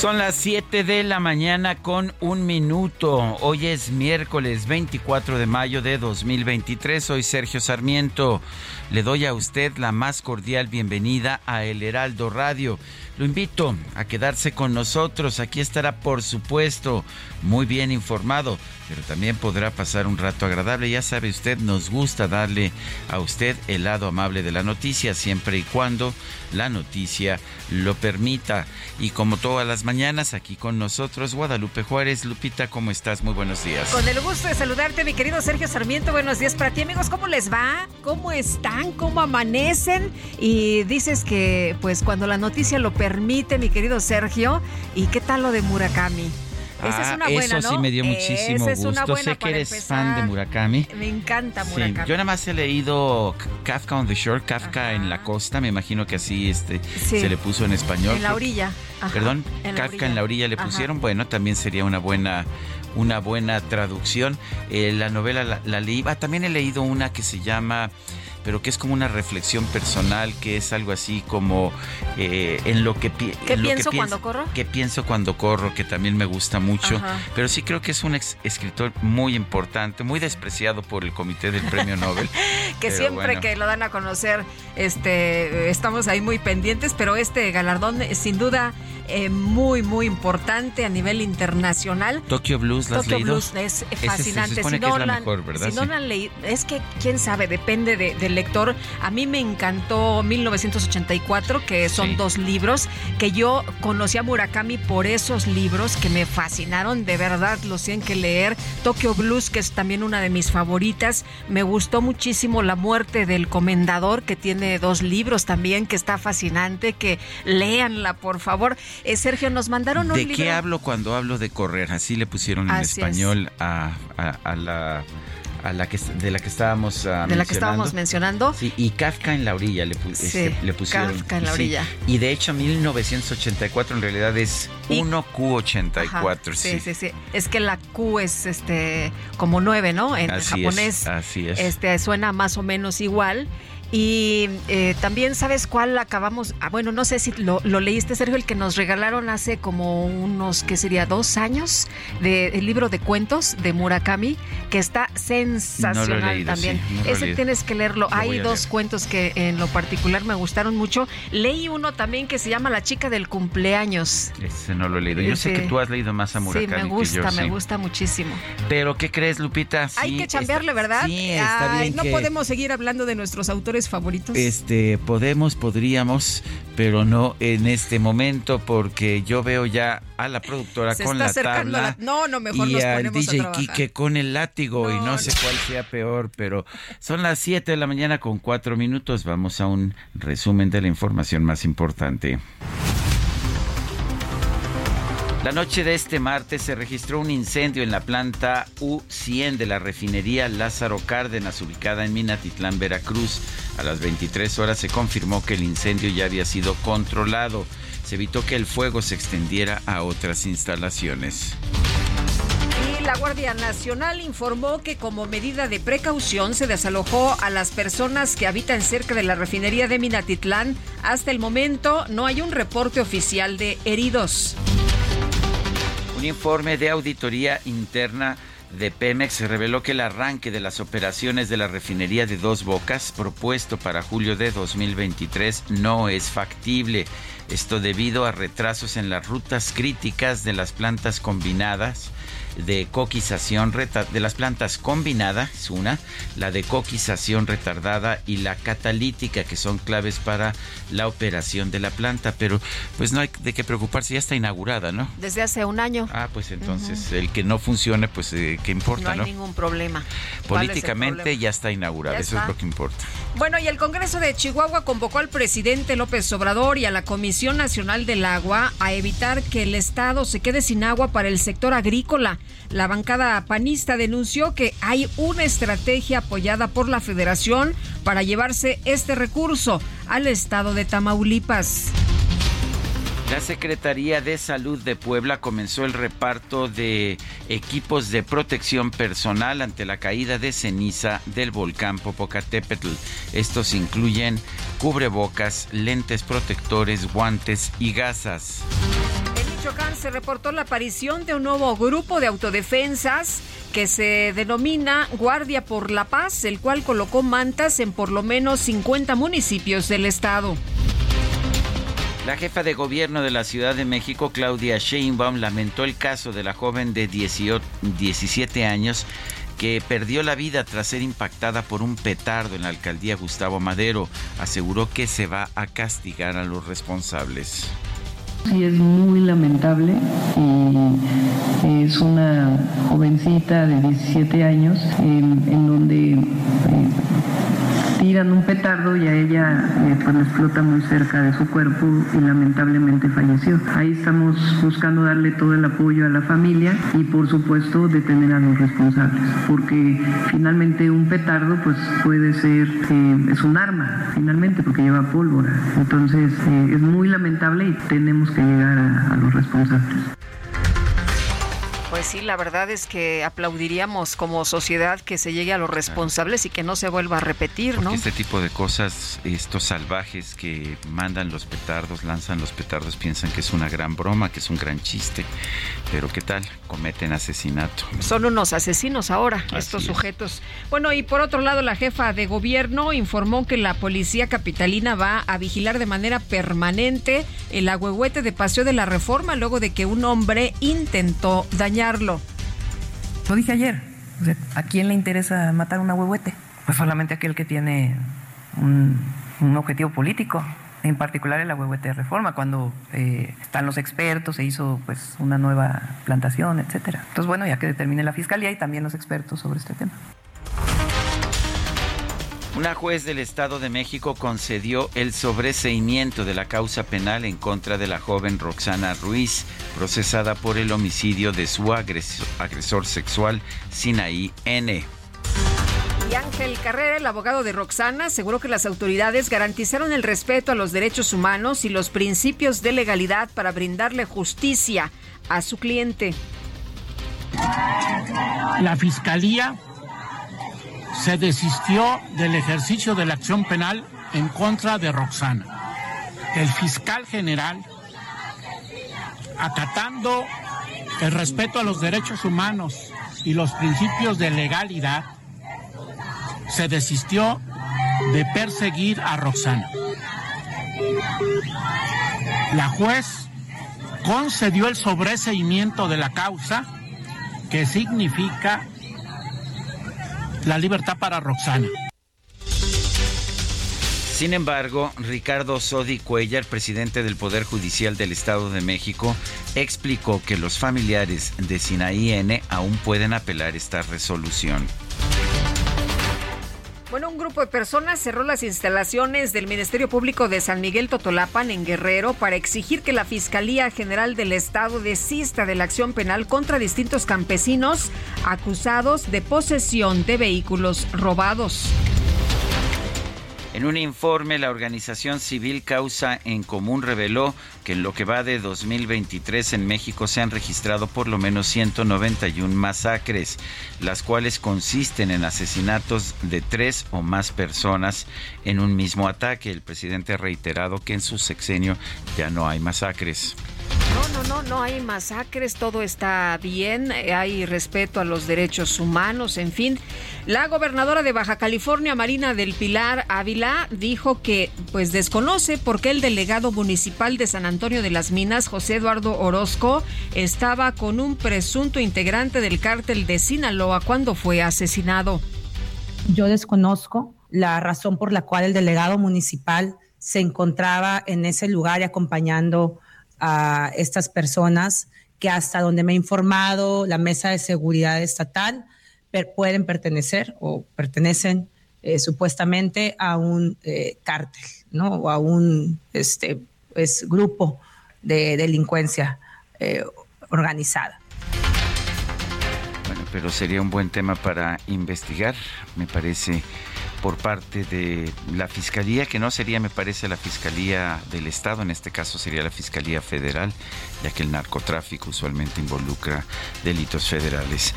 Son las 7 de la mañana con 1 minuto. Hoy es miércoles 24 de mayo de 2023. Soy Sergio Sarmiento. Le doy a usted la más cordial bienvenida a El Heraldo Radio. Lo invito a quedarse con nosotros. Aquí estará, por supuesto, muy bien informado, pero también podrá pasar un rato agradable. Ya sabe usted, nos gusta darle a usted el lado amable de la noticia, siempre y cuando la noticia lo permita. Y como todas las mañanas, aquí con nosotros, Guadalupe Juárez. Lupita, ¿cómo estás? Muy buenos días. Con el gusto de saludarte, mi querido Sergio Sarmiento. Buenos días para ti, amigos. ¿Cómo les va? ¿Cómo están? ¿Cómo amanecen? Y dices que, pues, cuando la noticia lo permite, mi querido Sergio. ¿Y qué tal lo de Murakami? Esa es una buena, eso sí, ¿no? Me dio muchísimo gusto. Sé que eres fan de Murakami. Me encanta Murakami. Sí, yo nada más he leído Kafka on the Shore, Kafka en la costa, me imagino que así se le puso en español. En la orilla. Ajá. Perdón, en Kafka orilla. En la orilla le pusieron. Ajá. Bueno, también sería una buena traducción. La novela la leí. También he leído una que se llama, pero que es como una reflexión personal, que es algo así como en lo que ¿Qué pienso cuando corro? Que también me gusta mucho. Ajá. Pero sí creo que es un escritor muy importante, muy despreciado por el comité del Premio Nobel. Que pero siempre que lo dan a conocer, estamos ahí muy pendientes, pero este galardón sin duda muy, muy importante a nivel internacional. Tokyo Blues, ¿la has leído? Tokyo Blues es fascinante. Se supone si que no es la mejor, ¿verdad? Si no la han leído, es que quién sabe, depende del lector. A mí me encantó 1984, que son 2 libros, que yo conocí a Murakami por esos libros que me fascinaron, de verdad, los tienen que leer. Tokyo Blues, que es también una de mis favoritas. Me gustó muchísimo La muerte del comendador, que tiene 2 libros también, que está fascinante, que léanla, por favor. Sergio, nos mandaron un libro. ¿De qué hablo cuando hablo de correr? Así le pusieron en español a la que estábamos mencionando. Sí, y Kafka en la orilla le pusieron. Kafka en la orilla. Sí. Y de hecho 1984 en realidad es 1Q84. Ajá, sí. Es que la Q es como 9, ¿no? En así japonés. Así es. Suena más o menos igual. Y también, ¿sabes cuál acabamos? Bueno, no sé si lo leíste, Sergio, el que nos regalaron hace como unos, ¿qué sería? 2 años, el libro de cuentos de Murakami, que está sensacional. No lo he leído, también. Sí, no lo Ese tienes que leerlo. Hay 2 cuentos que en lo particular me gustaron mucho. Leí uno también que se llama La chica del cumpleaños. Ese no lo he leído. Yo sé que tú has leído más a Murakami. Sí, me gusta muchísimo. Pero, ¿qué crees, Lupita? Sí, hay que chambearle, ¿verdad? Sí, está bien. No podemos seguir hablando de nuestros autores favoritos. Podríamos, pero no en este momento, porque yo veo ya a la productora con la tabla. Mejor nos ponemos a trabajar. Y al DJ Quique con el látigo, y no sé cuál sea peor, pero son las 7 de la mañana con 4 minutos. Vamos a un resumen de la información más importante. La noche de este martes se registró un incendio en la planta U100 de la refinería Lázaro Cárdenas, ubicada en Minatitlán, Veracruz. A las 23 horas se confirmó que el incendio ya había sido controlado. Se evitó que el fuego se extendiera a otras instalaciones. La Guardia Nacional informó que como medida de precaución se desalojó a las personas que habitan cerca de la refinería de Minatitlán. Hasta el momento no hay un reporte oficial de heridos. Un informe de auditoría interna de Pemex reveló que el arranque de las operaciones de la refinería de Dos Bocas propuesto para julio de 2023 no es factible. Esto debido a retrasos en las rutas críticas de las plantas combinadas de coquización de las plantas combinadas, la de coquización retardada y la catalítica, que son claves para la operación de la planta, pero pues no hay de qué preocuparse, ya está inaugurada, ¿no? Desde hace un año. Ah, pues entonces, el que no funcione, pues ¿qué importa, no? No hay ningún problema. Políticamente problema? Ya está inaugurada, ya eso está. Es lo que importa. Bueno, y el Congreso de Chihuahua convocó al presidente López Obrador y a la Comisión Nacional del Agua a evitar que el Estado se quede sin agua para el sector agrícola. La bancada panista denunció que hay una estrategia apoyada por la Federación para llevarse este recurso al estado de Tamaulipas. La Secretaría de Salud de Puebla comenzó el reparto de equipos de protección personal ante la caída de ceniza del volcán Popocatépetl. Estos incluyen cubrebocas, lentes protectores, guantes y gasas. Michoacán se reportó la aparición de un nuevo grupo de autodefensas que se denomina Guardia por la Paz, el cual colocó mantas en por lo menos 50 municipios del estado. La jefa de gobierno de la Ciudad de México, Claudia Sheinbaum, lamentó el caso de la joven de 17 años que perdió la vida tras ser impactada por un petardo en la alcaldía Gustavo Madero. Aseguró que se va a castigar a los responsables. Sí, es muy lamentable y es una jovencita de 17 años en donde tiran un petardo y a ella pues explota muy cerca de su cuerpo y lamentablemente falleció. Ahí estamos buscando darle todo el apoyo a la familia y por supuesto detener a los responsables, porque finalmente un petardo pues puede ser, es un arma finalmente porque lleva pólvora. Entonces es muy lamentable y tenemos que llegar a los responsables. Pues sí, la verdad es que aplaudiríamos como sociedad que se llegue a los responsables y que no se vuelva a repetir, porque ¿no? Este tipo de cosas, estos salvajes que mandan los petardos, lanzan los petardos, piensan que es una gran broma, que es un gran chiste, pero ¿qué tal? Cometen asesinato. Son unos asesinos ahora, así estos sujetos. Es. Bueno, y por otro lado, la jefa de gobierno informó que la policía capitalina va a vigilar de manera permanente el ahuehuete de Paseo de la Reforma luego de que un hombre intentó dañar. Lo dije ayer, o sea, ¿a quién le interesa matar un ahuehuete? Pues solamente aquel que tiene un objetivo político, en particular el ahuehuete de Reforma, cuando están los expertos, se hizo pues una nueva plantación, etcétera. Entonces bueno, ya que determine la fiscalía y también los expertos sobre este tema. Una juez del Estado de México concedió el sobreseimiento de la causa penal en contra de la joven Roxana Ruiz, procesada por el homicidio de su agresor sexual, Sinaí N. Y Ángel Carrera, el abogado de Roxana, aseguró que las autoridades garantizaron el respeto a los derechos humanos y los principios de legalidad para brindarle justicia a su cliente. La Fiscalía se desistió del ejercicio de la acción penal en contra de Roxana. El fiscal general, acatando el respeto a los derechos humanos y los principios de legalidad, se desistió de perseguir a Roxana. La juez concedió el sobreseimiento de la causa, que significa la libertad para Roxana. Sin embargo, Ricardo Sodi Cuellar, presidente del Poder Judicial del Estado de México, explicó que los familiares de Sinaí N aún pueden apelar esta resolución. Bueno, un grupo de personas cerró las instalaciones del Ministerio Público de San Miguel Totolapan en Guerrero para exigir que la Fiscalía General del Estado desista de la acción penal contra distintos campesinos acusados de posesión de vehículos robados. En un informe, la organización civil Causa en Común reveló que en lo que va de 2023 en México se han registrado por lo menos 191 masacres, las cuales consisten en asesinatos de 3 o más personas en un mismo ataque. El presidente ha reiterado que en su sexenio ya no hay masacres. No hay masacres, todo está bien, hay respeto a los derechos humanos, en fin. La gobernadora de Baja California, Marina del Pilar Ávila, dijo que pues desconoce por qué el delegado municipal de San Antonio de las Minas, José Eduardo Orozco, estaba con un presunto integrante del cártel de Sinaloa cuando fue asesinado. Yo desconozco la razón por la cual el delegado municipal se encontraba en ese lugar y acompañando a estas personas que, hasta donde me ha informado la Mesa de Seguridad Estatal, pueden pertenecer o pertenecen supuestamente a un cártel, ¿no? O a un grupo de delincuencia organizada. Bueno, pero sería un buen tema para investigar, me parece, por parte de la Fiscalía, que no sería, me parece, la Fiscalía del Estado, en este caso sería la Fiscalía Federal, ya que el narcotráfico usualmente involucra delitos federales.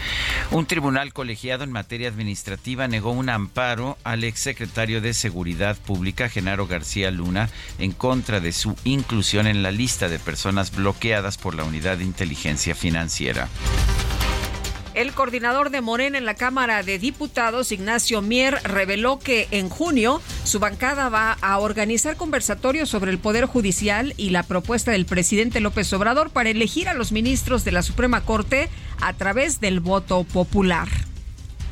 Un tribunal colegiado en materia administrativa negó un amparo al exsecretario de Seguridad Pública, Genaro García Luna, en contra de su inclusión en la lista de personas bloqueadas por la Unidad de Inteligencia Financiera. El coordinador de Morena en la Cámara de Diputados, Ignacio Mier, reveló que en junio su bancada va a organizar conversatorios sobre el Poder Judicial y la propuesta del presidente López Obrador para elegir a los ministros de la Suprema Corte a través del voto popular.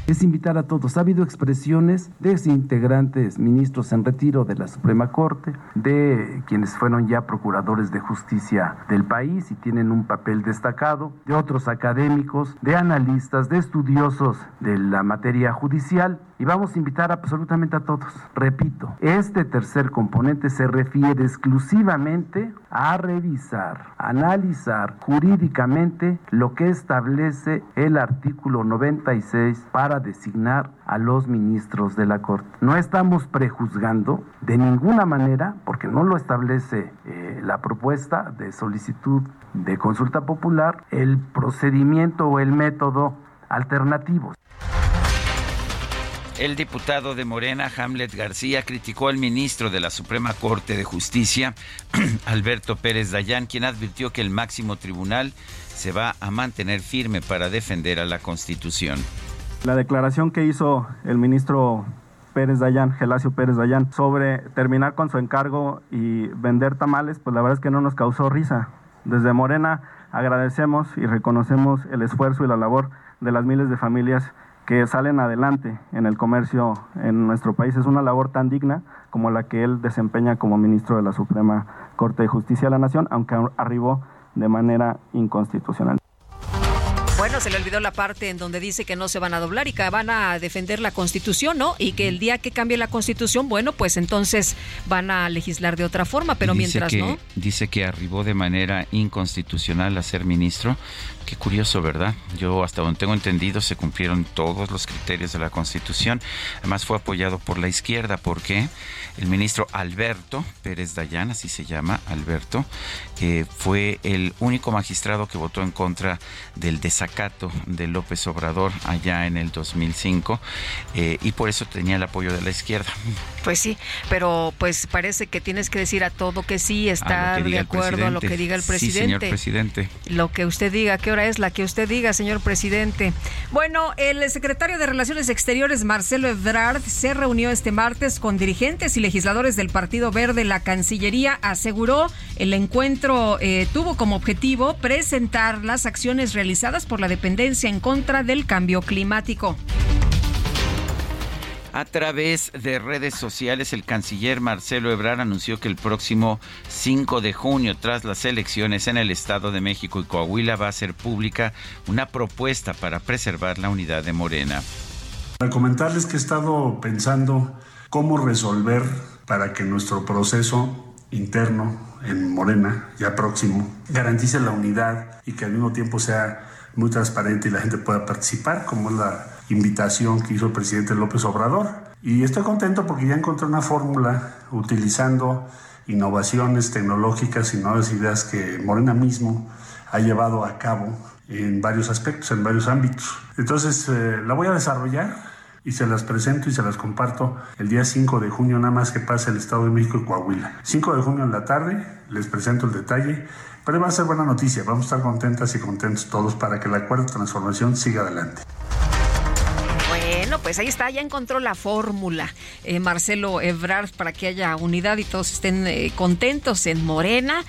Es invitar a todos. Ha habido expresiones de exintegrantes, ministros en retiro de la Suprema Corte, de quienes fueron ya procuradores de justicia del país y tienen un papel destacado, de otros académicos, de analistas, de estudiosos de la materia judicial, y vamos a invitar absolutamente a todos. Repito, este tercer componente se refiere exclusivamente a revisar, analizar jurídicamente lo que establece el artículo 96 para designar a los ministros de la Corte. No estamos prejuzgando de ninguna manera, porque no lo establece la propuesta de solicitud de consulta popular, el procedimiento o el método alternativos. El diputado de Morena, Hamlet García, criticó al ministro de la Suprema Corte de Justicia, Alberto Pérez Dayán, quien advirtió que el máximo tribunal se va a mantener firme para defender a la Constitución. La declaración que hizo el ministro Pérez Dayán, Gelacio Pérez Dayán, sobre terminar con su encargo y vender tamales, pues la verdad es que no nos causó risa. Desde Morena agradecemos y reconocemos el esfuerzo y la labor de las miles de familias que salen adelante en el comercio en nuestro país. Es una labor tan digna como la que él desempeña como ministro de la Suprema Corte de Justicia de la Nación, aunque arribó de manera inconstitucional. Bueno, se le olvidó la parte en donde dice que no se van a doblar y que van a defender la Constitución, ¿no? Y que el día que cambie la Constitución, bueno, pues entonces van a legislar de otra forma, pero mientras no. Dice que arribó de manera inconstitucional a ser ministro. Qué curioso, ¿verdad? Yo, hasta donde tengo entendido, se cumplieron todos los criterios de la Constitución. Además, fue apoyado por la izquierda, porque el ministro Alberto Pérez Dayán, así se llama, Alberto, fue el único magistrado que votó en contra del desacato de López Obrador allá en el 2005, y por eso tenía el apoyo de la izquierda. Pues sí, pero pues parece que tienes que decir a todo que sí, estar de acuerdo a lo que diga el presidente. Sí, señor presidente. Lo que usted diga, ¿qué hora es la que usted diga, señor presidente? Bueno, el secretario de Relaciones Exteriores, Marcelo Ebrard, se reunió este martes con dirigentes y legisladores del Partido Verde. La Cancillería aseguró el encuentro tuvo como objetivo presentar las acciones realizadas por la dependencia en contra del cambio climático. A través de redes sociales, el canciller Marcelo Ebrard anunció que el próximo 5 de junio, tras las elecciones en el Estado de México y Coahuila, va a hacer pública una propuesta para preservar la unidad de Morena. Para comentarles que he estado pensando cómo resolver para que nuestro proceso interno en Morena, ya próximo, garantice la unidad y que al mismo tiempo sea muy transparente y la gente pueda participar, como es la invitación que hizo el presidente López Obrador. Y estoy contento porque ya encontré una fórmula utilizando innovaciones tecnológicas y nuevas ideas que Morena mismo ha llevado a cabo en varios aspectos, en varios ámbitos. Entonces, la voy a desarrollar y se las presento y se las comparto el día 5 de junio, nada más que pase el Estado de México y Coahuila. 5 de junio en la tarde, les presento el detalle, pero va a ser buena noticia. Vamos a estar contentas y contentos todos para que la cuarta transformación siga adelante. Bueno, pues ahí está, ya encontró la fórmula, Marcelo Ebrard, para que haya unidad y todos estén contentos en Morena,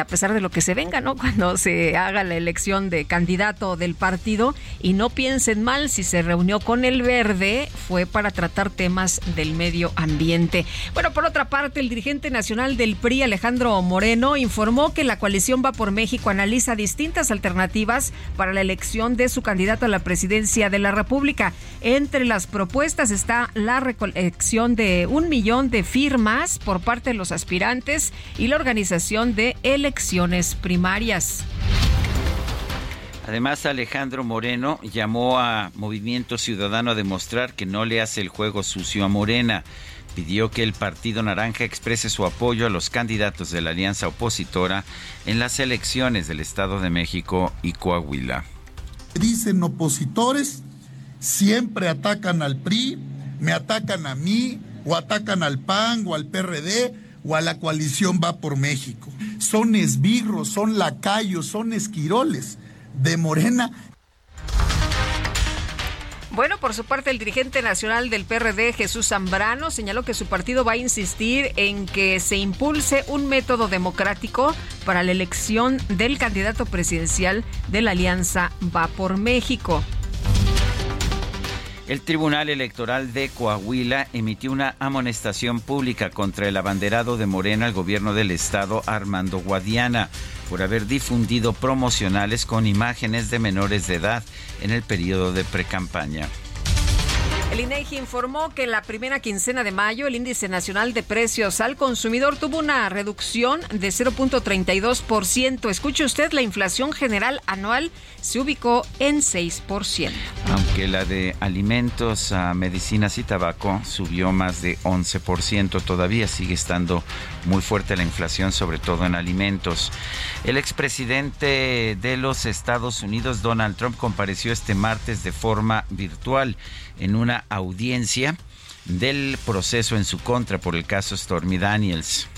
a pesar de lo que se venga, ¿no? Cuando se haga la elección de candidato del partido. Y no piensen mal, si se reunió con el Verde, fue para tratar temas del medio ambiente. Bueno, por otra parte, el dirigente nacional del PRI, Alejandro Moreno, informó que la coalición Va por México analiza distintas alternativas para la elección de su candidato a la presidencia de la República. Entre las propuestas está la recolección de 1 millón de firmas por parte de los aspirantes y la organización de elecciones primarias. Además, Alejandro Moreno llamó a Movimiento Ciudadano a demostrar que no le hace el juego sucio a Morena. Pidió que el Partido Naranja exprese su apoyo a los candidatos de la alianza opositora en las elecciones del Estado de México y Coahuila. Dicen opositores, siempre atacan al PRI, me atacan a mí, o atacan al PAN, o al PRD, o a la coalición Va por México. Son esbirros, son lacayos, son esquiroles de Morena. Bueno, por su parte, el dirigente nacional del PRD, Jesús Zambrano, señaló que su partido va a insistir en que se impulse un método democrático para la elección del candidato presidencial de la alianza Va por México. El Tribunal Electoral de Coahuila emitió una amonestación pública contra el abanderado de Morena al gobierno del estado, Armando Guadiana, por haber difundido promocionales con imágenes de menores de edad en el periodo de precampaña. El INEGI informó que en la primera quincena de mayo el Índice Nacional de Precios al Consumidor tuvo una reducción de 0.32%. Escuche usted, la inflación general anual se ubicó en 6%. Aunque la de alimentos, medicinas y tabaco subió más de 11%, todavía sigue estando muy fuerte la inflación, sobre todo en alimentos. El expresidente de los Estados Unidos, Donald Trump, compareció este martes de forma virtual en una audiencia del proceso en su contra por el caso Stormy Daniels.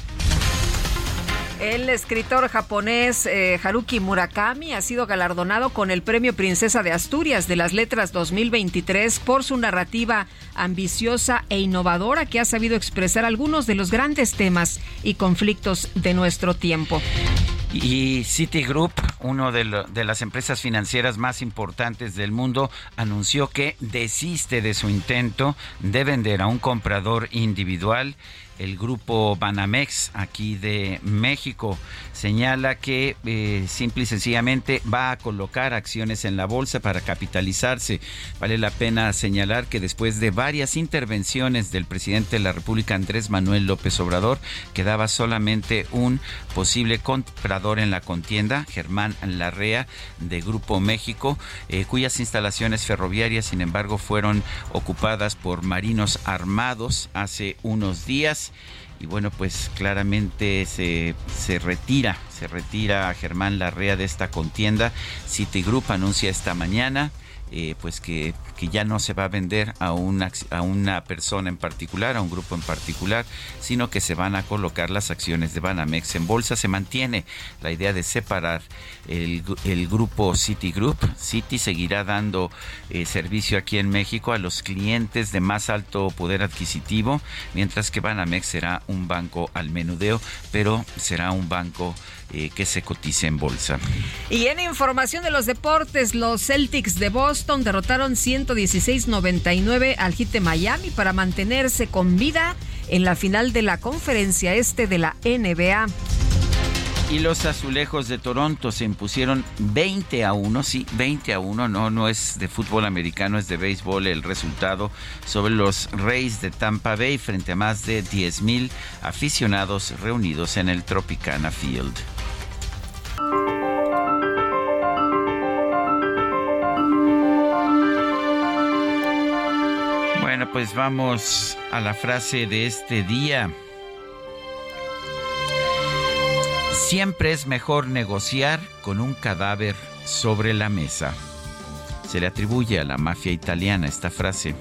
El escritor japonés Haruki Murakami ha sido galardonado con el Premio Princesa de Asturias de las Letras 2023 por su narrativa ambiciosa e innovadora que ha sabido expresar algunos de los grandes temas y conflictos de nuestro tiempo. Y Citigroup, una de las empresas financieras más importantes del mundo, anunció que desiste de su intento de vender a un comprador individual. El grupo Banamex, aquí de México, señala que simple y sencillamente va a colocar acciones en la bolsa para capitalizarse. Vale la pena señalar que después de varias intervenciones del presidente de la República, Andrés Manuel López Obrador, quedaba solamente un posible comprador en la contienda, Germán Larrea, de Grupo México, cuyas instalaciones ferroviarias, sin embargo, fueron ocupadas por marinos armados hace unos días. Y bueno, pues claramente se retira a Germán Larrea de esta contienda. Citigroup anuncia esta mañana pues que ya no se va a vender a una persona en particular, a un grupo en particular, sino que se van a colocar las acciones de Banamex en bolsa. Se mantiene la idea de separar el grupo Citigroup. Citi seguirá dando servicio aquí en México a los clientes de más alto poder adquisitivo, mientras que Banamex será un banco al menudeo, pero será un banco que se cotice en bolsa. Y en información de los deportes, los Celtics de Boston derrotaron 116-99 al Heat de Miami para mantenerse con vida en la final de la Conferencia Este de la NBA. Y los Azulejos de Toronto se impusieron 20-1, sí, 20-1, no es de fútbol americano, es de béisbol el resultado, sobre los Rays de Tampa Bay frente a más de 10,000 aficionados reunidos en el Tropicana Field. Bueno, pues vamos a la frase de este día. Siempre es mejor negociar con un cadáver sobre la mesa. Se le atribuye a la mafia italiana esta frase.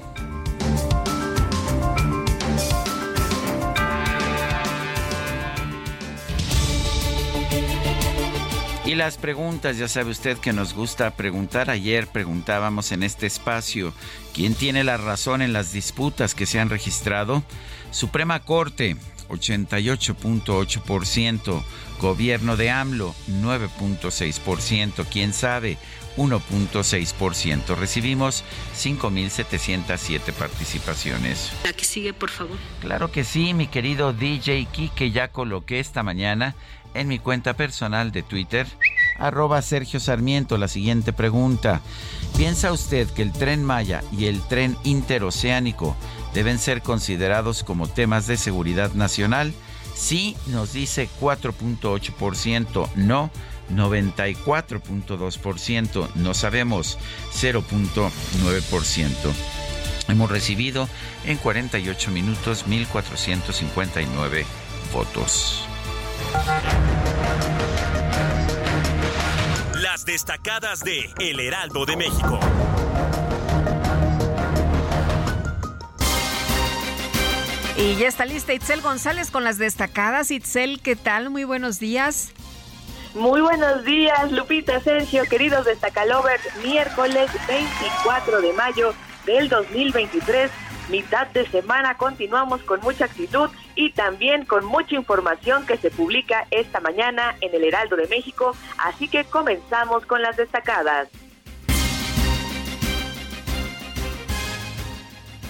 Y las preguntas, ya sabe usted que nos gusta preguntar. Ayer preguntábamos en este espacio, ¿quién tiene la razón en las disputas que se han registrado? Suprema Corte, 88.8%. Gobierno de AMLO, 9.6%. ¿Quién sabe? 1.6%. Recibimos 5,707 participaciones. La que sigue, por favor. Claro que sí, mi querido DJ Kike, ya coloqué esta mañana en mi cuenta personal de Twitter, @Sergio Sarmiento, la siguiente pregunta. ¿Piensa usted que el Tren Maya y el Tren Interoceánico deben ser considerados como temas de seguridad nacional? Sí, nos dice 4.8%, no, 94.2%, no sabemos, 0.9%. Hemos recibido en 48 minutos 1,459 votos. Las destacadas de El Heraldo de México. Y ya está lista Itzel González con las destacadas. Itzel, ¿qué tal? Muy buenos días. Muy buenos días, Lupita, Sergio, queridos destacalovers. Miércoles 24 de mayo del 2023. Mitad de semana, continuamos con mucha actitud y también con mucha información que se publica esta mañana en el Heraldo de México, así que comenzamos con las destacadas.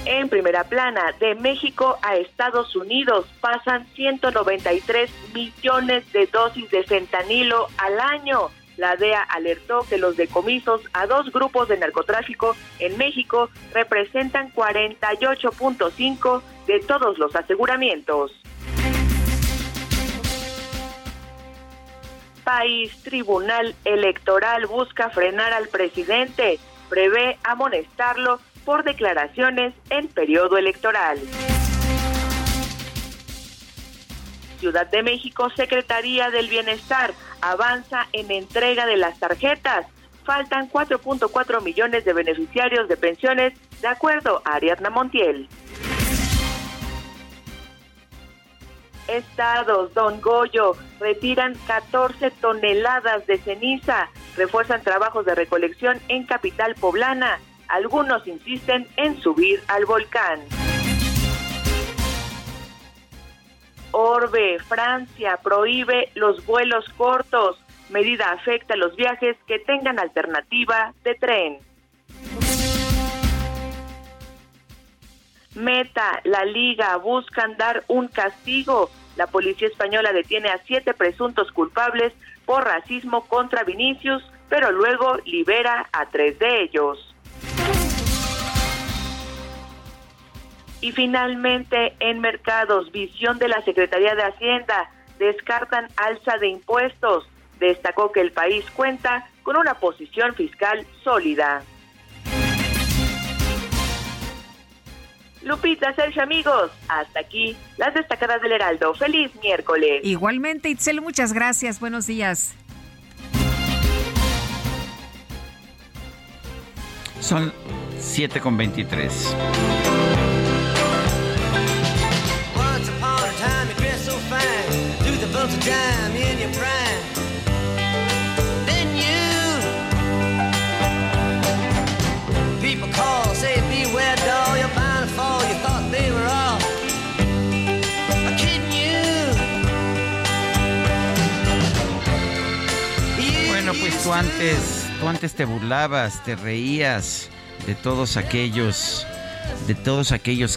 En primera plana, de México a Estados Unidos pasan 193 millones de dosis de fentanilo al año. La DEA alertó que los decomisos a dos grupos de narcotráfico en México representan 48.5% de todos los aseguramientos. País, Tribunal Electoral busca frenar al presidente. Prevé amonestarlo por declaraciones en periodo electoral. Ciudad de México, Secretaría del Bienestar, avanza en entrega de las tarjetas. Faltan 4.4 millones de beneficiarios de pensiones, de acuerdo a Ariadna Montiel. Estados, Don Goyo, retiran 14 toneladas de ceniza. Refuerzan trabajos de recolección en capital poblana. Algunos insisten en subir al volcán. Orbe, Francia prohíbe los vuelos cortos. Medida afecta a los viajes que tengan alternativa de tren. Meta, la Liga buscan dar un castigo. La policía española detiene a 7 presuntos culpables por racismo contra Vinicius, pero luego libera a 3 de ellos. Y finalmente, en mercados, visión de la Secretaría de Hacienda, descartan alza de impuestos. Destacó que el país cuenta con una posición fiscal sólida. Lupita, Sergio, amigos, hasta aquí las destacadas del Heraldo. ¡Feliz miércoles! Igualmente, Itzel, muchas gracias. Buenos días. Son 7:23. To dime in your prime, then you, people call, say beware doll, you're bound to fall, you thought they were all kidding you. Bueno, pues tú antes te burlabas, te reías de todos aquellos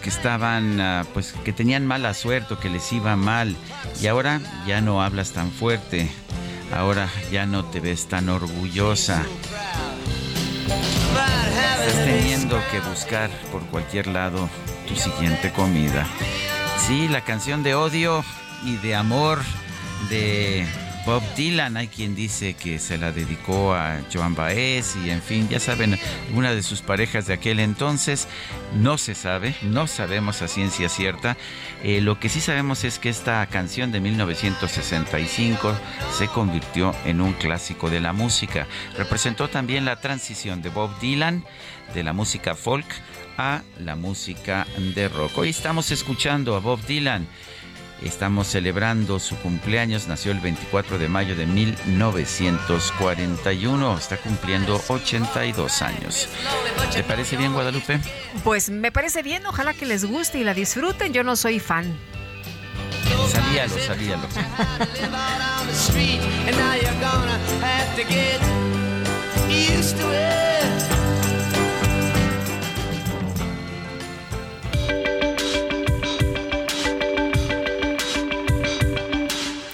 que estaban, pues que tenían mala suerte o que les iba mal, y ahora ya no hablas tan fuerte, ahora ya no te ves tan orgullosa. Estás teniendo que buscar por cualquier lado tu siguiente comida. Sí, la canción de odio y de amor de Bob Dylan, hay quien dice que se la dedicó a Joan Baez y en fin, ya saben, una de sus parejas de aquel entonces. No se sabe, no sabemos a ciencia cierta. Lo que sí sabemos es que esta canción de 1965 se convirtió en un clásico de la música. Representó también la transición de Bob Dylan de la música folk a la música de rock. Hoy estamos escuchando a Bob Dylan. Estamos celebrando su cumpleaños. Nació el 24 de mayo de 1941. Está cumpliendo 82 años. ¿Te parece bien, Guadalupe? Pues me parece bien. Ojalá que les guste y la disfruten. Yo no soy fan. Sabíalo.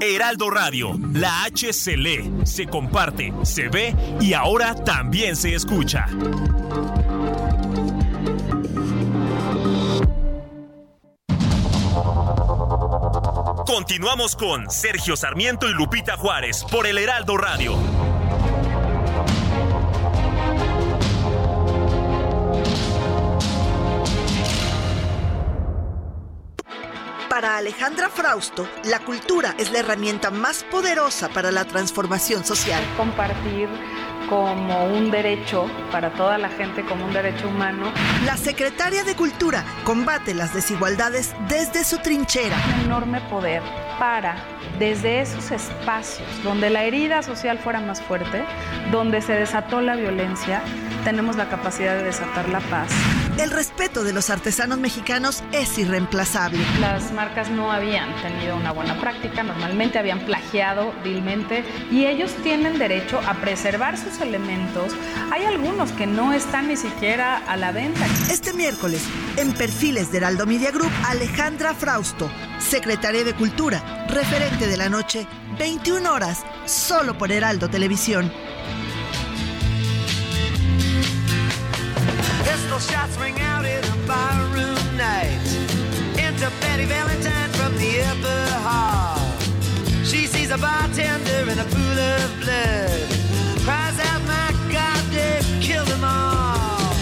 Heraldo Radio, la H se lee, se comparte, se ve y ahora también se escucha. Continuamos con Sergio Sarmiento y Lupita Juárez por el Heraldo Radio. Para Alejandra Frausto, la cultura es la herramienta más poderosa para la transformación social. Compartir como un derecho para toda la gente, como un derecho humano. La secretaria de Cultura combate las desigualdades desde su trinchera. Un enorme poder para, desde esos espacios donde la herida social fuera más fuerte, donde se desató la violencia, tenemos la capacidad de desatar la paz. El respeto de los artesanos mexicanos es irreemplazable. Las marcas no habían tenido una buena práctica, normalmente habían plagiado vilmente y ellos tienen derecho a preservar sus elementos. Hay algunos que no están ni siquiera a la venta. Este miércoles, en Perfiles de Heraldo Media Group, Alejandra Frausto, secretaria de Cultura, referente de la noche, 21 horas, solo por Heraldo Televisión. Pistol shots ring out in a barroom night. Enter Betty Valentine from the upper hall. She sees a bartender in a pool of blood. Cries out, my God, they've killed them all.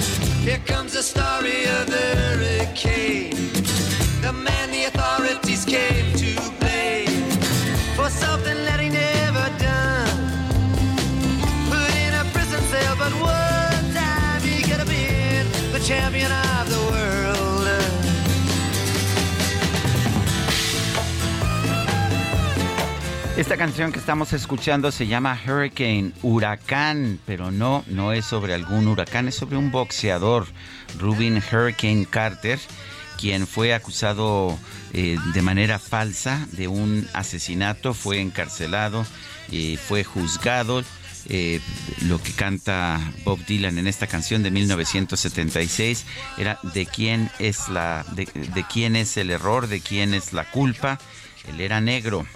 Here comes the story of the hurricane. The man the authorities came to blame for something that he never done. Put in a prison cell, but what? Champion of the world. Esta canción que estamos escuchando se llama Hurricane, huracán, pero no es sobre algún huracán, es sobre un boxeador, Rubin Hurricane Carter, quien fue acusado de manera falsa de un asesinato, fue encarcelado y fue juzgado. Lo que canta Bob Dylan en esta canción de 1976 era de quién es el error, de quién es la culpa. Él era negro.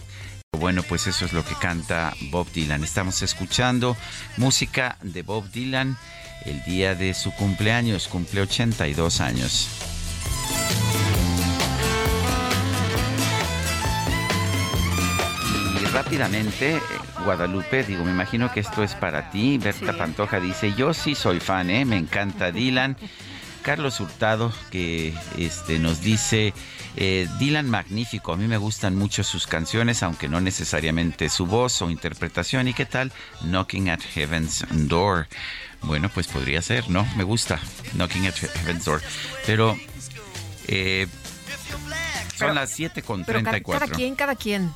Bueno, pues eso es lo que canta Bob Dylan. Estamos escuchando música de Bob Dylan el día de su cumpleaños. Cumple 82 años. Y rápidamente, Guadalupe, digo, me imagino que esto es para ti. Berta Pantoja dice, yo sí soy fan, me encanta Dylan. Carlos Hurtado, que nos dice, Dylan magnífico, a mí me gustan mucho sus canciones, aunque no necesariamente su voz o interpretación. ¿Y qué tal Knocking at Heaven's Door? Bueno, pues podría ser, ¿no? Me gusta Knocking at Heaven's Door. Pero son las 7:34. Cada quien.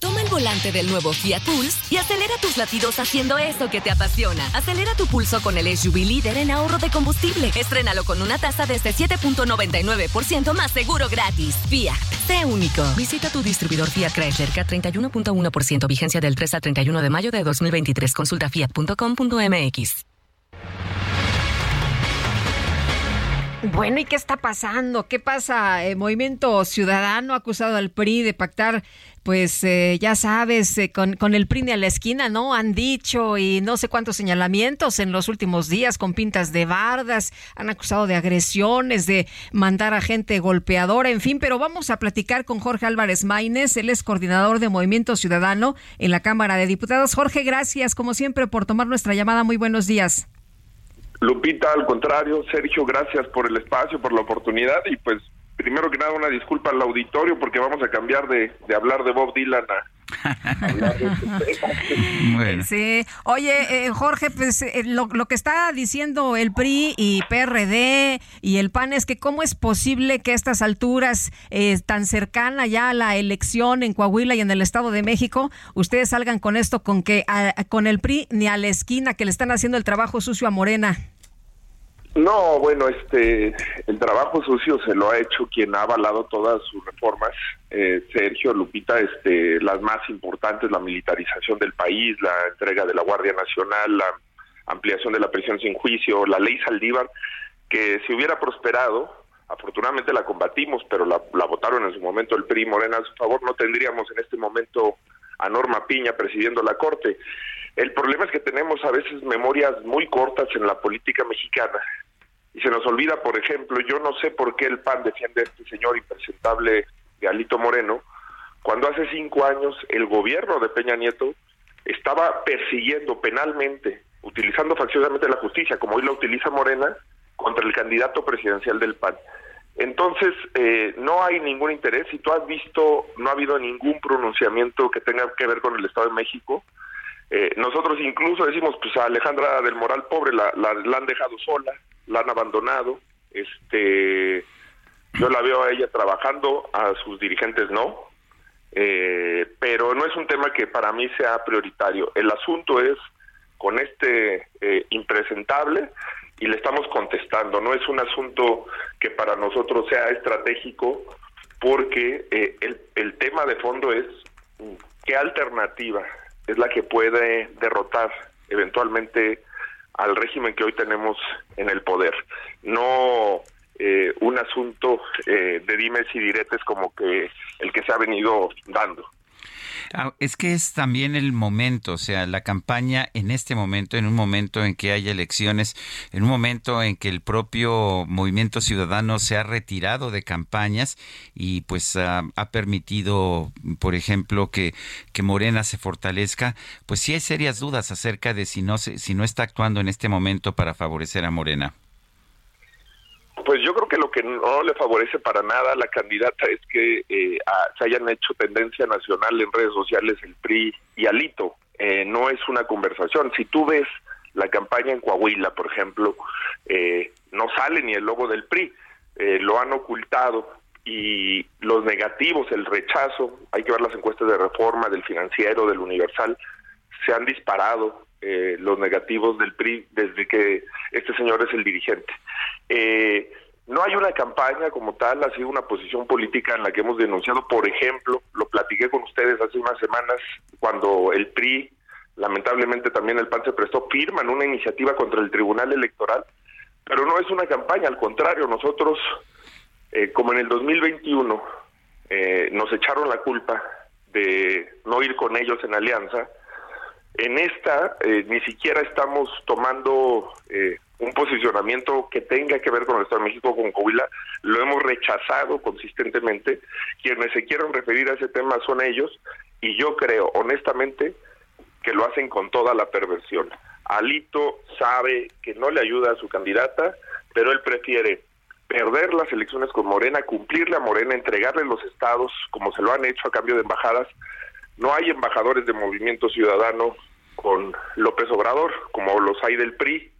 Tomen volante del nuevo Fiat Pulse y acelera tus latidos haciendo eso que te apasiona. Acelera tu pulso con el SUV líder en ahorro de combustible. Estrénalo con una tasa desde 7.99% más seguro gratis. Fiat, sé único. Visita tu distribuidor Fiat Chrysler CAT 31.1%, vigencia del 3 al 31 de mayo de 2023. Consulta fiat.com.mx. Bueno, ¿y qué está pasando? ¿Qué pasa? El Movimiento Ciudadano ha acusado al PRI de pactar, pues ya sabes, con el PRI de a la esquina, ¿no? Han dicho y no sé cuántos señalamientos en los últimos días con pintas de bardas, han acusado de agresiones, de mandar a gente golpeadora, en fin. Pero vamos a platicar con Jorge Álvarez Maínez, él es coordinador de Movimiento Ciudadano en la Cámara de Diputados. Jorge, gracias como siempre por tomar nuestra llamada. Muy buenos días. Lupita, al contrario, Sergio, gracias por el espacio, por la oportunidad y pues primero que nada una disculpa al auditorio porque vamos a cambiar de hablar de Bob Dylan a hablar de este tema. Bueno. Sí, oye Jorge, pues lo que está diciendo el PRI y PRD y el PAN es que cómo es posible que a estas alturas tan cercana ya a la elección en Coahuila y en el Estado de México, ustedes salgan con esto, con que con el PRI ni a la esquina, que le están haciendo el trabajo sucio a Morena. No, bueno, el trabajo sucio se lo ha hecho quien ha avalado todas sus reformas, Sergio, Lupita, las más importantes, la militarización del país, la entrega de la Guardia Nacional, la ampliación de la prisión sin juicio, la ley Saldívar, que si hubiera prosperado, afortunadamente la combatimos, pero la votaron en su momento el PRI, Morena a su favor, no tendríamos en este momento a Norma Piña presidiendo la Corte. El problema es que tenemos a veces memorias muy cortas en la política mexicana y se nos olvida, por ejemplo, yo no sé por qué el PAN defiende a este señor impresentable de Alito Moreno, cuando hace 5 años el gobierno de Peña Nieto estaba persiguiendo penalmente, utilizando facciosamente la justicia, como hoy la utiliza Morena, contra el candidato presidencial del PAN. Entonces, no hay ningún interés, y tú has visto, no ha habido ningún pronunciamiento que tenga que ver con el Estado de México. Nosotros incluso decimos, pues a Alejandra del Moral, pobre, la han dejado sola, la han abandonado, yo la veo a ella trabajando, a sus dirigentes no, pero no es un tema que para mí sea prioritario. El asunto es con impresentable y le estamos contestando, no es un asunto que para nosotros sea estratégico, porque el tema de fondo es qué alternativa es la que puede derrotar eventualmente al régimen que hoy tenemos en el poder. No un asunto de dimes y diretes como que el que se ha venido dando. Es que es también el momento, o sea, la campaña en este momento, en un momento en que hay elecciones, en un momento en que el propio Movimiento Ciudadano se ha retirado de campañas y pues ha permitido, por ejemplo, que Morena se fortalezca, pues sí hay serias dudas acerca de si no está actuando en este momento para favorecer a Morena. Pues yo creo que lo que no le favorece para nada a la candidata es que se hayan hecho tendencia nacional en redes sociales el PRI y Alito. No es una conversación. Si tú ves la campaña en Coahuila, por ejemplo, no sale ni el logo del PRI. Lo han ocultado. Y los negativos, el rechazo, hay que ver las encuestas de Reforma, del Financiero, del Universal, se han disparado. Los negativos del PRI desde que este señor es el dirigente. No hay una campaña como tal, ha sido una posición política en la que hemos denunciado, por ejemplo, lo platiqué con ustedes hace unas semanas cuando el PRI, lamentablemente también el PAN se prestó, firman una iniciativa contra el Tribunal Electoral, pero no es una campaña, al contrario, nosotros, como en el 2021, nos echaron la culpa de no ir con ellos en alianza. En esta ni siquiera estamos tomando un posicionamiento que tenga que ver con el Estado de México, con Coahuila, lo hemos rechazado consistentemente, quienes se quieran referir a ese tema son ellos, y yo creo honestamente que lo hacen con toda la perversión. Alito sabe que no le ayuda a su candidata, pero él prefiere perder las elecciones con Morena, cumplirle a Morena, entregarle los estados como se lo han hecho a cambio de embajadas. No hay embajadores de Movimiento Ciudadano con López Obrador, como los hay del PRI,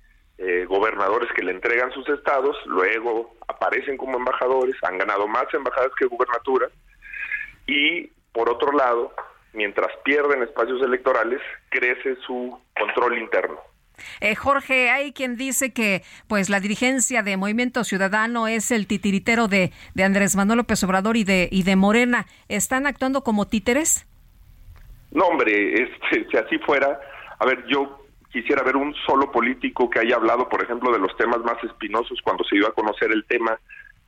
gobernadores que le entregan sus estados, luego aparecen como embajadores, han ganado más embajadas que gubernaturas, y por otro lado, mientras pierden espacios electorales, crece su control interno. Jorge, hay quien dice que pues la dirigencia de Movimiento Ciudadano es el titiritero de Andrés Manuel López Obrador y de Morena. ¿Están actuando como títeres? No, hombre, si así fuera, a ver, yo quisiera ver un solo político que haya hablado, por ejemplo, de los temas más espinosos cuando se dio a conocer el tema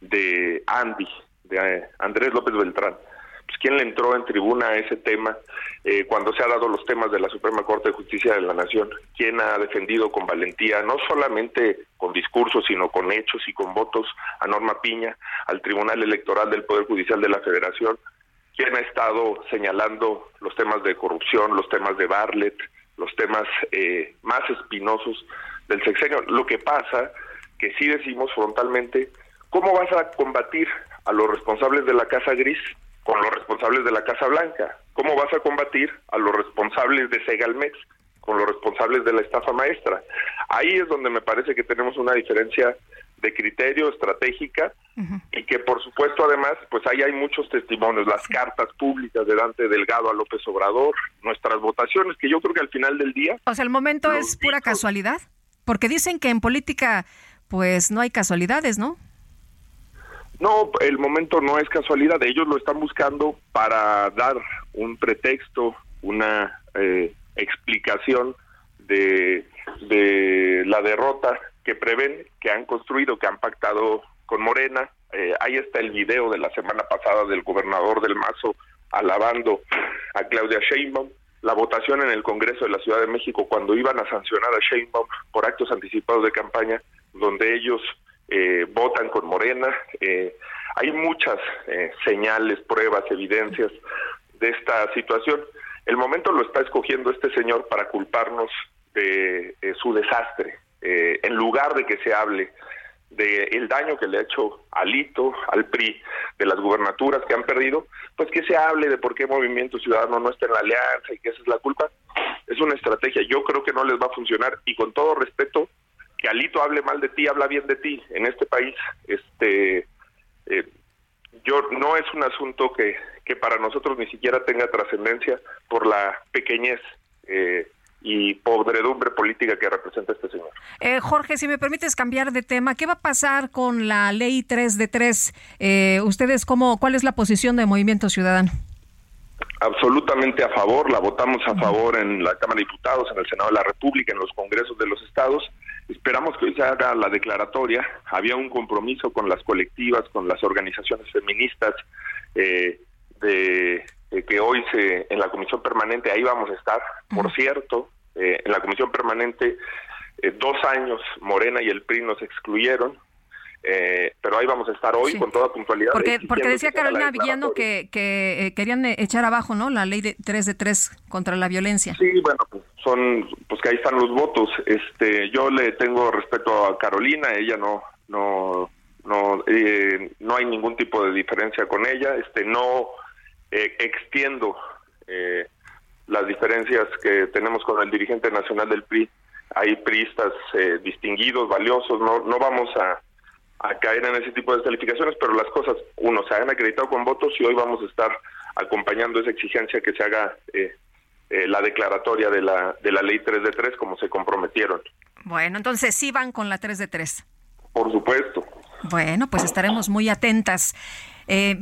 de Andy, de Andrés López Beltrán. Pues, ¿quién le entró en tribuna a ese tema cuando se han dado los temas de la Suprema Corte de Justicia de la Nación? ¿Quién ha defendido con valentía, no solamente con discursos, sino con hechos y con votos, a Norma Piña, al Tribunal Electoral del Poder Judicial de la Federación? ¿Quién ha estado señalando los temas de corrupción, los temas de Bartlett, los temas más espinosos del sexenio? Lo que pasa, que sí decimos frontalmente, ¿cómo vas a combatir a los responsables de la Casa Gris con los responsables de la Casa Blanca? ¿Cómo vas a combatir a los responsables de Segalmex con los responsables de la estafa maestra? Ahí es donde me parece que tenemos una diferencia de criterio, estratégica, uh-huh, y que por supuesto además pues ahí hay muchos testimonios, las cartas públicas de Dante Delgado a López Obrador, nuestras votaciones, que yo creo que al final del día... O sea, el momento es pura casualidad, porque dicen que en política pues no hay casualidades, ¿no? No, el momento no es casualidad, ellos lo están buscando para dar un pretexto, una explicación de la derrota que prevén, que han construido, que han pactado con Morena. Ahí está el video de la semana pasada del gobernador del Mazo alabando a Claudia Sheinbaum, la votación en el Congreso de la Ciudad de México cuando iban a sancionar a Sheinbaum por actos anticipados de campaña, donde ellos... votan con Morena. Hay muchas señales, pruebas, evidencias de esta situación. El momento lo está escogiendo este señor para culparnos de su desastre, en lugar de que se hable del daño que le ha hecho Alito, al PRI, de las gubernaturas que han perdido, pues que se hable de por qué Movimiento Ciudadano no está en la alianza y que esa es la culpa. Es una estrategia, yo creo que no les va a funcionar, y con todo respeto, que Alito hable mal de ti, habla bien de ti. En este país, yo no es un asunto que para nosotros ni siquiera tenga trascendencia por la pequeñez y podredumbre política que representa este señor. Jorge, si me permites cambiar de tema, ¿qué va a pasar con la ley 3 de 3? ¿Ustedes cuál es la posición de Movimiento Ciudadano? Absolutamente a favor, la votamos a favor en la Cámara de Diputados, en el Senado de la República, en los Congresos de los Estados. Esperamos que hoy se haga la declaratoria. Había un compromiso con las colectivas, con las organizaciones feministas, de que hoy en la Comisión Permanente, ahí vamos a estar. Por cierto, en la Comisión Permanente 2 años Morena y el PRI nos excluyeron. Pero ahí vamos a estar hoy, sí, con toda puntualidad. Porque decía Carolina Villano que querían echar abajo, ¿no?, la ley de 3 de 3 contra la violencia. Sí, bueno, pues que ahí están los votos. Yo le tengo respeto a Carolina, ella no hay ningún tipo de diferencia con ella. No extiendo las diferencias que tenemos con el dirigente nacional del PRI. Hay priistas distinguidos, valiosos. No vamos a caer en ese tipo de descalificaciones, pero las cosas, uno, se han acreditado con votos y hoy vamos a estar acompañando esa exigencia que se haga la declaratoria de la ley 3 de 3 como se comprometieron. Bueno, entonces sí van con la 3 de 3. Por supuesto. Bueno, pues estaremos muy atentas.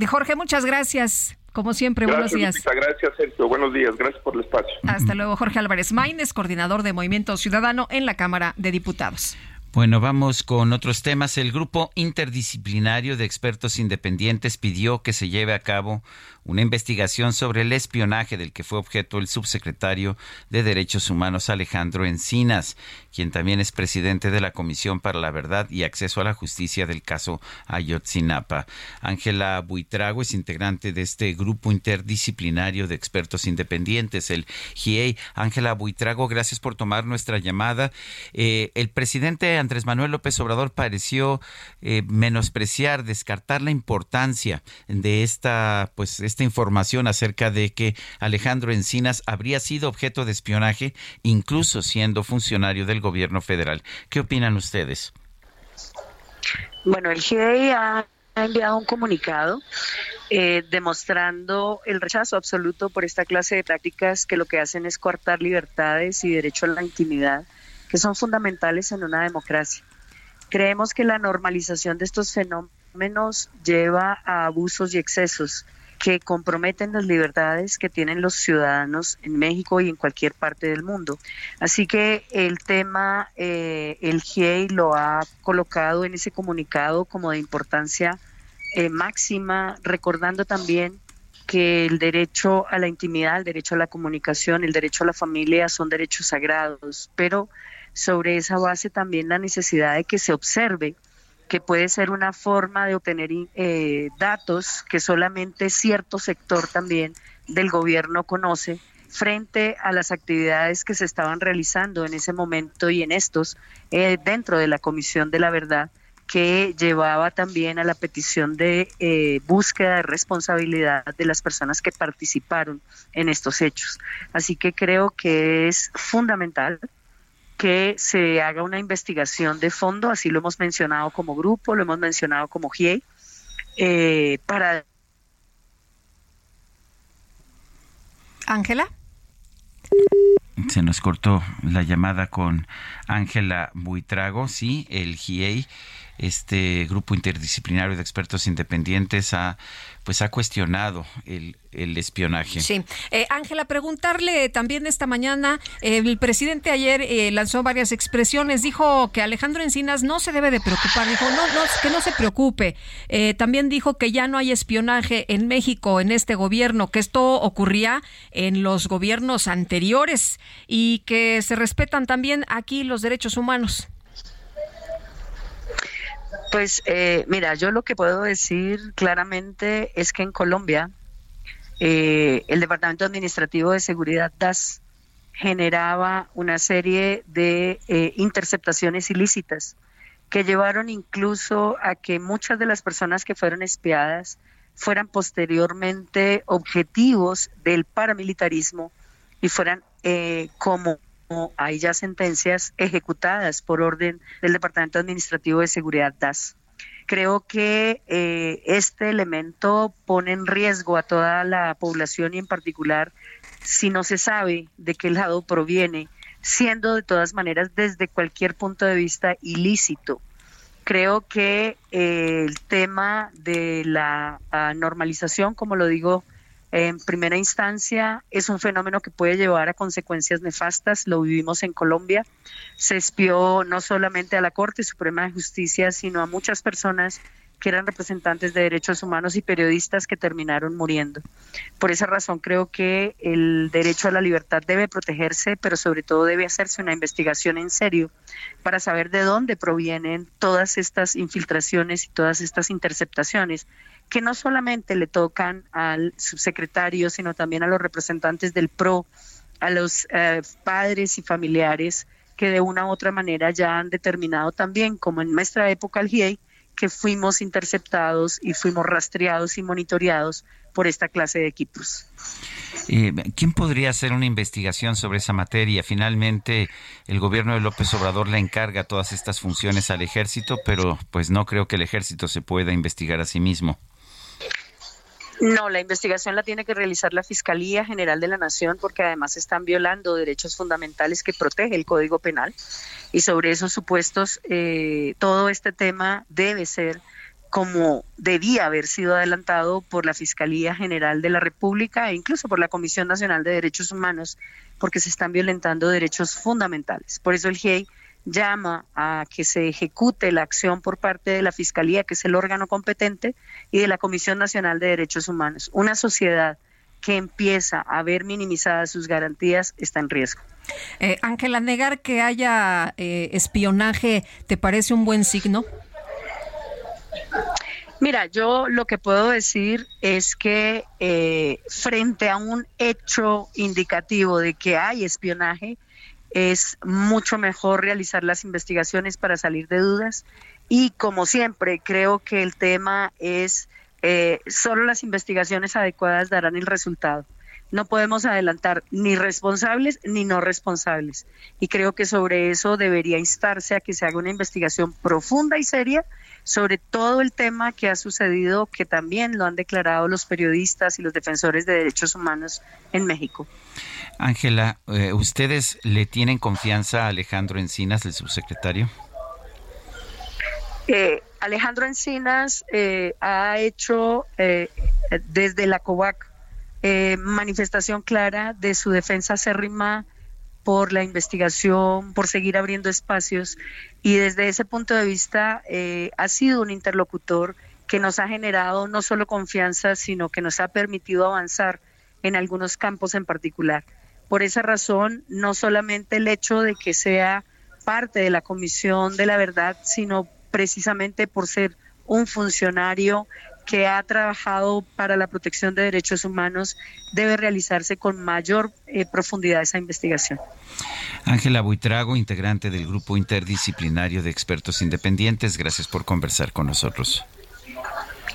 Jorge, muchas gracias. Como siempre, gracias, buenos días. Lupita, gracias, Sergio. Buenos días. Gracias por el espacio. Hasta luego, Jorge Álvarez Maínez, coordinador de Movimiento Ciudadano en la Cámara de Diputados. Bueno, vamos con otros temas. El grupo interdisciplinario de expertos independientes pidió que se lleve a cabo una investigación sobre el espionaje del que fue objeto el subsecretario de Derechos Humanos Alejandro Encinas, quien también es presidente de la Comisión para la Verdad y Acceso a la Justicia del caso Ayotzinapa. Ángela Buitrago es integrante de este grupo interdisciplinario de expertos independientes, el GIEI. Ángela Buitrago, gracias por tomar nuestra llamada. El presidente Andrés Manuel López Obrador pareció menospreciar, descartar la importancia de esta información acerca de que Alejandro Encinas habría sido objeto de espionaje, incluso siendo funcionario del gobierno federal. ¿Qué opinan ustedes? Bueno, el GIEI ha enviado un comunicado demostrando el rechazo absoluto por esta clase de prácticas que lo que hacen es coartar libertades y derecho a la intimidad, que son fundamentales en una democracia. Creemos que la normalización de estos fenómenos lleva a abusos y excesos que comprometen las libertades que tienen los ciudadanos en México y en cualquier parte del mundo. Así que el tema, el GIEI lo ha colocado en ese comunicado como de importancia máxima, recordando también que el derecho a la intimidad, el derecho a la comunicación, el derecho a la familia son derechos sagrados, pero sobre esa base también la necesidad de que se observe que puede ser una forma de obtener datos que solamente cierto sector también del gobierno conoce frente a las actividades que se estaban realizando en ese momento y en estos dentro de la Comisión de la Verdad, que llevaba también a la petición de búsqueda de responsabilidad de las personas que participaron en estos hechos. Así que creo que es fundamental que se haga una investigación de fondo, así lo hemos mencionado como grupo, lo hemos mencionado como GIEI, para... Ángela. Se nos cortó la llamada con Ángela Buitrago. Sí, el GIEI, este grupo interdisciplinario de expertos independientes, ha cuestionado el espionaje. Sí. Ángela, preguntarle también esta mañana, el presidente ayer lanzó varias expresiones, dijo que Alejandro Encinas no se debe de preocupar, dijo no, que no se preocupe, también dijo que ya no hay espionaje en México en este gobierno, que esto ocurría en los gobiernos anteriores y que se respetan también aquí los derechos humanos. Pues mira, yo lo que puedo decir claramente es que en Colombia el Departamento Administrativo de Seguridad DAS generaba una serie de interceptaciones ilícitas que llevaron incluso a que muchas de las personas que fueron espiadas fueran posteriormente objetivos del paramilitarismo y fueran como hay ya sentencias ejecutadas por orden del Departamento Administrativo de Seguridad DAS. Creo que este elemento pone en riesgo a toda la población y en particular si no se sabe de qué lado proviene, siendo de todas maneras desde cualquier punto de vista ilícito. Creo que el tema de la normalización, como lo digo en primera instancia, es un fenómeno que puede llevar a consecuencias nefastas. Lo vivimos en Colombia. Se espió no solamente a la Corte Suprema de Justicia, sino a muchas personas que eran representantes de derechos humanos y periodistas que terminaron muriendo. Por esa razón creo que el derecho a la libertad debe protegerse, pero sobre todo debe hacerse una investigación en serio para saber de dónde provienen todas estas infiltraciones y todas estas interceptaciones, que no solamente le tocan al subsecretario, sino también a los representantes del PRO, a los padres y familiares que de una u otra manera ya han determinado también, como en nuestra época el GIEI, que fuimos interceptados y fuimos rastreados y monitoreados por esta clase de equipos. ¿Quién podría hacer una investigación sobre esa materia? Finalmente, el gobierno de López Obrador le encarga todas estas funciones al ejército, pero pues no creo que el ejército se pueda investigar a sí mismo. No, la investigación la tiene que realizar la Fiscalía General de la Nación, porque además están violando derechos fundamentales que protege el Código Penal, y sobre esos supuestos todo este tema debe ser como debía haber sido adelantado por la Fiscalía General de la República e incluso por la Comisión Nacional de Derechos Humanos, porque se están violentando derechos fundamentales. Por eso el GIEI llama a que se ejecute la acción por parte de la Fiscalía, que es el órgano competente, y de la Comisión Nacional de Derechos Humanos. Una sociedad que empieza a ver minimizadas sus garantías está en riesgo. Ángela, negar que haya espionaje, ¿te parece un buen signo? Mira, yo lo que puedo decir es que frente a un hecho indicativo de que hay espionaje, es mucho mejor realizar las investigaciones para salir de dudas, y como siempre creo que el tema es solo las investigaciones adecuadas darán el resultado. No podemos adelantar ni responsables ni no responsables, y creo que sobre eso debería instarse a que se haga una investigación profunda y seria sobre todo el tema que ha sucedido, que también lo han declarado los periodistas y los defensores de derechos humanos en México. Ángela, ¿ustedes le tienen confianza a Alejandro Encinas, el subsecretario? Alejandro Encinas ha hecho desde la COVAC manifestación clara de su defensa acérrima por la investigación, por seguir abriendo espacios, y desde ese punto de vista ha sido un interlocutor que nos ha generado no solo confianza, sino que nos ha permitido avanzar en algunos campos en particular. Por esa razón, no solamente el hecho de que sea parte de la Comisión de la Verdad, sino precisamente por ser un funcionario que ha trabajado para la protección de derechos humanos, debe realizarse con mayor profundidad esa investigación. Ángela Buitrago, integrante del Grupo Interdisciplinario de Expertos Independientes, gracias por conversar con nosotros.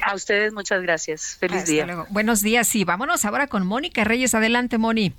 A ustedes muchas gracias. Feliz día. Hasta luego. Buenos días y vámonos ahora con Mónica Reyes. Adelante, Moni.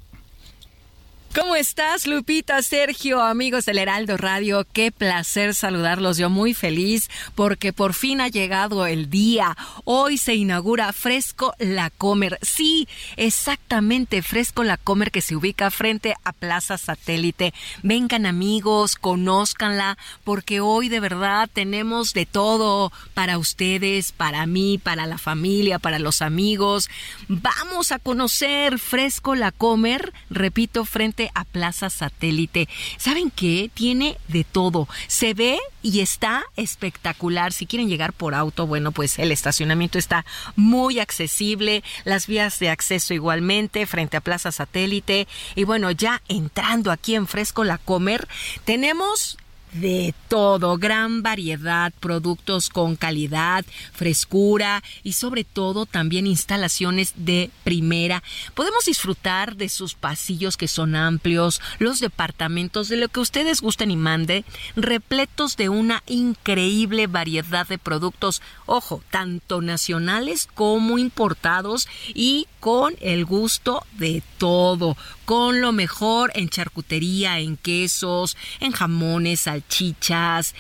¿Cómo estás, Lupita, Sergio, amigos del Heraldo Radio? Qué placer saludarlos. Yo muy feliz porque por fin ha llegado el día. Hoy se inaugura Fresco La Comer. Sí, exactamente, Fresco La Comer, que se ubica frente a Plaza Satélite. Vengan, amigos, conózcanla, porque hoy de verdad tenemos de todo para ustedes, para mí, para la familia, para los amigos. Vamos a conocer Fresco La Comer, repito, frente a Plaza Satélite. ¿Saben qué? Tiene de todo. Se ve y está espectacular. Si quieren llegar por auto, bueno, pues el estacionamiento está muy accesible, las vías de acceso igualmente frente a Plaza Satélite. Y bueno, ya entrando aquí en Fresco La Comer, tenemos de todo, gran variedad, productos con calidad, frescura y sobre todo también instalaciones de primera. Podemos disfrutar de sus pasillos que son amplios, los departamentos, de lo que ustedes gusten y manden, repletos de una increíble variedad de productos, ojo, tanto nacionales como importados y con el gusto de todo, con lo mejor en charcutería, en quesos, en jamones, salchichas,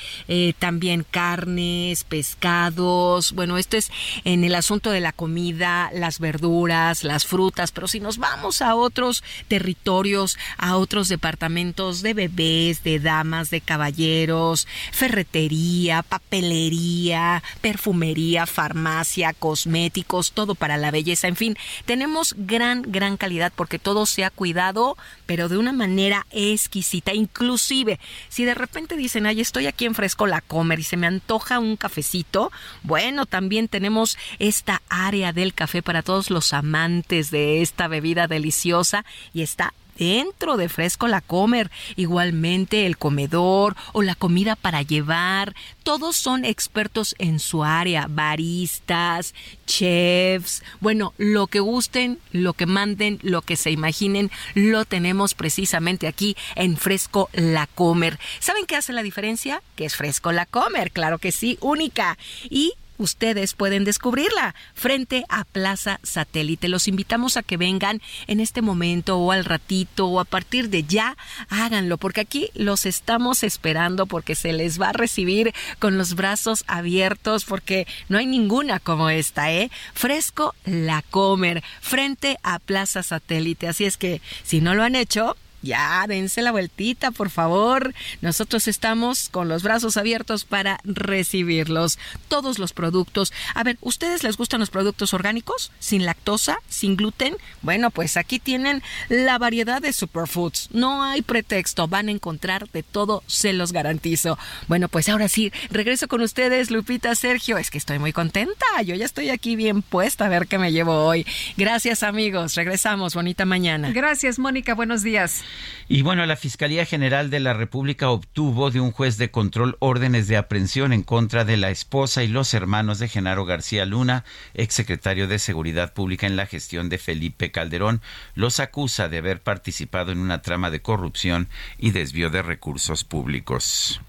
también carnes, pescados. Bueno, esto es en el asunto de la comida, las verduras, las frutas, pero si nos vamos a otros territorios, a otros departamentos de bebés, de damas, de caballeros, ferretería, papelería, perfumería, farmacia, cosméticos, todo para la belleza, en fin, tenemos gran calidad porque todo se ha cuidado, pero de una manera exquisita. Inclusive, si de repente dicen, ay, estoy aquí en Fresco La Comer y se me antoja un cafecito, bueno, también tenemos esta área del café para todos los amantes de esta bebida deliciosa y está dentro de Fresco La Comer. Igualmente el comedor o la comida para llevar. Todos son expertos en su área. Baristas, chefs. Bueno, lo que gusten, lo que manden, lo que se imaginen, lo tenemos precisamente aquí en Fresco La Comer. ¿Saben qué hace la diferencia? Que es Fresco La Comer. Claro que sí, única. Y ustedes pueden descubrirla frente a Plaza Satélite. Los invitamos a que vengan en este momento o al ratito o a partir de ya. Háganlo porque aquí los estamos esperando, porque se les va a recibir con los brazos abiertos, porque no hay ninguna como esta, ¿eh? Fresco La Comer frente a Plaza Satélite. Así es que si no lo han hecho, ya, dense la vueltita, por favor. Nosotros estamos con los brazos abiertos para recibirlos. Todos los productos. A ver, ¿ustedes les gustan los productos orgánicos? ¿Sin lactosa? ¿Sin gluten? Bueno, pues aquí tienen la variedad de superfoods. No hay pretexto. Van a encontrar de todo, se los garantizo. Bueno, pues ahora sí, regreso con ustedes, Lupita, Sergio. Es que estoy muy contenta. Yo ya estoy aquí bien puesta a ver qué me llevo hoy. Gracias, amigos. Regresamos. Bonita mañana. Gracias, Mónica. Buenos días. Y bueno, la Fiscalía General de la República obtuvo de un juez de control órdenes de aprehensión en contra de la esposa y los hermanos de Genaro García Luna, exsecretario de Seguridad Pública en la gestión de Felipe Calderón. Los acusa de haber participado en una trama de corrupción y desvío de recursos públicos.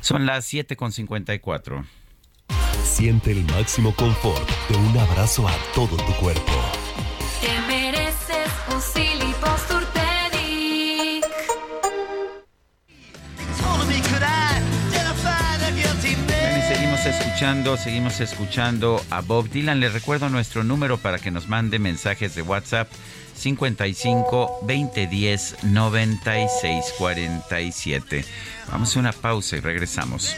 Son las 7:54. Siente el máximo confort de un abrazo a todo tu cuerpo. Te mereces un Silipos. Seguimos escuchando a Bob Dylan. Les recuerdo nuestro número para que nos mande mensajes de WhatsApp: 55-2010-9647. Vamos a una pausa y regresamos.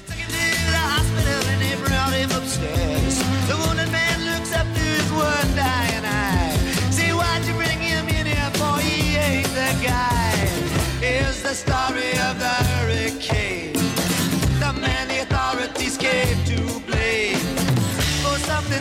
The story of the hurricane, the man the authorities gave to blame for something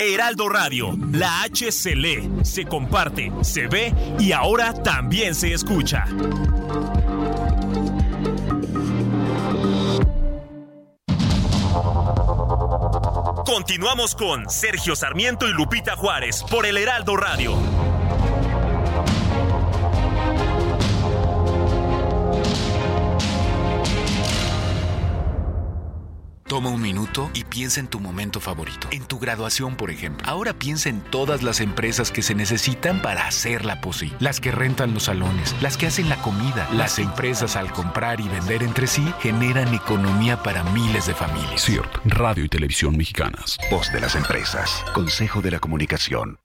Heraldo Radio, la H se lee, se comparte, se ve y ahora también se escucha. Continuamos con Sergio Sarmiento y Lupita Juárez por el Heraldo Radio. Toma un minuto y piensa en tu momento favorito, en tu graduación, por ejemplo. Ahora piensa en todas las empresas que se necesitan para hacerla posible. Las que rentan los salones, las que hacen la comida. Las empresas, al comprar y vender entre sí, generan economía para miles de familias. CIRT, Radio y Televisión Mexicanas. Voz de las empresas. Consejo de la Comunicación.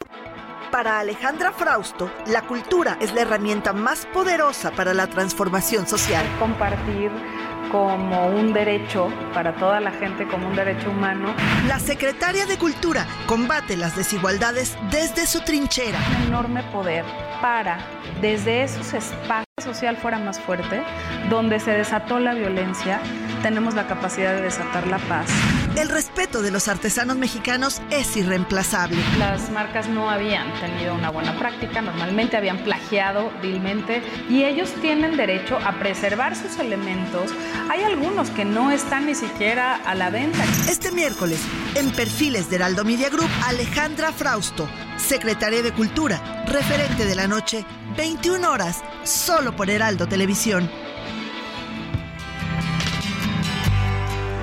Para Alejandra Frausto, la cultura es la herramienta más poderosa para la transformación social. Compartir como un derecho para toda la gente, como un derecho humano. La secretaria de Cultura combate las desigualdades desde su trinchera. Un enorme poder para, desde esos espacios, la social fuera más fuerte, donde se desató la violencia, tenemos la capacidad de desatar la paz. El respeto de los artesanos mexicanos es irreemplazable. Las marcas no habían tenido una buena práctica, normalmente habían plagiado vilmente y ellos tienen derecho a preservar sus elementos. Hay algunos que no están ni siquiera a la venta. Este miércoles, en Perfiles de Heraldo Media Group, Alejandra Frausto, secretaria de Cultura, referente de la noche, 21 horas, solo por Heraldo Televisión.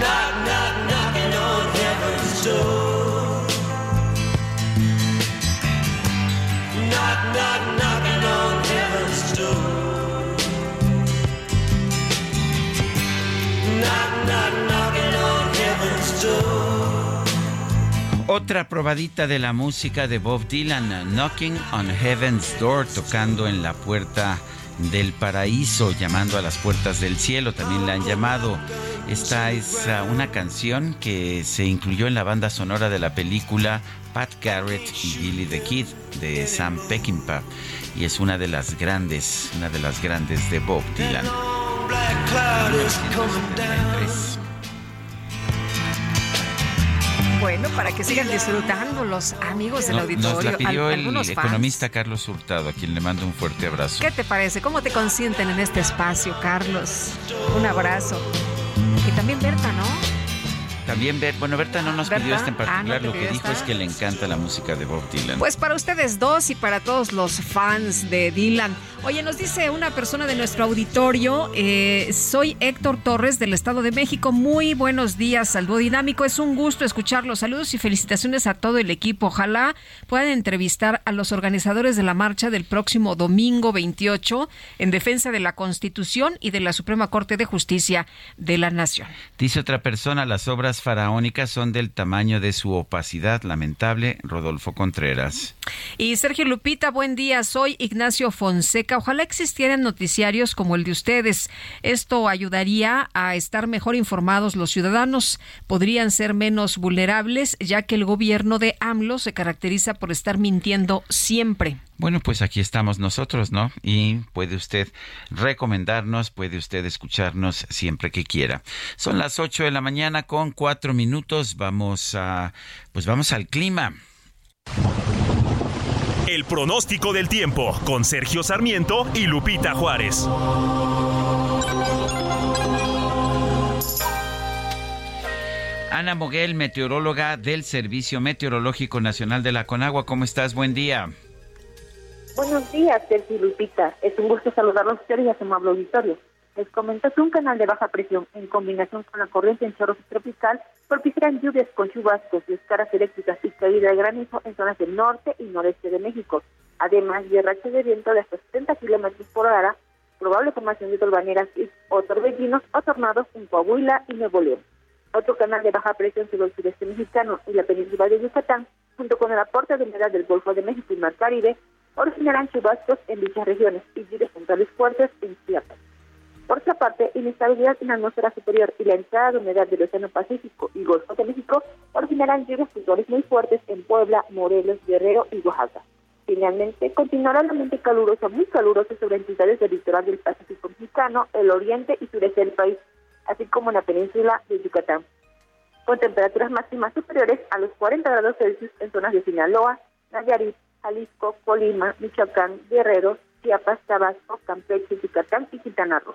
Knock, knock, knocking on heaven's door. Knock, knock, knocking on heaven's door. Knock, knock, knocking on heaven's door. Otra probadita de la música de Bob Dylan, Knocking on Heaven's Door, tocando en la puerta del paraíso, llamando a las puertas del cielo, también la han llamado. Esta es una canción que se incluyó en la banda sonora de la película Pat Garrett y Billy the Kid de Sam Peckinpah, y es una de las grandes de Bob Dylan. 1973. Bueno, para que sigan disfrutando los amigos del auditorio. Nos la pidió el economista Carlos Hurtado, a quien le mando un fuerte abrazo. ¿Qué te parece? ¿Cómo te consienten en este espacio, Carlos? Un abrazo. Y también Berta, ¿no? Berta no nos pidió este en particular. Lo que dijo es que le encanta la música de Bob Dylan. Pues para ustedes dos y para todos los fans de Dylan. Oye, nos dice una persona de nuestro auditorio, soy Héctor Torres del Estado de México. Muy buenos días, Salvo Dinámico. Es un gusto escucharlos. Saludos y felicitaciones a todo el equipo. Ojalá puedan entrevistar a los organizadores de la marcha del próximo domingo 28 en defensa de la Constitución y de la Suprema Corte de Justicia de la Nación. Dice otra persona, las obras obras faraónicas son del tamaño de su opacidad. Lamentable, Rodolfo Contreras. Y Sergio, Lupita, buen día. Soy Ignacio Fonseca. Ojalá existieran noticiarios como el de ustedes. Esto ayudaría a estar mejor informados los ciudadanos. Podrían ser menos vulnerables, ya que el gobierno de AMLO se caracteriza por estar mintiendo siempre. Bueno, pues aquí estamos nosotros, ¿no? Y puede usted recomendarnos, puede usted escucharnos siempre que quiera. Son las 8 de la mañana con 4 minutos. Vamos al clima. El pronóstico del tiempo con Sergio Sarmiento y Lupita Juárez. Ana Moguel, meteoróloga del Servicio Meteorológico Nacional de la Conagua. ¿Cómo estás? Buen día. Buenos días, Sergio y Lupita. Es un gusto saludarlos a ustedes y a su amable auditorio. Les comento que un canal de baja presión en combinación con la corriente en chorro tropical propiciarán lluvias con chubascos, descargas eléctricas y caída de granizo en zonas del norte y noreste de México. Además, de rachas de viento de hasta 70 kilómetros por hora, probable formación de tolvaneras o torbellinos o tornados en Coahuila y Nuevo León. Otro canal de baja presión sobre el sureste mexicano y la península de Yucatán, junto con el aporte de humedad del Golfo de México y Mar Caribe, originarán chubascos en dichas regiones y lluvias puntuales fuertes en Chiapas. Por otra parte, inestabilidad en la atmósfera superior y la entrada de humedad del Océano Pacífico y Golfo de México originarán lluvias puntuales muy fuertes en Puebla, Morelos, Guerrero y Oaxaca. Finalmente, continuará el ambiente caluroso, muy caluroso sobre entidades del litoral del Pacífico mexicano, el oriente y sureste del país, así como en la península de Yucatán, con temperaturas máximas superiores a los 40 grados Celsius en zonas de Sinaloa, Nayarit, Jalisco, Colima, Michoacán, Guerrero, Chiapas, Tabasco, Campeche, Yucatán y Quintana Roo.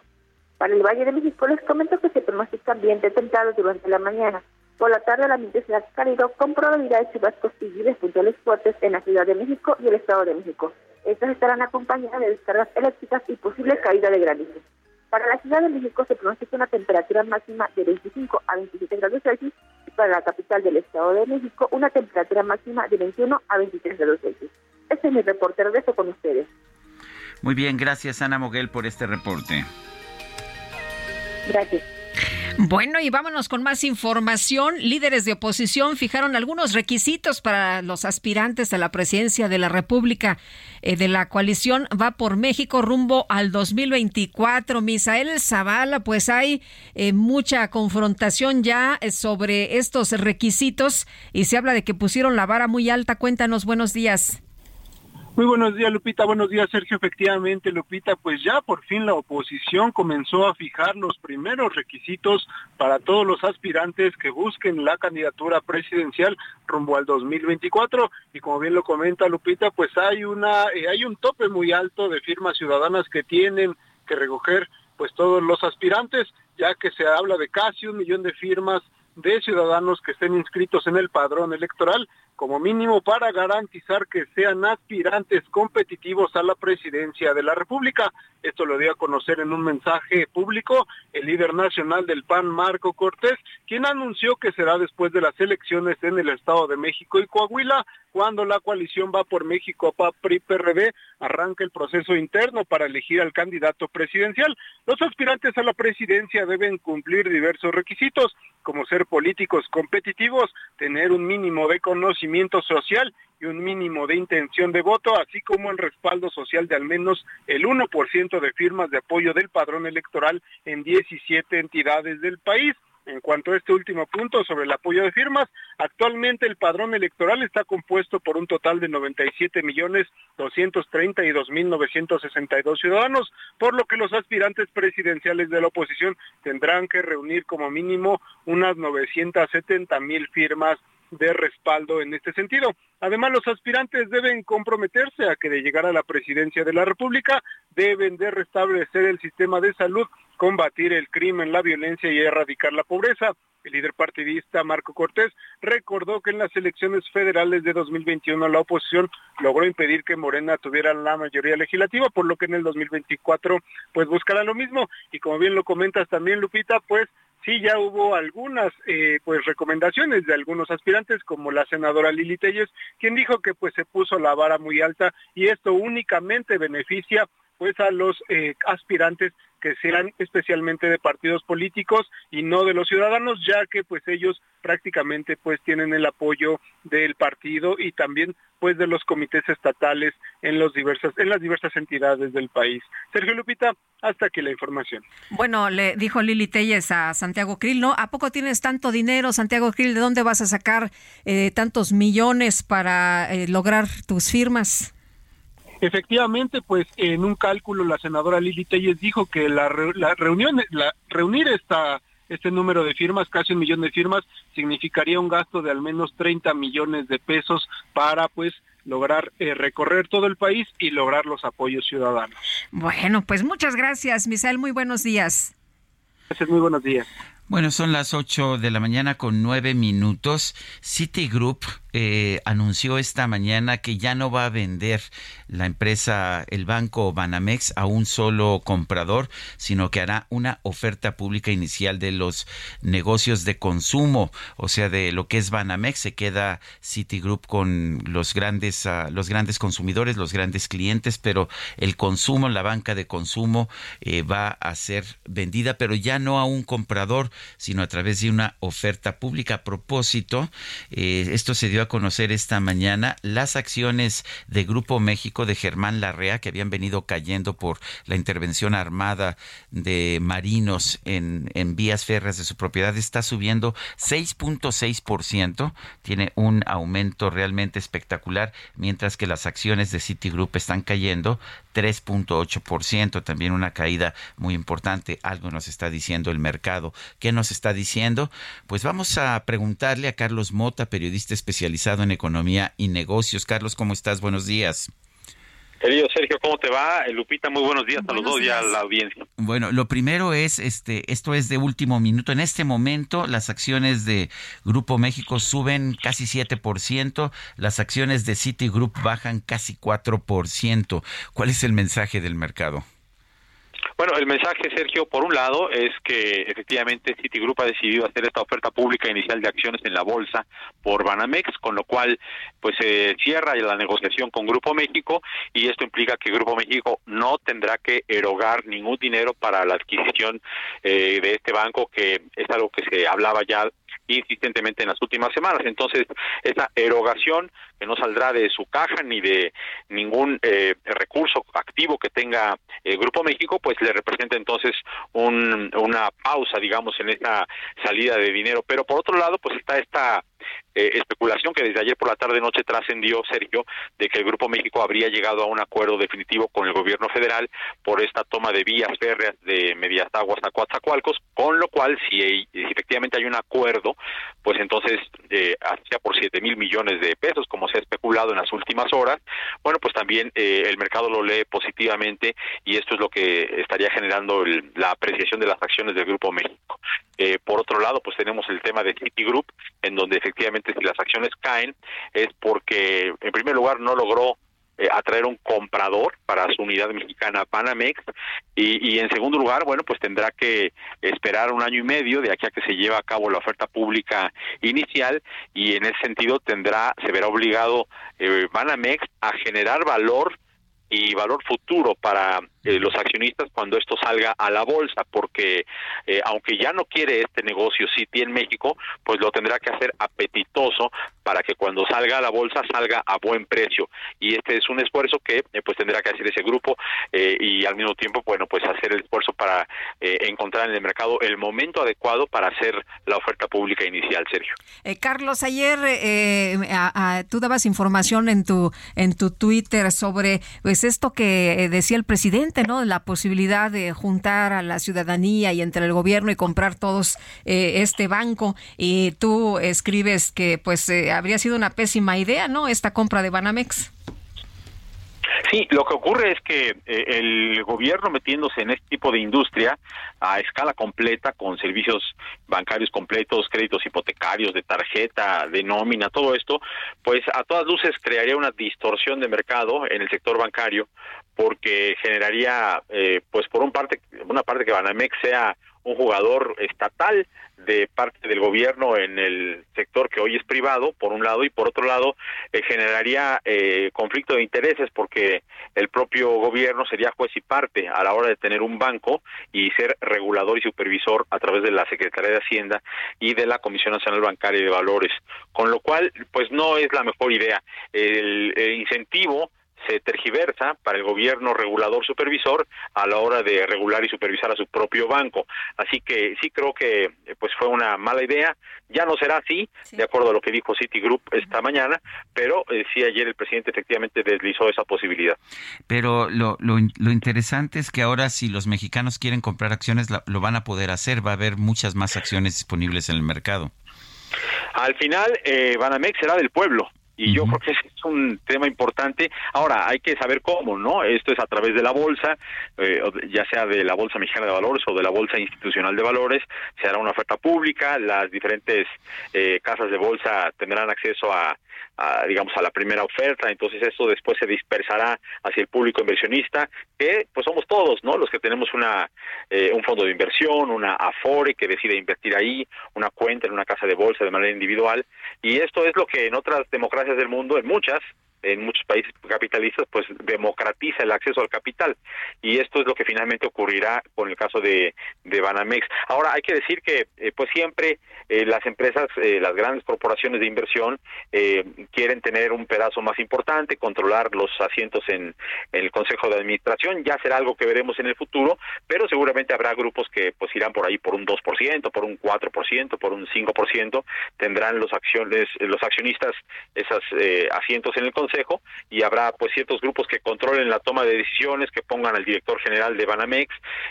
Para el Valle de México les comento que se pronostica ambiente templado durante la mañana. Por la tarde el ambiente será cálido con probabilidad de chubascos y lluvias puntuales fuertes en la Ciudad de México y el Estado de México. Estas estarán acompañadas de descargas eléctricas y posible caída de granizo. Para la Ciudad de México se pronostica una temperatura máxima de 25 a 27 grados Celsius y para la capital del Estado de México una temperatura máxima de 21 a 23 grados Celsius. Este es mi reporte, regreso con ustedes. Muy bien, gracias Ana Moguel por este reporte. Gracias. Bueno, y vámonos con más información. Líderes de oposición fijaron algunos requisitos para los aspirantes a la presidencia de la República de la coalición Va por México rumbo al 2024. Misael Zavala, pues hay mucha confrontación ya sobre estos requisitos y se habla de que pusieron la vara muy alta. Cuéntanos, buenos días. Muy buenos días, Lupita. Buenos días, Sergio. Efectivamente, Lupita, pues ya por fin la oposición comenzó a fijar los primeros requisitos para todos los aspirantes que busquen la candidatura presidencial rumbo al 2024. Y como bien lo comenta Lupita, pues hay un tope muy alto de firmas ciudadanas que tienen que recoger pues todos los aspirantes, ya que se habla de casi 1 millón de firmas de ciudadanos que estén inscritos en el padrón electoral, como mínimo para garantizar que sean aspirantes competitivos a la presidencia de la República. Esto lo dio a conocer en un mensaje público el líder nacional del PAN, Marco Cortés, quien anunció que será después de las elecciones en el Estado de México y Coahuila, cuando la coalición Va por México, PAN-PRI-PRD, arranca el proceso interno para elegir al candidato presidencial. Los aspirantes a la presidencia deben cumplir diversos requisitos, como ser políticos competitivos, tener un mínimo de conocimiento social y un mínimo de intención de voto, así como el respaldo social de al menos el 1% de firmas de apoyo del padrón electoral en 17 entidades del país. En cuanto a este último punto sobre el apoyo de firmas, actualmente el padrón electoral está compuesto por un total de 97.232.962 ciudadanos, por lo que los aspirantes presidenciales de la oposición tendrán que reunir como mínimo unas 970.000 firmas de respaldo en este sentido. Además, los aspirantes deben comprometerse a que de llegar a la presidencia de la República deben de restablecer el sistema de salud, combatir el crimen, la violencia y erradicar la pobreza. El líder partidista Marco Cortés recordó que en las elecciones federales de 2021 la oposición logró impedir que Morena tuviera la mayoría legislativa, por lo que en el 2024 pues buscará lo mismo. Y como bien lo comentas también, Lupita, pues sí, ya hubo algunas recomendaciones de algunos aspirantes, como la senadora Lili Tellez, quien dijo que pues se puso la vara muy alta y esto únicamente beneficia pues a los aspirantes que sean especialmente de partidos políticos y no de los ciudadanos, ya que pues ellos prácticamente pues tienen el apoyo del partido y también pues de los comités estatales en las diversas entidades del país. Sergio, Lupita, hasta aquí la información. Bueno, le dijo Lili Telles a Santiago Krill, ¿no? ¿A poco tienes tanto dinero, Santiago Krill? ¿De dónde vas a sacar tantos millones para lograr tus firmas? Efectivamente, pues en un cálculo la senadora Lili Telles dijo que reunir este número de firmas, casi 1 millón de firmas, significaría un gasto de al menos 30 millones de pesos para pues lograr recorrer todo el país y lograr los apoyos ciudadanos. Bueno, pues muchas gracias, Misael, muy buenos días. Gracias, muy buenos días. Bueno, son las 8:09 a.m. Citigroup anunció esta mañana que ya no va a vender la empresa, el banco Banamex, a un solo comprador, sino que hará una oferta pública inicial de los negocios de consumo, o sea, de lo que es Banamex. Se queda Citigroup con los grandes consumidores, los grandes clientes, pero el consumo, la banca de consumo va a ser vendida, pero ya no a un comprador, sino a través de una oferta pública. A propósito, esto se dio a conocer esta mañana. Las acciones de Grupo México de Germán Larrea, que habían venido cayendo por la intervención armada de marinos en vías férreas de su propiedad, está subiendo 6.6%. Tiene un aumento realmente espectacular, mientras que las acciones de Citigroup están cayendo 3.8%. También una caída muy importante. Algo nos está diciendo el mercado. ¿Qué nos está diciendo? Pues vamos a preguntarle a Carlos Mota, periodista especializado en economía y negocios. Carlos, ¿cómo estás? Buenos días. Querido Sergio, ¿cómo te va? Lupita, muy buenos días a los dos y a la audiencia. Bueno, lo primero es, esto es de último minuto. En este momento, las acciones de Grupo México suben casi 7%, las acciones de Citigroup bajan casi 4%. ¿Cuál es el mensaje del mercado? Bueno, el mensaje, Sergio, por un lado, es que efectivamente Citigroup ha decidido hacer esta oferta pública inicial de acciones en la bolsa por Banamex, con lo cual pues se cierra la negociación con Grupo México, y esto implica que Grupo México no tendrá que erogar ningún dinero para la adquisición de este banco, que es algo que se hablaba ya insistentemente en las últimas semanas. Entonces, esa erogación, que no saldrá de su caja ni de ningún recurso activo que tenga Grupo México, pues le representa entonces una pausa, digamos, en esta salida de dinero. Pero por otro lado, pues está esta especulación que desde ayer por la tarde noche trascendió, Sergio, de que el Grupo México habría llegado a un acuerdo definitivo con el gobierno federal por esta toma de vías férreas de Mediasaguas a Coatzacoalcos, con lo cual si efectivamente hay un acuerdo, pues entonces hacia por 7,000 millones de pesos, como se ha especulado en las últimas horas. Bueno, pues también el mercado lo lee positivamente, y esto es lo que estaría generando la apreciación de las acciones del Grupo México. Por otro lado, pues tenemos el tema de Citigroup, en donde efectivamente si las acciones caen es porque en primer lugar no logró atraer un comprador para su unidad mexicana Banamex, y en segundo lugar, bueno, pues tendrá que esperar 1 año y medio de aquí a que se lleve a cabo la oferta pública inicial, y en ese sentido se verá obligado Banamex a generar valor y valor futuro para los accionistas cuando esto salga a la bolsa, porque aunque ya no quiere este negocio Citi en México, pues lo tendrá que hacer apetitoso para que cuando salga a la bolsa salga a buen precio, y este es un esfuerzo que pues tendrá que hacer ese grupo, y al mismo tiempo, bueno, pues hacer el esfuerzo para encontrar en el mercado el momento adecuado para hacer la oferta pública inicial, Sergio. Carlos, ayer tú dabas información en tu Twitter sobre pues esto que decía el presidente, ¿no? La posibilidad de juntar a la ciudadanía y entre el gobierno y comprar todos este banco, y tú escribes que pues habría sido una pésima idea, ¿no? Esta compra de Banamex. Sí, lo que ocurre es que el gobierno metiéndose en este tipo de industria a escala completa, con servicios bancarios completos, créditos hipotecarios, de tarjeta, de nómina, todo esto, pues a todas luces crearía una distorsión de mercado en el sector bancario, porque generaría, pues por una parte que Banamex sea un jugador estatal de parte del gobierno en el sector que hoy es privado, por un lado, y por otro lado generaría conflicto de intereses, porque el propio gobierno sería juez y parte a la hora de tener un banco y ser regulador y supervisor a través de la Secretaría de Hacienda y de la Comisión Nacional Bancaria y de Valores, con lo cual pues no es la mejor idea. El incentivo se tergiversa para el gobierno regulador supervisor a la hora de regular y supervisar a su propio banco. Así que sí creo que pues fue una mala idea. Ya no será así, sí, de acuerdo a lo que dijo Citigroup esta mañana, pero sí ayer el presidente efectivamente deslizó esa posibilidad. Pero lo interesante es que ahora si los mexicanos quieren comprar acciones lo van a poder hacer, va a haber muchas más acciones disponibles en el mercado. Al final Banamex será del pueblo. Y yo creo que ese es un tema importante. Ahora, hay que saber cómo, ¿no? Esto es a través de la bolsa, ya sea de la Bolsa Mexicana de Valores o de la Bolsa Institucional de Valores. Se hará una oferta pública, las diferentes casas de bolsa tendrán acceso a la primera oferta, entonces eso después se dispersará hacia el público inversionista, que pues somos todos, ¿no? Los que tenemos un fondo de inversión, una Afore que decide invertir ahí, una cuenta en una casa de bolsa de manera individual, y esto es lo que en otras democracias del mundo, en muchos países capitalistas, pues democratiza el acceso al capital, y esto es lo que finalmente ocurrirá con el caso de Banamex. Ahora, hay que decir que pues siempre las empresas, las grandes corporaciones de inversión quieren tener un pedazo más importante, controlar los asientos en el Consejo de Administración, ya será algo que veremos en el futuro, pero seguramente habrá grupos que pues irán por ahí por un 2%, por un 4%, por un 5%, tendrán los accionistas esos asientos en el Consejo, y habrá pues ciertos grupos que controlen la toma de decisiones, que pongan al director general de Banamex,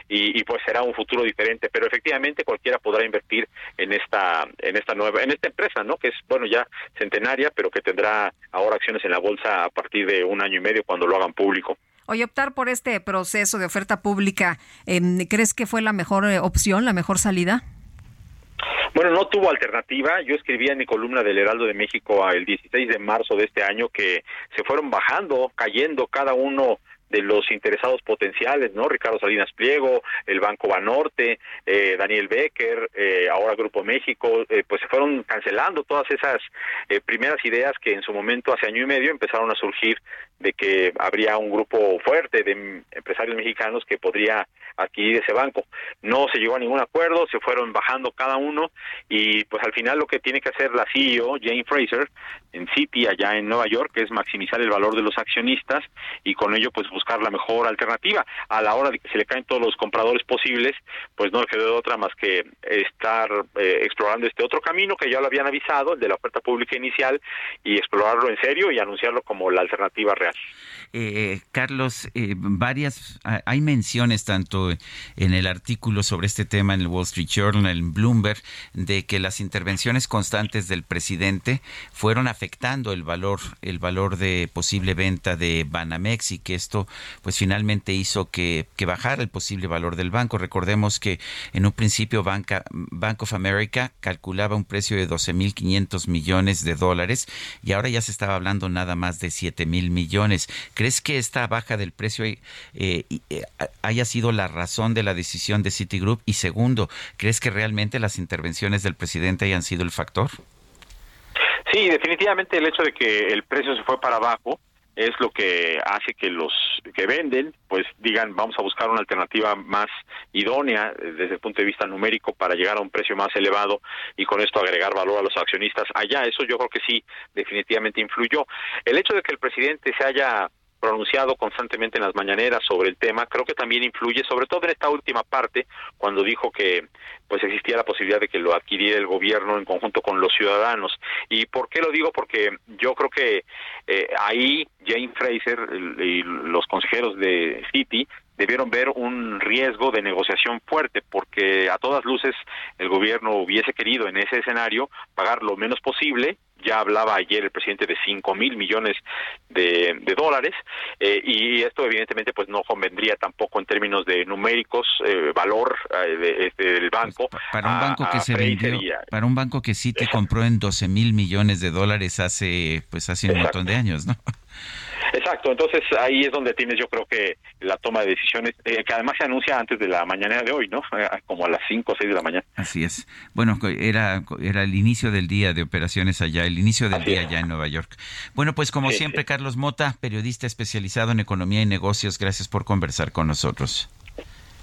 y pues será un futuro diferente, pero efectivamente cualquiera podrá invertir en esta empresa, ¿no? Que es ya centenaria, pero que tendrá ahora acciones en la bolsa a partir de un año y medio cuando lo hagan público. Oye, optar por este proceso de oferta pública, ¿crees que fue la mejor opción, la mejor salida? Bueno, no tuvo alternativa. Yo escribía en mi columna del Heraldo de México el 16 de marzo de este año que se fueron cayendo cada uno de los interesados potenciales, ¿no? Ricardo Salinas Pliego, el Banco Banorte, Daniel Becker, ahora Grupo México, pues se fueron cancelando todas esas primeras ideas que en su momento, hace año y medio, empezaron a surgir de que habría un grupo fuerte de empresarios mexicanos que podría adquirir ese banco. No se llegó a ningún acuerdo, se fueron bajando cada uno, y pues al final lo que tiene que hacer la CEO, Jane Fraser, en Citi, allá en Nueva York, es maximizar el valor de los accionistas y con ello pues buscar la mejor alternativa. A la hora de que se le caen todos los compradores posibles, pues no le quedó otra más que estar explorando este otro camino que ya lo habían avisado, el de la oferta pública inicial, y explorarlo en serio y anunciarlo como la alternativa real. Carlos, hay menciones tanto en el artículo sobre este tema en el Wall Street Journal, en Bloomberg, de que las intervenciones constantes del presidente fueron afectando el valor de posible venta de Banamex, y que esto pues finalmente hizo que bajara el posible valor del banco. Recordemos que en un principio Bank of America calculaba un precio de $12,500 millones de dólares, y ahora ya se estaba hablando nada más de $7,000 millones. ¿Crees que esta baja del precio haya sido la razón de la decisión de Citigroup? Y segundo, ¿crees que realmente las intervenciones del presidente hayan sido el factor? Sí, definitivamente el hecho de que el precio se fue para abajo es lo que hace que los que venden pues digan, vamos a buscar una alternativa más idónea desde el punto de vista numérico para llegar a un precio más elevado y con esto agregar valor a los accionistas allá. Eso yo creo que sí, definitivamente influyó. El hecho de que el presidente se haya pronunciado constantemente en las mañaneras sobre el tema, creo que también influye, sobre todo en esta última parte, cuando dijo que pues existía la posibilidad de que lo adquiriera el gobierno en conjunto con los ciudadanos. ¿Y por qué lo digo? Porque yo creo que ahí Jane Fraser y los consejeros de Citi debieron ver un riesgo de negociación fuerte, porque a todas luces el gobierno hubiese querido en ese escenario pagar lo menos posible. Ya hablaba ayer el presidente de $5,000 millones de dólares, y esto evidentemente pues no convendría tampoco en términos de numéricos, valor del banco. Pues para un banco que se vendió, para un banco que sí te compró en $12,000 millones de dólares hace un montón de años, ¿no? Exacto, entonces ahí es donde tienes, yo creo que la toma de decisiones, que además se anuncia antes de la mañanera de hoy, ¿no? Como a las 5 o 6 de la mañana. Así es. Bueno, era el inicio del día de operaciones allá, el inicio del día allá en Nueva York. Bueno, pues como siempre, Carlos Mota, periodista especializado en economía y negocios, gracias por conversar con nosotros.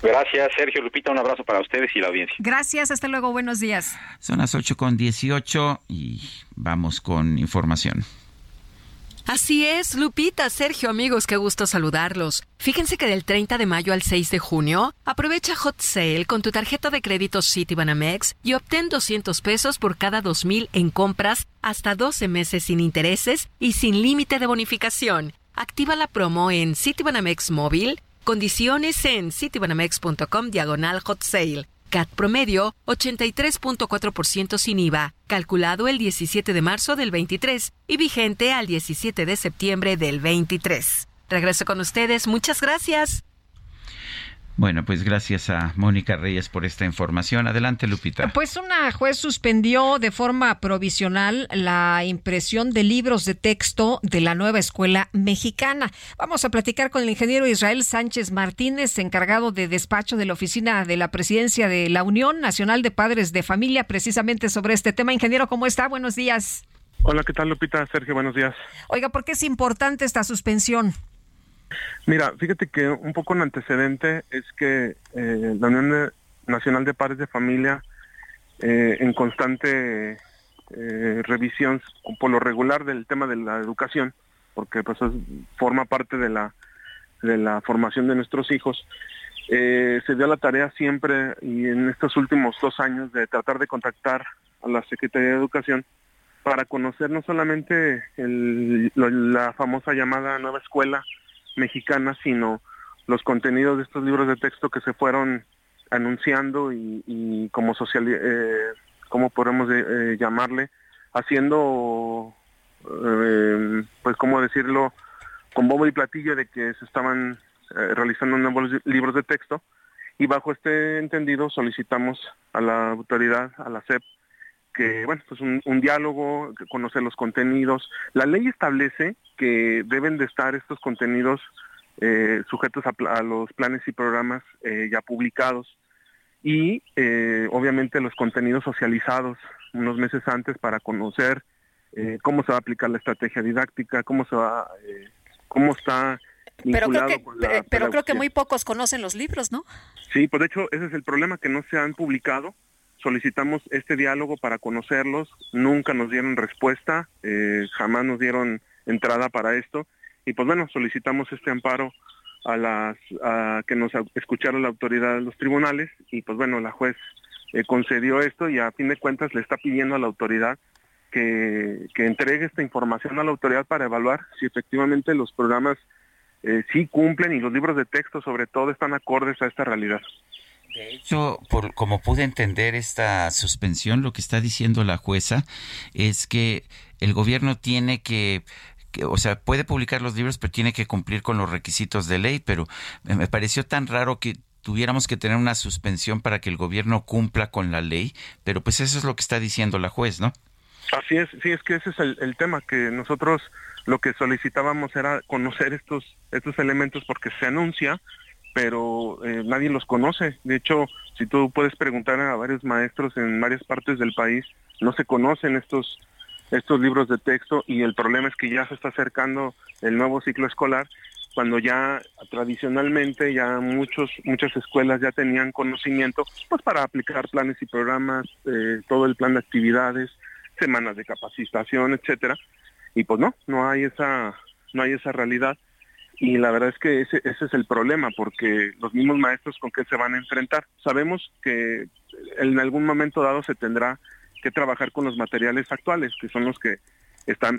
Gracias, Sergio, Lupita, un abrazo para ustedes y la audiencia. Gracias, hasta luego, buenos días. Son las 8:18 y vamos con información. Así es, Lupita, Sergio, amigos, qué gusto saludarlos. Fíjense que del 30 de mayo al 6 de junio, aprovecha Hot Sale con tu tarjeta de crédito Citi Banamex y obtén $200 por cada 2,000 en compras hasta 12 meses sin intereses y sin límite de bonificación. Activa la promo en Citi Banamex Móvil. Condiciones en citibanamex.com/Hot Sale. CAT promedio 83.4% sin IVA, calculado el 17 de marzo del 23 y vigente al 17 de septiembre del 23. Regreso con ustedes, muchas gracias. Bueno, pues gracias a Mónica Reyes por esta información. Adelante, Lupita. Pues una juez suspendió de forma provisional la impresión de libros de texto de la Nueva Escuela Mexicana. Vamos a platicar con el ingeniero Israel Sánchez Martínez, encargado de despacho de la Oficina de la Presidencia de la Unión Nacional de Padres de Familia, precisamente sobre este tema. Ingeniero, ¿cómo está? Buenos días. Hola, ¿qué tal, Lupita? Sergio, buenos días. Oiga, ¿por qué es importante esta suspensión? Mira, fíjate que un poco un antecedente es que la Unión Nacional de Padres de Familia, en constante revisión por lo regular del tema de la educación, porque pues forma parte de la formación de nuestros hijos, se dio la tarea siempre y en estos últimos 2 años de tratar de contactar a la Secretaría de Educación para conocer no solamente la famosa llamada Nueva Escuela Mexicana, sino los contenidos de estos libros de texto que se fueron anunciando y como social, como podemos llamarle, haciendo, pues cómo decirlo, con bombo y platillo de que se estaban realizando nuevos libros de texto, y bajo este entendido solicitamos a la autoridad, a la SEP, que bueno, pues un diálogo, conocer los contenidos. La ley establece que deben de estar estos contenidos sujetos a los planes y programas ya publicados y obviamente los contenidos socializados unos meses antes para conocer cómo se va a aplicar la estrategia didáctica, cómo está vinculado con la pedagogía. Pero creo que muy pocos conocen los libros, ¿no? Sí, pues de hecho ese es el problema, que no se han publicado. Solicitamos este diálogo para conocerlos, nunca nos dieron respuesta, jamás nos dieron entrada para esto, y pues bueno, solicitamos este amparo a que nos escuchara la autoridad de los tribunales, y pues bueno, la juez concedió esto, y a fin de cuentas le está pidiendo a la autoridad que entregue esta información a la autoridad para evaluar si efectivamente los programas sí cumplen y los libros de texto sobre todo están acordes a esta realidad. De hecho, como pude entender esta suspensión, lo que está diciendo la jueza es que el gobierno tiene que, o sea, puede publicar los libros, pero tiene que cumplir con los requisitos de ley, pero me pareció tan raro que tuviéramos que tener una suspensión para que el gobierno cumpla con la ley, pero pues eso es lo que está diciendo la juez, ¿no? Así es, sí, es que ese es el tema, que nosotros lo que solicitábamos era conocer estos elementos porque se anuncia, pero nadie los conoce. De hecho, si tú puedes preguntar a varios maestros en varias partes del país, no se conocen estos libros de texto, y el problema es que ya se está acercando el nuevo ciclo escolar, cuando ya tradicionalmente ya muchas escuelas ya tenían conocimiento pues para aplicar planes y programas, todo el plan de actividades, semanas de capacitación, etcétera, y pues no hay esa realidad. Y la verdad es que ese es el problema, porque los mismos maestros con qué se van a enfrentar. Sabemos que en algún momento dado se tendrá que trabajar con los materiales actuales, que son los que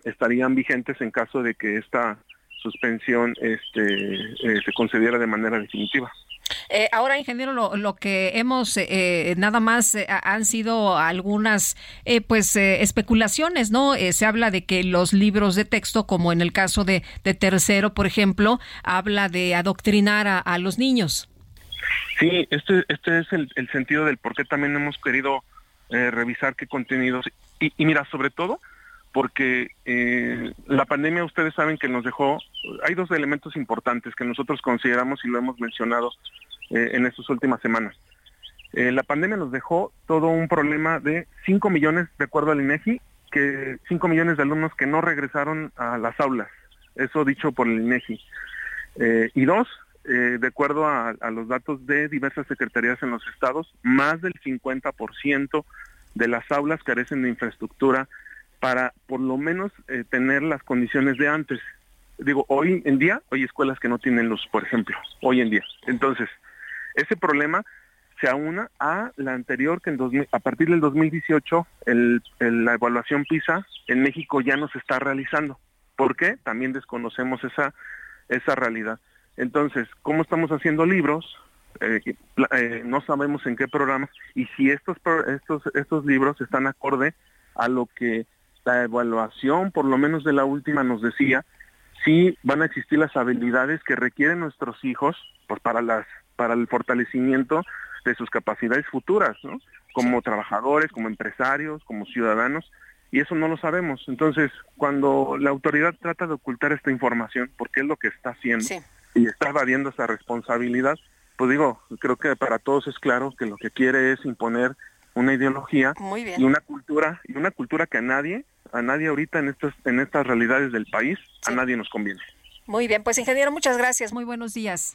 estarían vigentes en caso de que esta suspensión se concediera de manera definitiva. Ahora, ingeniero, lo que hemos nada más han sido algunas especulaciones, ¿no? Se habla de que los libros de texto, como en el caso de tercero, por ejemplo, habla de adoctrinar a los niños. Sí, este es el sentido del por qué también hemos querido revisar qué contenidos. Y mira, sobre todo, porque la pandemia, ustedes saben que nos dejó, hay dos elementos importantes que nosotros consideramos y lo hemos mencionado en estas últimas semanas. La pandemia nos dejó todo un problema de 5 millones, de acuerdo al INEGI, que 5 millones de alumnos que no regresaron a las aulas, eso dicho por el INEGI. Y dos, de acuerdo a los datos de diversas secretarías en los estados, más del 50% de las aulas carecen de infraestructura para por lo menos tener las condiciones de antes. Digo, hoy en día, hay escuelas que no tienen luz, por ejemplo, hoy en día. Entonces, ese problema se aúna a la anterior, que a partir del 2018 la evaluación PISA en México ya no se está realizando. ¿Por qué? También desconocemos esa realidad. Entonces, ¿cómo estamos haciendo libros? No sabemos en qué programas y si estos libros están acorde a lo que la evaluación, por lo menos de la última, nos decía, si van a existir las habilidades que requieren nuestros hijos para el fortalecimiento de sus capacidades futuras, ¿no? Como trabajadores, como empresarios, como ciudadanos, y eso no lo sabemos. Entonces, cuando la autoridad trata de ocultar esta información, porque es lo que está haciendo, sí, y está evadiendo esa responsabilidad, pues digo, creo que para todos es claro que lo que quiere es imponer una ideología y una cultura que a nadie ahorita en estas realidades del país, sí, a nadie nos conviene. Muy bien, pues ingeniero, muchas gracias, muy buenos días.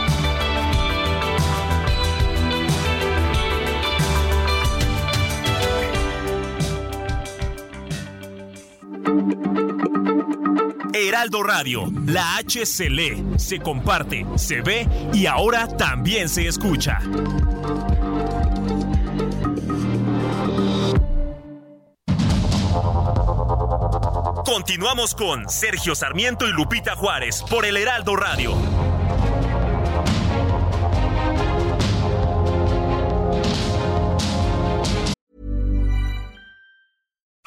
Heraldo Radio, la H se lee, se comparte, se ve y ahora también se escucha. Continuamos con Sergio Sarmiento y Lupita Juárez por el Heraldo Radio.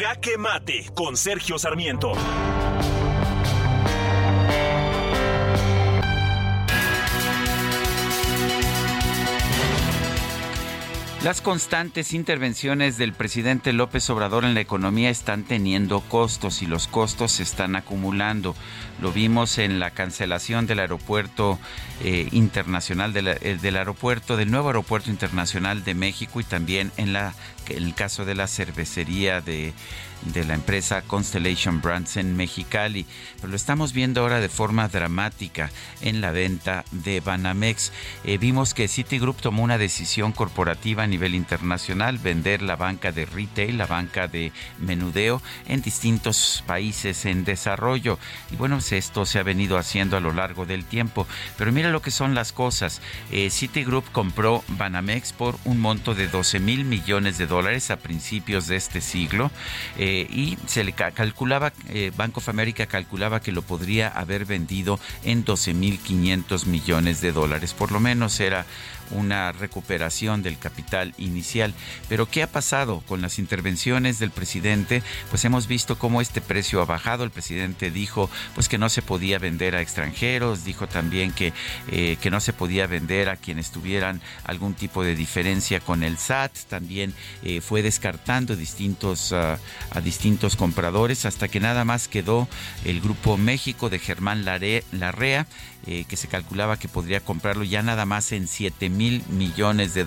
Jaque Mate con Sergio Sarmiento. Las constantes intervenciones del presidente López Obrador en la economía están teniendo costos y los costos se están acumulando. Lo vimos en la cancelación del aeropuerto internacional, del nuevo aeropuerto internacional de México y también en el caso de la cervecería de la empresa Constellation Brands en Mexicali, pero lo estamos viendo ahora de forma dramática en la venta de Banamex. Vimos que Citigroup tomó una decisión corporativa a nivel internacional, vender la banca de retail, la banca de menudeo en distintos países en desarrollo. Y bueno, esto se ha venido haciendo a lo largo del tiempo, pero mira lo que son las cosas. Citigroup compró Banamex por un monto de $12,000 millones a principios de este siglo. Y se le calculaba, Bank of America calculaba que lo podría haber vendido en $12,500 millones, por lo menos era una recuperación del capital inicial. Pero ¿qué ha pasado con las intervenciones del presidente? Pues hemos visto cómo este precio ha bajado. El presidente dijo pues que no se podía vender a extranjeros, dijo también que no se podía vender a quienes tuvieran algún tipo de diferencia con el SAT, también fue descartando a distintos compradores hasta que nada más quedó el Grupo México de Germán Larrea, que se calculaba que podría comprarlo ya nada más en $7,000 millones,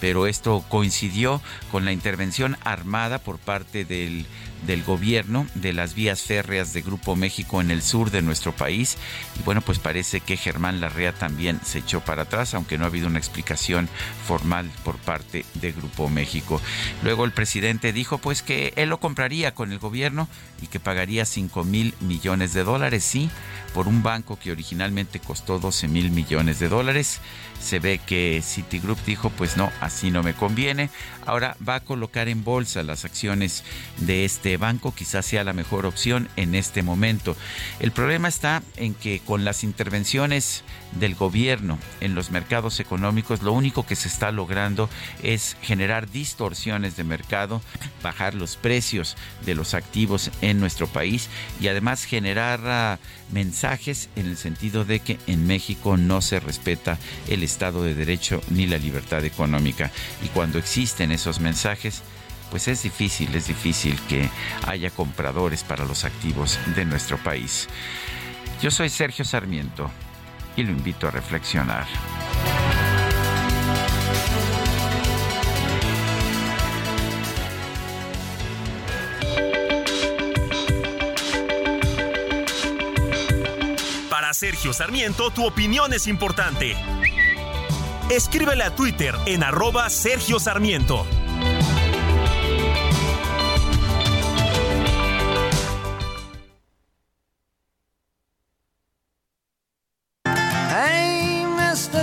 pero esto coincidió con la intervención armada por parte del del gobierno de las vías férreas de Grupo México en el sur de nuestro país. Y bueno, pues parece que Germán Larrea también se echó para atrás, aunque no ha habido una explicación formal por parte de Grupo México. Luego el presidente dijo pues que él lo compraría con el gobierno y que pagaría $5,000 millones, sí, por un banco que originalmente costó $12,000 millones. Se ve que Citigroup dijo pues no, así no me conviene. Ahora va a colocar en bolsa las acciones de este banco, quizás sea la mejor opción en este momento. El problema está en que con las intervenciones del gobierno en los mercados económicos, lo único que se está logrando es generar distorsiones de mercado, bajar los precios de los activos en nuestro país y además generar mensajes en el sentido de que en México no se respeta el Estado de Derecho ni la libertad económica. Y cuando existen esos mensajes, pues es difícil que haya compradores para los activos de nuestro país. Yo soy Sergio Sarmiento y lo invito a reflexionar. Para Sergio Sarmiento, tu opinión es importante. Escríbele a Twitter en @SergioSarmiento.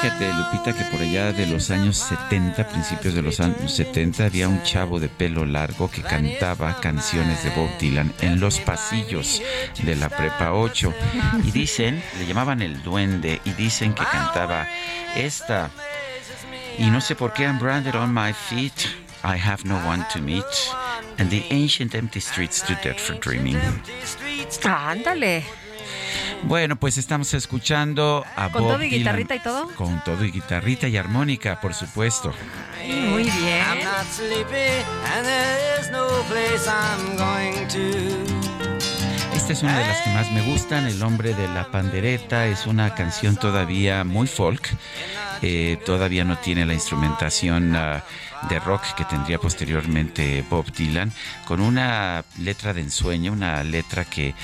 Fíjate, Lupita, que por allá de los años 70, principios de los años 70, había un chavo de pelo largo que cantaba canciones de Bob Dylan en los pasillos de la Prepa 8. Y dicen, le llamaban el Duende, y dicen que cantaba esta. Y no sé por qué, I'm branded on my feet, I have no one to meet, and the ancient empty streets too dead for dreaming. ¡Ándale! Bueno, pues estamos escuchando a Bob Dylan. ¿Con todo y guitarrita y todo? Con todo y guitarrita y armónica, por supuesto. Muy bien. I'm not sleepy and there is no place I'm going to. Esta es una de las que más me gustan, El hombre de la pandereta. Es una canción todavía muy folk. Todavía no tiene la instrumentación de rock que tendría posteriormente Bob Dylan, con una letra de ensueño, una letra que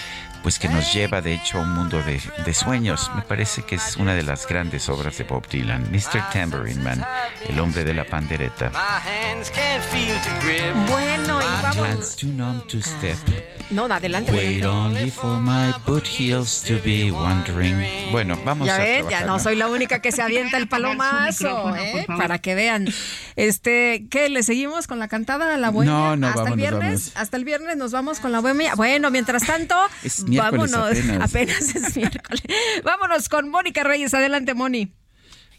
pues que nos lleva de hecho a un mundo de sueños. Me parece que es una de las grandes obras de Bob Dylan, Mr. Tambourine Man, el hombre de la pandereta. Bueno, y vamos. No, adelante. Wait only for my boot heels to be wandering. Bueno, vamos a trabajar. Ya no soy la única que se avienta el palomazo, para que vean. ¿Qué? ¿Le seguimos con la cantada de la bohemia? No, hasta vámonos, el viernes. Vamos. Hasta el viernes nos vamos con la bohemia. Bueno, mientras tanto... vámonos, apenas es miércoles. Vámonos con Mónica Reyes. Adelante, Moni.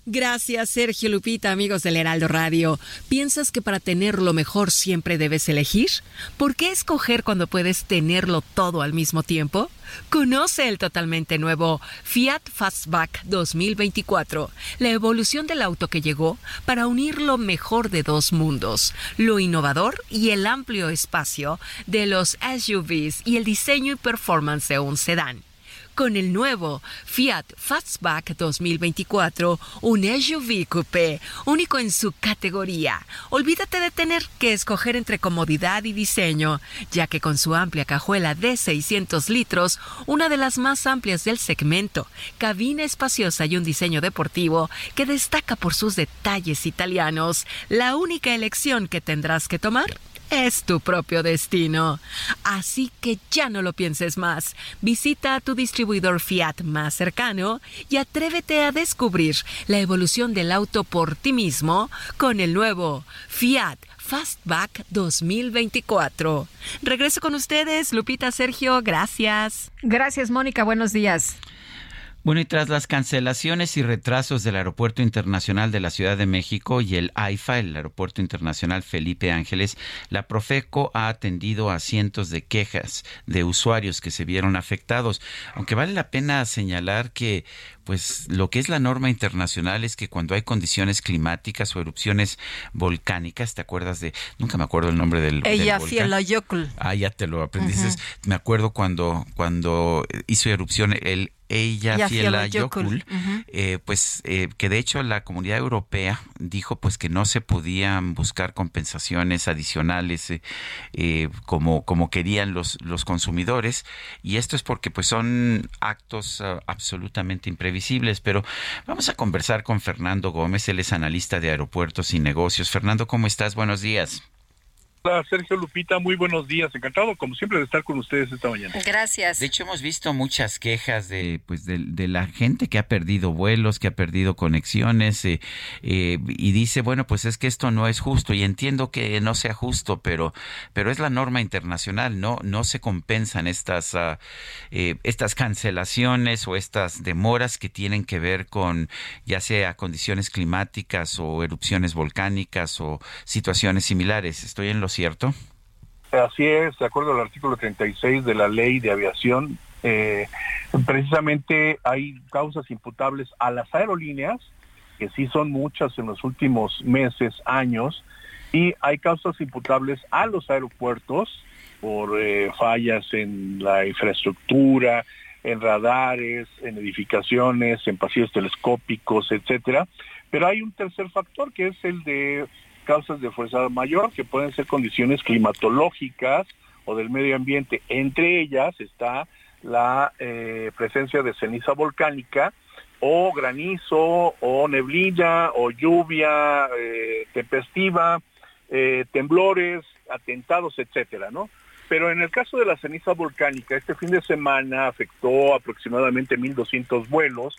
Gracias, Sergio, Lupita, amigos del Heraldo Radio. ¿Piensas que para tener lo mejor siempre debes elegir? ¿Por qué escoger cuando puedes tenerlo todo al mismo tiempo? Conoce el totalmente nuevo Fiat Fastback 2024, la evolución del auto que llegó para unir lo mejor de dos mundos, lo innovador y el amplio espacio de los SUVs y el diseño y performance de un sedán. Con el nuevo Fiat Fastback 2024, un SUV coupé, único en su categoría. Olvídate de tener que escoger entre comodidad y diseño, ya que con su amplia cajuela de 600 litros, una de las más amplias del segmento, cabina espaciosa y un diseño deportivo que destaca por sus detalles italianos, la única elección que tendrás que tomar es tu propio destino. Así que ya no lo pienses más. Visita a tu distribuidor Fiat más cercano y atrévete a descubrir la evolución del auto por ti mismo con el nuevo Fiat Fastback 2024. Regreso con ustedes, Lupita, Sergio, gracias. Gracias, Mónica, buenos días. Bueno, y tras las cancelaciones y retrasos del Aeropuerto Internacional de la Ciudad de México y el AIFA, el Aeropuerto Internacional Felipe Ángeles, la Profeco ha atendido a cientos de quejas de usuarios que se vieron afectados. Aunque vale la pena señalar que pues lo que es la norma internacional es que cuando hay condiciones climáticas o erupciones volcánicas, ¿te acuerdas de...? Nunca me acuerdo el nombre del volcán. Ah, ya te lo aprendiste. Uh-huh. Me acuerdo cuando hizo erupción el Eyjafjallajökull, que de hecho la Comunidad Europea dijo pues que no se podían buscar compensaciones adicionales como querían los consumidores, y esto es porque pues son actos absolutamente imprevisibles. Pero vamos a conversar con Fernando Gómez, él es analista de aeropuertos y negocios. Fernando, ¿cómo estás? Buenos días. Hola Sergio, Lupita, muy buenos días, encantado como siempre de estar con ustedes esta mañana. Gracias. De hecho hemos visto muchas quejas de la gente que ha perdido vuelos, que ha perdido conexiones y dice, bueno, pues es que esto no es justo, y entiendo que no sea justo, pero es la norma internacional, no se compensan estas cancelaciones o estas demoras que tienen que ver con ya sea condiciones climáticas o erupciones volcánicas o situaciones similares. ¿Estoy en los cierto? Así es, de acuerdo al artículo 36 de la Ley de Aviación, precisamente hay causas imputables a las aerolíneas, que sí son muchas en los últimos meses, años, y hay causas imputables a los aeropuertos por fallas en la infraestructura, en radares, en edificaciones, en pasillos telescópicos, etcétera. Pero hay un tercer factor que es el de causas de fuerza mayor, que pueden ser condiciones climatológicas o del medio ambiente. Entre ellas está la presencia de ceniza volcánica o granizo o neblina o lluvia tempestiva, temblores, atentados, etcétera, ¿no? Pero en el caso de la ceniza volcánica, este fin de semana afectó aproximadamente 1,200 vuelos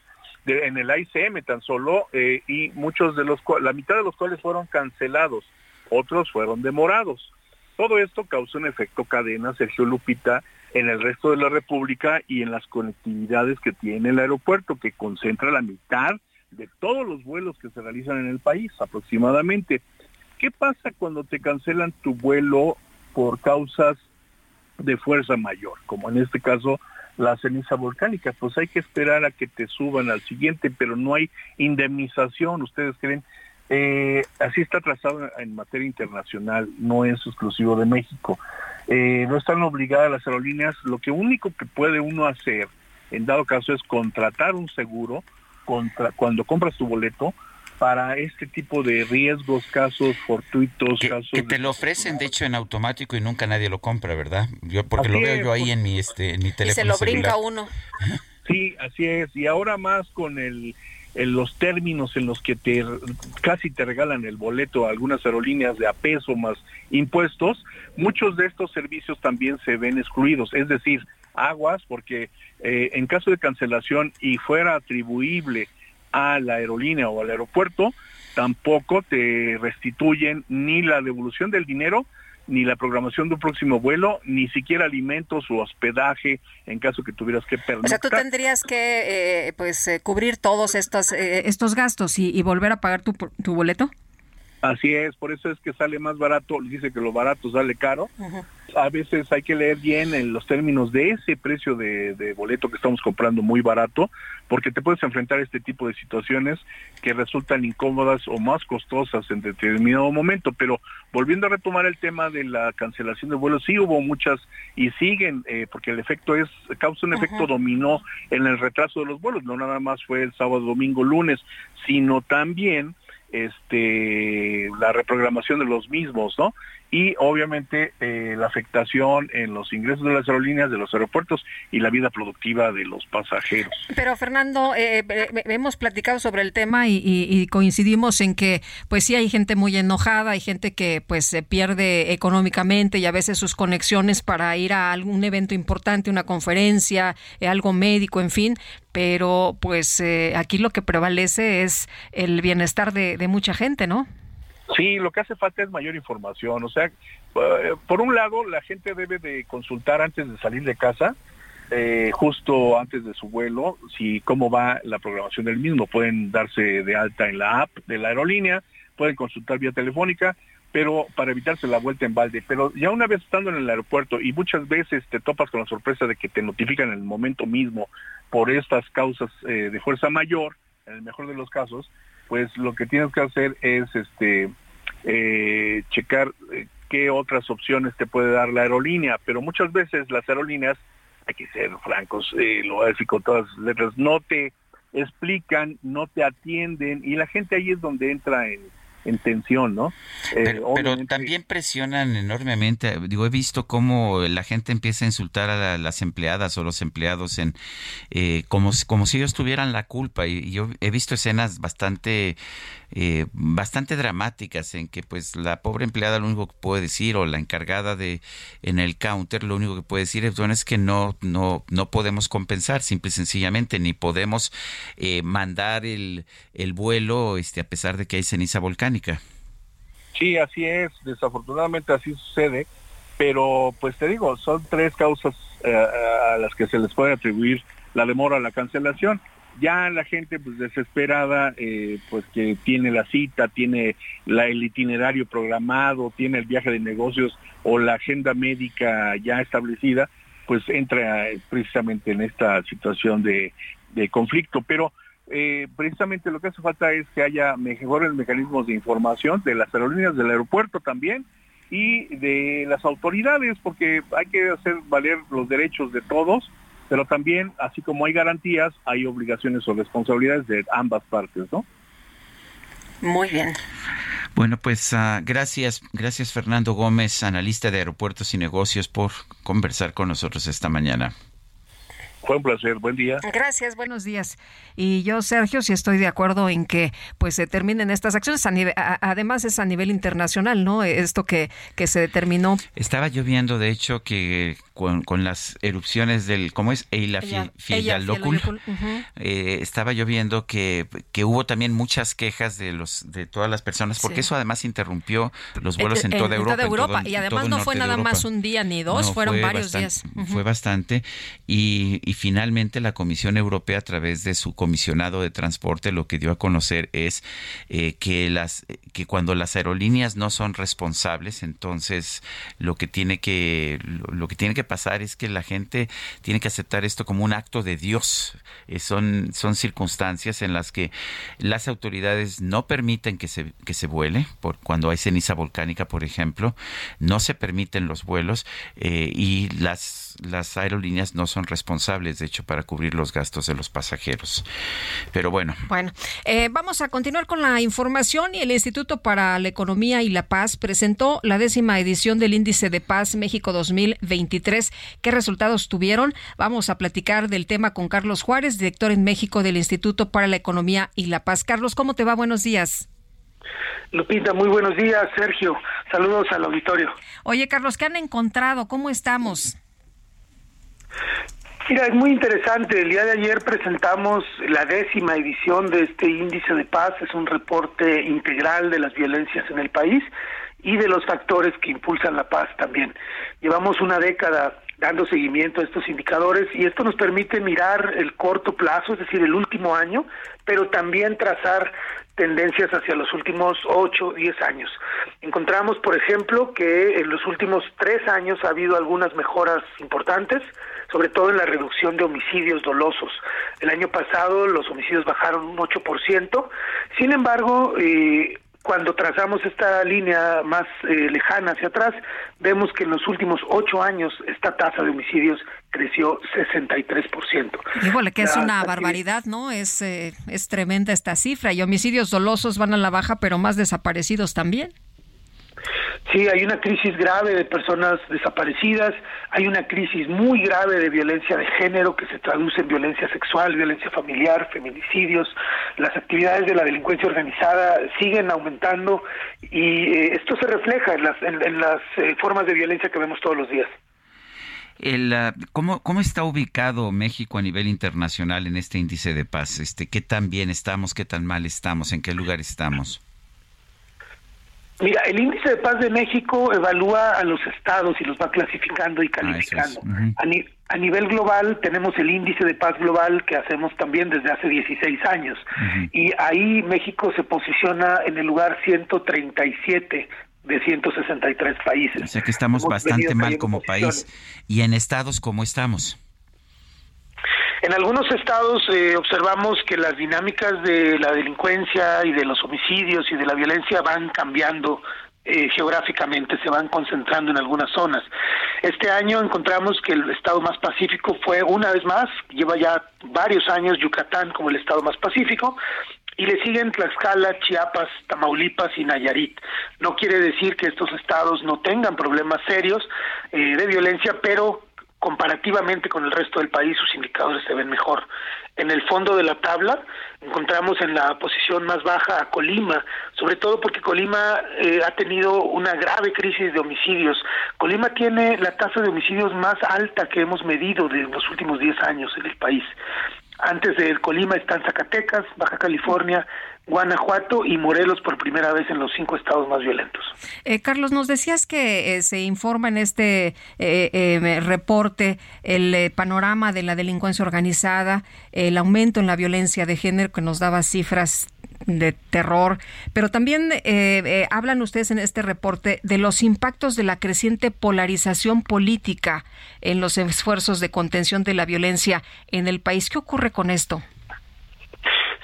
en el AICM tan solo, y muchos de los cuales, la mitad de los cuales fueron cancelados, otros fueron demorados. Todo esto causó un efecto cadena, Sergio, Lupita, en el resto de la República y en las conectividades que tiene el aeropuerto, que concentra la mitad de todos los vuelos que se realizan en el país, aproximadamente. ¿Qué pasa cuando te cancelan tu vuelo por causas de fuerza mayor, como en este caso la ceniza volcánica? Pues hay que esperar a que te suban al siguiente, pero no hay indemnización. Ustedes creen, así está trazado en materia internacional, no es exclusivo de México. No están obligadas las aerolíneas. Lo que único que puede uno hacer, en dado caso, es contratar un seguro cuando compras tu boleto, para este tipo de riesgos, casos fortuitos, casos que te lo ofrecen de hecho en automático y nunca nadie lo compra, ¿verdad? Yo porque así lo veo yo ahí en mi teléfono y se lo celular. Brinca uno. Sí, así es. Y ahora más con los términos en los que casi te regalan el boleto a algunas aerolíneas de a peso más impuestos, muchos de estos servicios también se ven excluidos, es decir, aguas, porque en caso de cancelación y fuera atribuible a la aerolínea o al aeropuerto, tampoco te restituyen ni la devolución del dinero, ni la programación de un próximo vuelo, ni siquiera alimentos o hospedaje en caso que tuvieras que pernoctar. O sea, tú tendrías que cubrir todos estos gastos y volver a pagar tu boleto. Así es, por eso es que sale más barato, dice que lo barato sale caro. Uh-huh. A veces hay que leer bien en los términos de ese precio de boleto que estamos comprando muy barato, porque te puedes enfrentar a este tipo de situaciones que resultan incómodas o más costosas en determinado momento. Pero volviendo a retomar el tema de la cancelación de vuelos, sí hubo muchas y siguen, porque el efecto causa un efecto dominó en el retraso de los vuelos. No nada más fue el sábado, domingo, lunes, sino también la reprogramación de los mismos, ¿no? Y obviamente la afectación en los ingresos de las aerolíneas, de los aeropuertos y la vida productiva de los pasajeros. Pero Fernando, hemos platicado sobre el tema y coincidimos en que pues sí hay gente muy enojada, hay gente que pues se pierde económicamente y a veces sus conexiones para ir a algún evento importante, una conferencia, algo médico, en fin, pero pues aquí lo que prevalece es el bienestar de mucha gente, ¿no? Sí, lo que hace falta es mayor información. O sea, por un lado, la gente debe de consultar antes de salir de casa justo antes de su vuelo, si cómo va la programación del mismo. Pueden darse de alta en la app de la aerolínea, pueden consultar vía telefónica, pero para evitarse la vuelta en balde. Pero ya una vez estando en el aeropuerto, y muchas veces te topas con la sorpresa de que te notifican en el momento mismo por estas causas de fuerza mayor, en el mejor de los casos, pues lo que tienes que hacer es checar qué otras opciones te puede dar la aerolínea. Pero muchas veces las aerolíneas, hay que ser francos, lo voy a decir con todas las letras, no te explican, no te atienden, y la gente ahí es donde entra en tensión, ¿no? Pero también presionan enormemente. Digo, he visto cómo la gente empieza a insultar a las empleadas o los empleados como si ellos tuvieran la culpa. Y yo he visto escenas bastante dramáticas en que pues la pobre empleada lo único que puede decir, o la encargada en el counter, lo único que puede decir es que no podemos compensar, simple y sencillamente, ni podemos mandar el vuelo a pesar de que hay ceniza volcánica. Sí, así es, desafortunadamente así sucede, pero pues te digo, son tres causas a las que se les puede atribuir la demora, la cancelación. Ya la gente pues desesperada, pues que tiene la cita, tiene el itinerario programado, tiene el viaje de negocios o la agenda médica ya establecida, pues entra precisamente en esta situación de conflicto. Pero precisamente lo que hace falta es que haya mejores mecanismos de información de las aerolíneas, del aeropuerto también, y de las autoridades, porque hay que hacer valer los derechos de todos. Pero también, así como hay garantías, hay obligaciones o responsabilidades de ambas partes, ¿no? Muy bien. Bueno, pues gracias Fernando Gómez, analista de Aeropuertos y Negocios, por conversar con nosotros esta mañana. Fue un placer, buen día. Gracias, buenos días. Y yo, Sergio, sí estoy de acuerdo en que pues se terminen estas acciones. Además es a nivel internacional, ¿no? Esto que se determinó. Estaba yo viendo, de hecho, que con las erupciones del, ¿cómo es? Eyjafjallajökull. Uh-huh. Estaba yo viendo que hubo también muchas quejas de todas las personas, porque sí, eso además interrumpió los vuelos en toda Europa. En todo, y además no fue nada más un día ni dos, no, fueron varios días. Uh-huh. Fue bastante. Y finalmente la Comisión Europea, a través de su comisionado de transporte, lo que dio a conocer es que cuando las aerolíneas no son responsables, entonces lo que tiene que pasar es que la gente tiene que aceptar esto como un acto de Dios. Son circunstancias en las que las autoridades no permiten que se vuele, por cuando hay ceniza volcánica, por ejemplo, no se permiten los vuelos, y las aerolíneas no son responsables, de hecho, para cubrir los gastos de los pasajeros. Pero bueno. Bueno, vamos a continuar con la información. Y el Instituto para la Economía y la Paz presentó la 10ª edición del Índice de Paz México 2023. ¿Qué resultados tuvieron? Vamos a platicar del tema con Carlos Juárez, director en México del Instituto para la Economía y la Paz. Carlos, ¿cómo te va? Buenos días. Lupita, muy buenos días. Sergio, saludos al auditorio. Oye, Carlos, ¿qué han encontrado? ¿Cómo estamos? Mira, es muy interesante. El día de ayer presentamos la 10ª edición de este Índice de Paz. Es un reporte integral de las violencias en el país y de los factores que impulsan la paz también. Llevamos una década dando seguimiento a estos indicadores, y esto nos permite mirar el corto plazo, es decir, el último año, pero también trazar tendencias hacia los últimos 8-10 años. Encontramos, por ejemplo, que en los últimos 3 años ha habido algunas mejoras importantes, sobre todo en la reducción de homicidios dolosos. El año pasado los homicidios bajaron un 8%, sin embargo, cuando trazamos esta línea más lejana hacia atrás, vemos que en los últimos 8 años esta tasa de homicidios creció 63%. Híjole, que es una barbaridad, ¿no? Es tremenda esta cifra, y homicidios dolosos van a la baja, pero más desaparecidos también. Sí, hay una crisis grave de personas desaparecidas, hay una crisis muy grave de violencia de género que se traduce en violencia sexual, violencia familiar, feminicidios. Las actividades de la delincuencia organizada siguen aumentando, y esto se refleja en las formas de violencia que vemos todos los días. ¿Cómo está ubicado México a nivel internacional en este índice de paz? ¿Qué tan bien estamos? ¿Qué tan mal estamos? ¿En qué lugar estamos? Mira, el Índice de Paz de México evalúa a los estados y los va clasificando y calificando. A nivel global tenemos el Índice de Paz Global que hacemos también desde hace 16 años. Uh-huh. Y ahí México se posiciona en el lugar 137 de 163 países. O sea que estamos bastante mal como país. ¿Y en estados cómo estamos? En algunos estados observamos que las dinámicas de la delincuencia y de los homicidios y de la violencia van cambiando geográficamente, se van concentrando en algunas zonas. Este año encontramos que el estado más pacífico fue una vez más, lleva ya varios años Yucatán como el estado más pacífico, y le siguen Tlaxcala, Chiapas, Tamaulipas y Nayarit. No quiere decir que estos estados no tengan problemas serios de violencia, pero comparativamente con el resto del país, sus indicadores se ven mejor. En el fondo de la tabla, encontramos en la posición más baja a Colima, sobre todo porque Colima ha tenido una grave crisis de homicidios. Colima tiene la tasa de homicidios más alta que hemos medido de los últimos 10 años en el país. Antes de Colima están Zacatecas, Baja California, Guanajuato y Morelos por primera vez en los 5 estados más violentos. Carlos, nos decías que se informa en este reporte el panorama de la delincuencia organizada, el aumento en la violencia de género que nos daba cifras de terror, pero también hablan ustedes en este reporte de los impactos de la creciente polarización política en los esfuerzos de contención de la violencia en el país. ¿Qué ocurre con esto?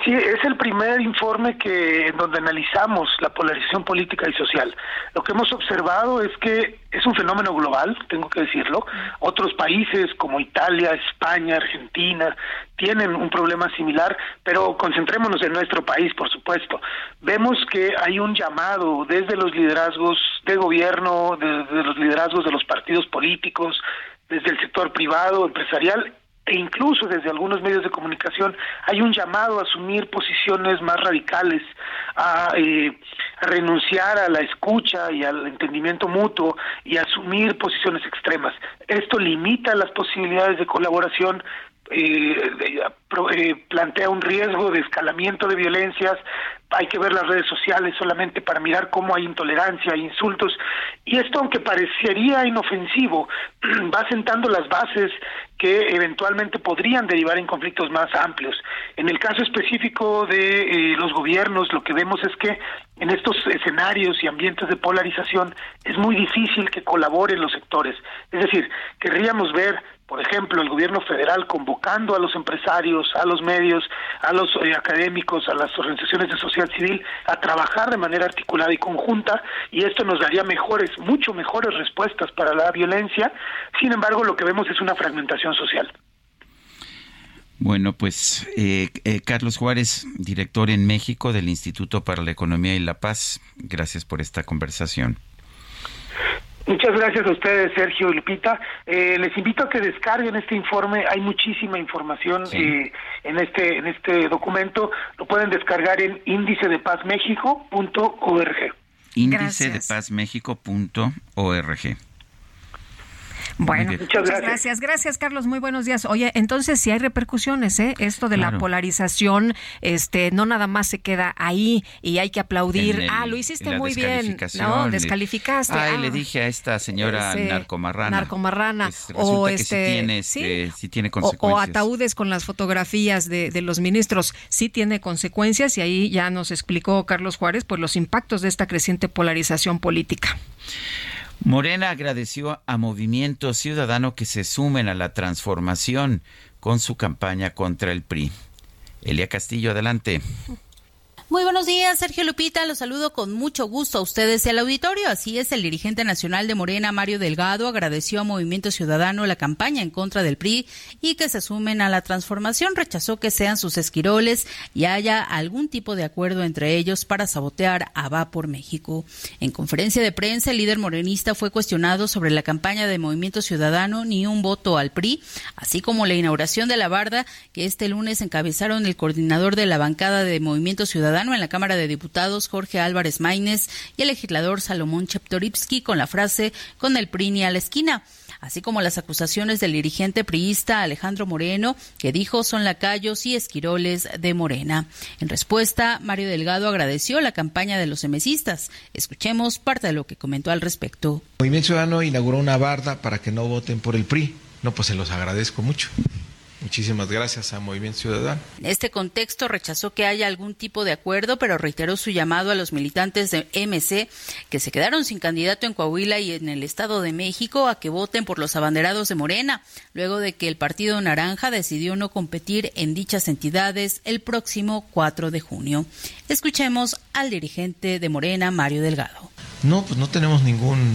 Sí, es el primer informe en donde analizamos la polarización política y social. Lo que hemos observado es que es un fenómeno global, tengo que decirlo. Otros países como Italia, España, Argentina tienen un problema similar, pero concentrémonos en nuestro país, por supuesto. Vemos que hay un llamado desde los liderazgos de gobierno, desde los liderazgos de los partidos políticos, desde el sector privado, empresarial, e incluso desde algunos medios de comunicación hay un llamado a asumir posiciones más radicales, a renunciar a la escucha y al entendimiento mutuo y a asumir posiciones extremas. Esto limita las posibilidades de colaboración, plantea un riesgo de escalamiento de violencias. Hay que ver las redes sociales solamente para mirar cómo hay intolerancia, hay insultos, y esto, aunque parecería inofensivo, va sentando las bases que eventualmente podrían derivar en conflictos más amplios. En el caso específico de los gobiernos, lo que vemos es que en estos escenarios y ambientes de polarización es muy difícil que colaboren los sectores. Es decir, querríamos ver, por ejemplo, el gobierno federal convocando a los empresarios, a los medios, a los académicos, a las organizaciones de sociedad civil a trabajar de manera articulada y conjunta, y esto nos daría mucho mejores respuestas para la violencia. Sin embargo, lo que vemos es una fragmentación social. Bueno, pues Carlos Juárez, director en México del Instituto para la Economía y la Paz, gracias por esta conversación. Muchas gracias a ustedes, Sergio y Lupita. Les invito a que descarguen este informe. Hay muchísima información en este documento. Lo pueden descargar en índicedepazmexico.org. Índicedepazmexico.org. Bueno, muchas gracias, Carlos. Muy buenos días. Oye, entonces sí hay repercusiones, esto de la polarización, no nada más se queda ahí y hay que aplaudir. Lo hiciste muy bien. No, descalificaste. Le dije a esta señora narcomarrana. Pues o sí tiene consecuencias. O ataúdes con las fotografías de los ministros, sí tiene consecuencias, y ahí ya nos explicó Carlos Juárez pues los impactos de esta creciente polarización política. Morena agradeció a Movimiento Ciudadano que se sumen a la transformación con su campaña contra el PRI. Elia Castillo, adelante. Muy buenos días, Sergio, Lupita, los saludo con mucho gusto a ustedes y al auditorio. Así es, el dirigente nacional de Morena, Mario Delgado, agradeció a Movimiento Ciudadano la campaña en contra del PRI y que se sumen a la transformación, rechazó que sean sus esquiroles y haya algún tipo de acuerdo entre ellos para sabotear a Va por México. En conferencia de prensa, el líder morenista fue cuestionado sobre la campaña de Movimiento Ciudadano Ni un voto al PRI, así como la inauguración de la barda que este lunes encabezaron el coordinador de la bancada de Movimiento Ciudadano ciudadano en la Cámara de Diputados, Jorge Álvarez Máynez, y el legislador Salomón Cheptorivsky con la frase "con el PRI ni a la esquina", así como las acusaciones del dirigente priista Alejandro Moreno, que dijo son lacayos y esquiroles de Morena. En respuesta, Mario Delgado agradeció la campaña de los emesistas. Escuchemos parte de lo que comentó al respecto. El Movimiento Ciudadano inauguró una barda para que no voten por el PRI. No, pues se los agradezco mucho. Muchísimas gracias a Movimiento Ciudadano. En este contexto rechazó que haya algún tipo de acuerdo, pero reiteró su llamado a los militantes de MC que se quedaron sin candidato en Coahuila y en el Estado de México a que voten por los abanderados de Morena, luego de que el Partido Naranja decidió no competir en dichas entidades el próximo 4 de junio. Escuchemos al dirigente de Morena, Mario Delgado. No, pues no tenemos ningún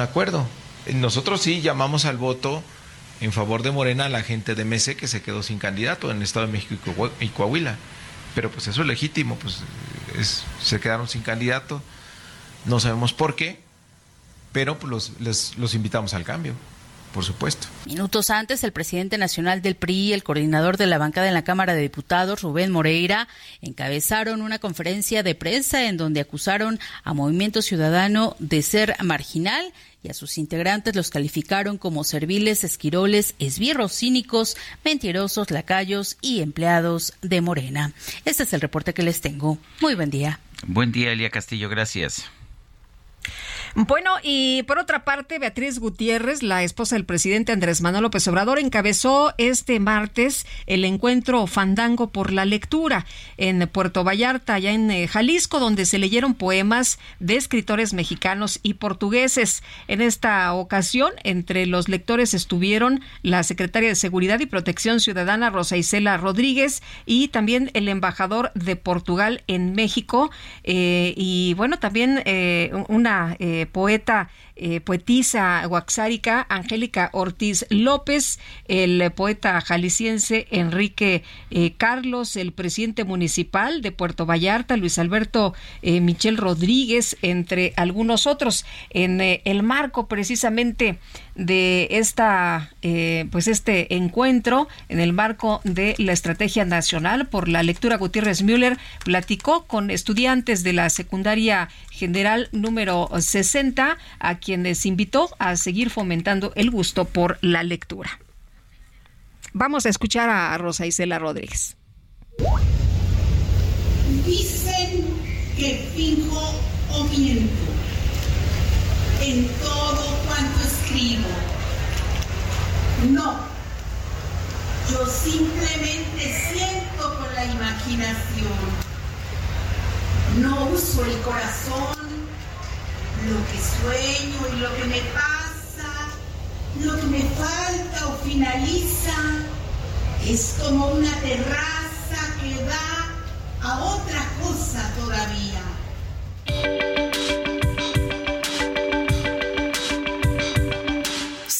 acuerdo. Nosotros sí llamamos al voto en favor de Morena, la gente de MC que se quedó sin candidato en el Estado de México y Coahuila. Pero pues eso es legítimo, se quedaron sin candidato, no sabemos por qué, pero pues los invitamos al cambio. Por supuesto. Minutos antes, el presidente nacional del PRI, el coordinador de la bancada en la Cámara de Diputados, Rubén Moreira, encabezaron una conferencia de prensa en donde acusaron a Movimiento Ciudadano de ser marginal y a sus integrantes los calificaron como serviles, esquiroles, esbirros cínicos, mentirosos, lacayos y empleados de Morena. Este es el reporte que les tengo. Muy buen día. Buen día, Elia Castillo. Gracias. Bueno, y por otra parte, Beatriz Gutiérrez, la esposa del presidente Andrés Manuel López Obrador, encabezó este martes el encuentro Fandango por la Lectura en Puerto Vallarta, allá en Jalisco, donde se leyeron poemas de escritores mexicanos y portugueses. En esta ocasión, entre los lectores estuvieron la secretaria de Seguridad y Protección Ciudadana, Rosa Isela Rodríguez, y también el embajador de Portugal en México, y bueno, también una poetisa oaxaca, Angélica Ortiz López, el poeta jalisciense Enrique Carlos, el presidente municipal de Puerto Vallarta, Luis Alberto Michel Rodríguez, entre algunos otros, en el marco precisamente de este encuentro, en el marco de la Estrategia Nacional por la Lectura. Gutiérrez Müller platicó con estudiantes de la Secundaria General número 60, a quienes invitó a seguir fomentando el gusto por la lectura. Vamos a escuchar a Rosa Isela Rodríguez. Dicen que finjo o miento en todo cuanto escribo. No, yo simplemente siento con la imaginación. No uso el corazón, lo que sueño y lo que me pasa, lo que me falta o finaliza, es como una terraza que da a otra cosa todavía.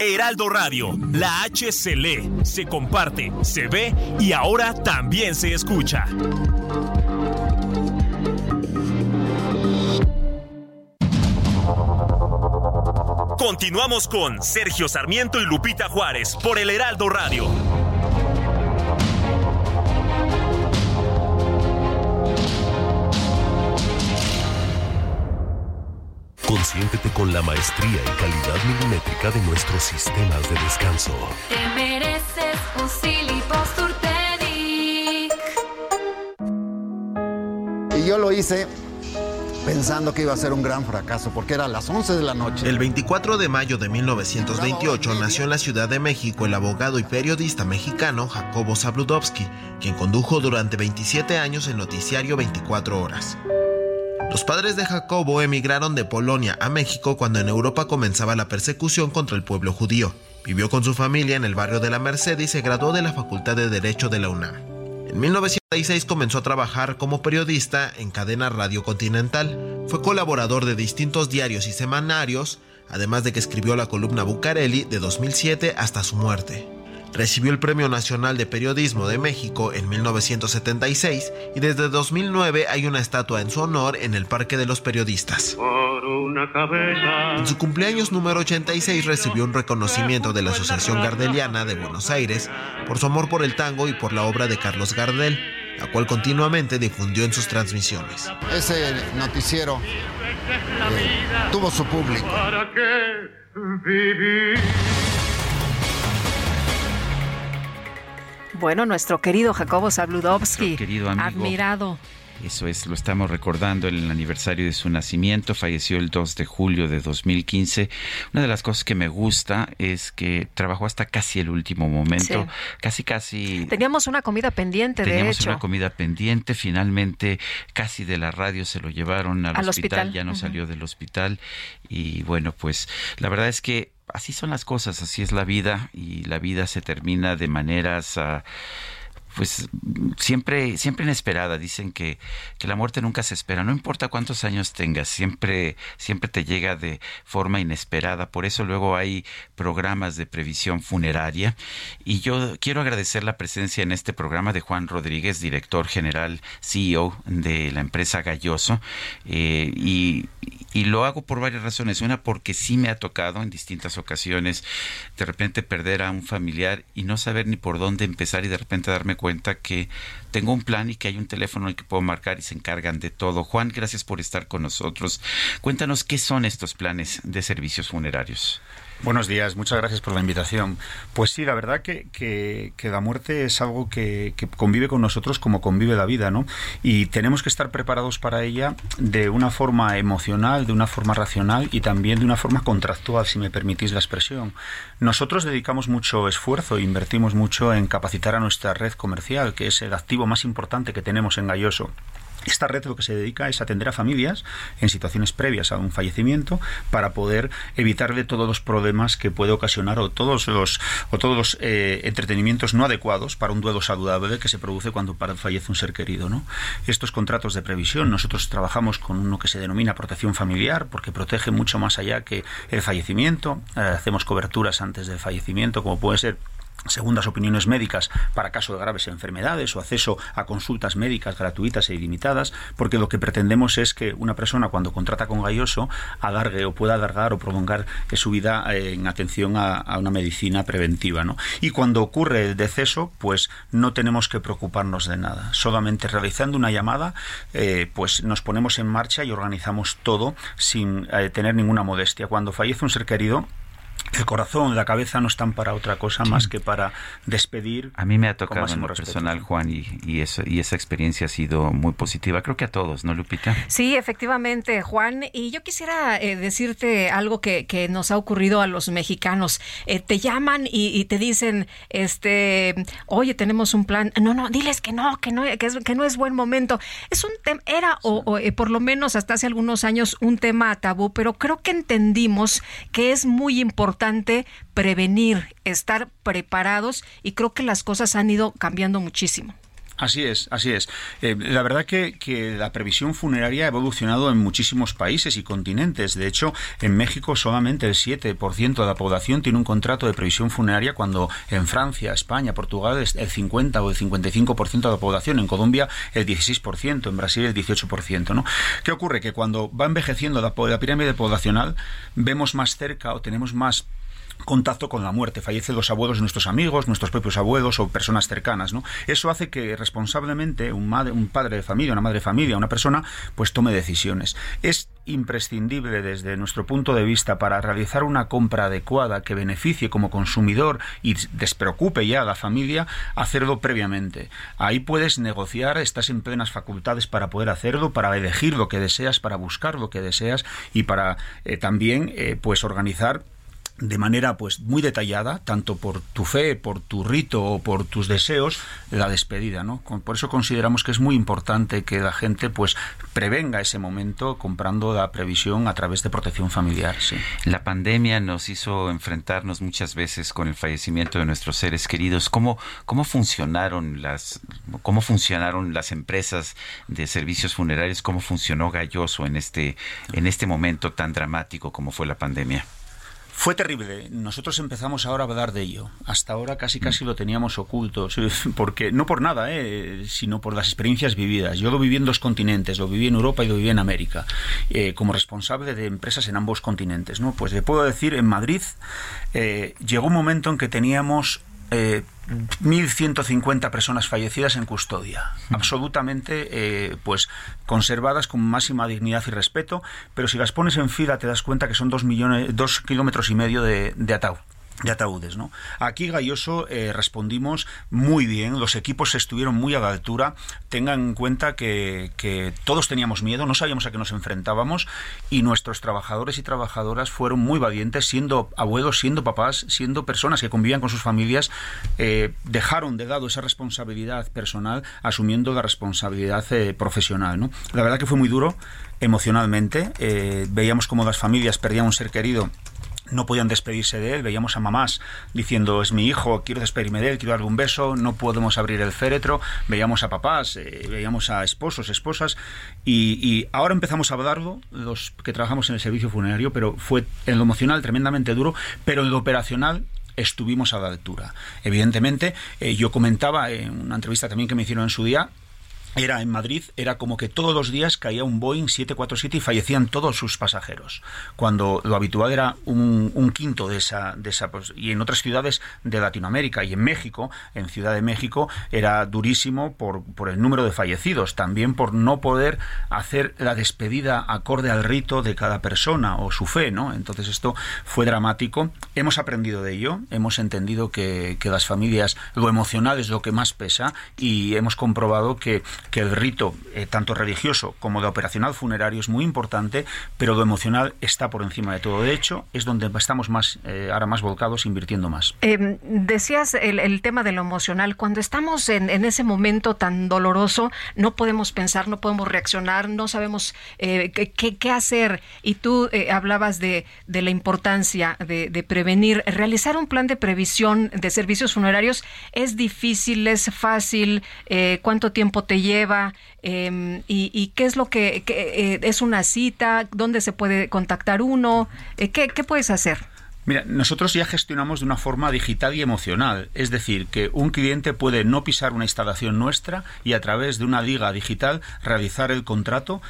Heraldo Radio, la H se lee, se comparte, se ve y ahora también se escucha. Continuamos con Sergio Sarmiento y Lupita Juárez por el Heraldo Radio. Consiéntete con la maestría y calidad milimétrica de nuestros sistemas de descanso. Te mereces un Silly Postur Tedic. Y yo lo hice pensando que iba a ser un gran fracaso, porque era las 11 de la noche. El 24 de mayo de 1928 nació en la Ciudad de México el abogado y periodista mexicano Jacobo Zabludovsky, quien condujo durante 27 años el noticiario 24 Horas. Los padres de Jacobo emigraron de Polonia a México cuando en Europa comenzaba la persecución contra el pueblo judío. Vivió con su familia en el barrio de La Merced y se graduó de la Facultad de Derecho de la UNAM. En 1996 comenzó a trabajar como periodista en Cadena Radio Continental. Fue colaborador de distintos diarios y semanarios, además de que escribió la columna Bucareli de 2007 hasta su muerte. Recibió el Premio Nacional de Periodismo de México en 1976 y desde 2009 hay una estatua en su honor en el Parque de los Periodistas. En su cumpleaños número 86 recibió un reconocimiento de la Asociación Gardeliana de Buenos Aires por su amor por el tango y por la obra de Carlos Gardel, la cual continuamente difundió en sus transmisiones. Ese noticiero tuvo su público. ¿Para qué vivir? Bueno, nuestro querido Jacobo Zabludovsky, querido amigo, admirado. Eso es, lo estamos recordando en el aniversario de su nacimiento. Falleció el 2 de julio de 2015. Una de las cosas que me gusta es que trabajó hasta casi el último momento. Sí. Casi. Teníamos una comida pendiente, Finalmente, casi de la radio se lo llevaron al hospital. Ya no salió del hospital. Y bueno, pues la verdad es que así son las cosas, así es la vida. Y la vida se termina de maneras... pues siempre inesperada. Dicen que la muerte nunca se espera, no importa cuántos años tengas, siempre te llega de forma inesperada. Por eso luego hay programas de previsión funeraria. Y yo quiero agradecer la presencia en este programa de Juan Rodríguez, director general, CEO de la empresa Galloso. Y lo hago por varias razones. Una, porque sí me ha tocado en distintas ocasiones de repente perder a un familiar y no saber ni por dónde empezar, y de repente darme cuenta que tengo un plan y que hay un teléfono al que puedo marcar y se encargan de todo. Juan, gracias por estar con nosotros. Cuéntanos qué son estos planes de servicios funerarios. Buenos días, muchas gracias por la invitación. Pues sí, la verdad que la muerte es algo que convive con nosotros como convive la vida, ¿no? Y tenemos que estar preparados para ella de una forma emocional, de una forma racional y también de una forma contractual, si me permitís la expresión. Nosotros dedicamos mucho esfuerzo e invertimos mucho en capacitar a nuestra red comercial, que es el activo más importante que tenemos en Galloso. Esta red lo que se dedica es atender a familias en situaciones previas a un fallecimiento para poder evitarle todos los problemas que puede ocasionar o todos los entretenimientos no adecuados para un duelo saludable que se produce cuando fallece un ser querido, ¿no? Estos contratos de previsión, nosotros trabajamos con uno que se denomina protección familiar, porque protege mucho más allá que el fallecimiento. Hacemos coberturas antes del fallecimiento, como puede ser segundas opiniones médicas para caso de graves enfermedades o acceso a consultas médicas gratuitas e ilimitadas, porque lo que pretendemos es que una persona, cuando contrata con Galloso, alargue o pueda alargar o prolongar su vida en atención a una medicina preventiva, ¿no? Y cuando ocurre el deceso, pues no tenemos que preocuparnos de nada. Solamente realizando una llamada, pues nos ponemos en marcha y organizamos todo sin tener ninguna modestia. Cuando fallece un ser querido, el corazón, la cabeza no están para otra cosa más que para despedir. A mí me ha tocado en lo personal, Juan, y esa experiencia ha sido muy positiva. Creo que a todos, ¿no, Lupita? Sí, efectivamente, Juan. Y yo quisiera decirte algo que nos ha ocurrido a los mexicanos. Te llaman y te dicen, oye, tenemos un plan. No, diles que no es buen momento. Es un tema, era o por lo menos hasta hace algunos años un tema tabú, pero creo que entendimos que es muy importante prevenir, estar preparados, y creo que las cosas han ido cambiando muchísimo. Así es. La verdad que la previsión funeraria ha evolucionado en muchísimos países y continentes. De hecho, en México solamente el 7% de la población tiene un contrato de previsión funeraria, cuando en Francia, España, Portugal es el 50 o el 55% de la población, en Colombia el 16%, en Brasil el 18%, ¿no? ¿Qué ocurre? Que cuando va envejeciendo la pirámide poblacional, vemos más cerca o tenemos más contacto con la muerte. Fallecen los abuelos de nuestros amigos, nuestros propios abuelos o personas cercanas, ¿no? Eso hace que responsablemente un padre de familia, una madre de familia, una persona, pues tome decisiones. Es imprescindible desde nuestro punto de vista, para realizar una compra adecuada que beneficie como consumidor y despreocupe ya a la familia, hacerlo previamente. Ahí puedes negociar, estás en plenas facultades para poder hacerlo, para elegir lo que deseas, para buscar lo que deseas y para también pues organizar de manera pues muy detallada, tanto por tu fe, por tu rito o por tus deseos, la despedida, ¿no? Por eso consideramos que es muy importante que la gente pues prevenga ese momento comprando la previsión a través de protección familiar, sí. La pandemia nos hizo enfrentarnos muchas veces con el fallecimiento de nuestros seres queridos. ¿Cómo funcionaron las empresas de servicios funerarios? ¿Cómo funcionó Galloso en este momento tan dramático como fue la pandemia? Fue terrible. Nosotros empezamos ahora a hablar de ello. Hasta ahora casi lo teníamos oculto, porque no por nada, sino por las experiencias vividas. Yo lo viví en dos continentes, lo viví en Europa y lo viví en América, como responsable de empresas en ambos continentes, ¿no? Pues le puedo decir, en Madrid llegó un momento en que teníamos 1.150 personas fallecidas en custodia, absolutamente pues conservadas con máxima dignidad y respeto, pero si las pones en fila te das cuenta que son 2,5 kilómetros de ataúdes, ¿no? Aquí Galloso respondimos muy bien, los equipos estuvieron muy a la altura. Tengan en cuenta que todos teníamos miedo, no sabíamos a qué nos enfrentábamos, y nuestros trabajadores y trabajadoras fueron muy valientes, siendo abuelos, siendo papás, siendo personas que convivían con sus familias, dejaron de lado esa responsabilidad personal asumiendo la responsabilidad profesional, ¿no? La verdad que fue muy duro emocionalmente, veíamos cómo las familias perdían un ser querido, no podían despedirse de él, veíamos a mamás diciendo, es mi hijo, quiero despedirme de él, quiero darle un beso, no podemos abrir el féretro, veíamos a papás, veíamos a esposos, esposas, y ahora empezamos a hablarlo, los que trabajamos en el servicio funerario, pero fue en lo emocional tremendamente duro, pero en lo operacional estuvimos a la altura. Evidentemente, yo comentaba en una entrevista también que me hicieron en su día, era en Madrid, era como que todos los días caía un Boeing 747 y fallecían todos sus pasajeros, cuando lo habitual era un quinto de esa pues, y en otras ciudades de Latinoamérica y en México, en Ciudad de México, era durísimo por el número de fallecidos, también por no poder hacer la despedida acorde al rito de cada persona o su fe, ¿no? Entonces esto fue dramático. Hemos aprendido de ello, hemos entendido que las familias, lo emocional es lo que más pesa, y hemos comprobado que el rito, tanto religioso como de operacional funerario, es muy importante, pero lo emocional está por encima de todo. De hecho, es donde estamos más ahora más volcados, invirtiendo más. Decías el tema de lo emocional. Cuando estamos en ese momento tan doloroso, no podemos pensar, no podemos reaccionar, no sabemos qué hacer. Y tú hablabas de la importancia de prevenir. Realizar un plan de previsión de servicios funerarios es difícil, es fácil. ¿Cuánto tiempo te lleva y qué es lo que es una cita, dónde se puede contactar uno, qué puedes hacer? Mira, nosotros ya gestionamos de una forma digital y emocional, es decir, que un cliente puede no pisar una instalación nuestra y a través de una liga digital realizar el contrato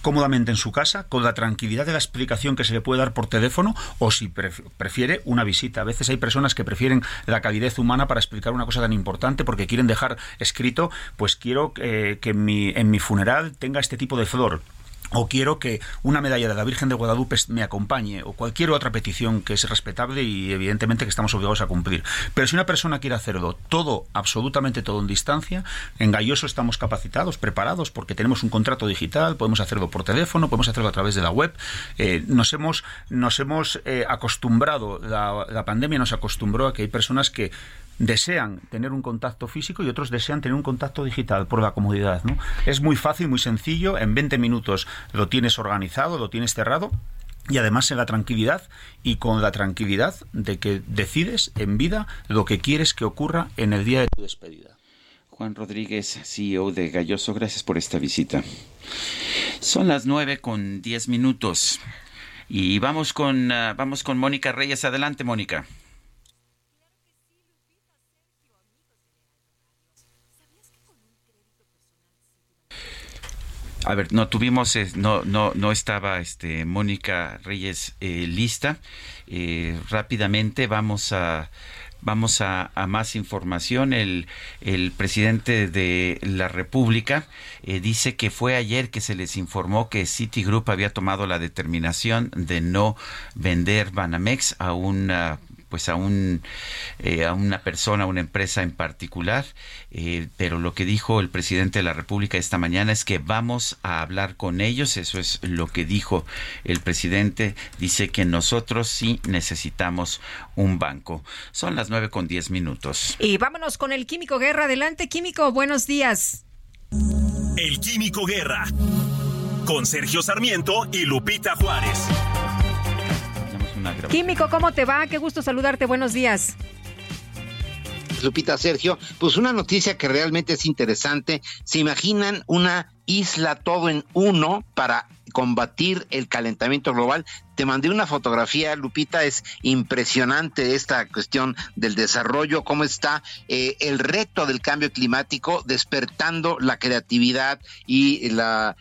cómodamente en su casa, con la tranquilidad de la explicación que se le puede dar por teléfono, o si prefiere una visita. A veces hay personas que prefieren la calidez humana para explicar una cosa tan importante, porque quieren dejar escrito, pues quiero que en mi funeral tenga este tipo de flor, o quiero que una medalla de la Virgen de Guadalupe me acompañe, o cualquier otra petición que es respetable y evidentemente que estamos obligados a cumplir. Pero si una persona quiere hacerlo todo, absolutamente todo en distancia, en Galloso estamos capacitados, preparados, porque tenemos un contrato digital, podemos hacerlo por teléfono, podemos hacerlo a través de la web. Nos hemos acostumbrado, la pandemia nos acostumbró a que hay personas que desean tener un contacto físico y otros desean tener un contacto digital por la comodidad, ¿no? Es muy fácil, muy sencillo, en 20 minutos lo tienes organizado, lo tienes cerrado, y además en la tranquilidad y con la tranquilidad de que decides en vida lo que quieres que ocurra en el día de tu despedida. Juan Rodríguez, CEO de Galloso, gracias por esta visita. Son las 9:10 y vamos con Mónica Reyes. Adelante, Mónica. A ver, no estaba Mónica Reyes lista. Rápidamente vamos a más información. El presidente de la República dice que fue ayer que se les informó que Citigroup había tomado la determinación de no vender Banamex a una pues a una persona, a una empresa en particular, pero lo que dijo el presidente de la República esta mañana es que vamos a hablar con ellos. Eso es lo que dijo el presidente. Dice que nosotros sí necesitamos un banco. Son las 9:10. Y vámonos con el Químico Guerra. Adelante, Químico, buenos días. El Químico Guerra, con Sergio Sarmiento y Lupita Juárez. Químico, ¿cómo te va? Qué gusto saludarte, buenos días. Lupita, Sergio, pues una noticia que realmente es interesante. ¿Se imaginan una isla todo en uno para combatir el calentamiento global? Te mandé una fotografía, Lupita, es impresionante esta cuestión del desarrollo, cómo está el reto del cambio climático despertando la creatividad y la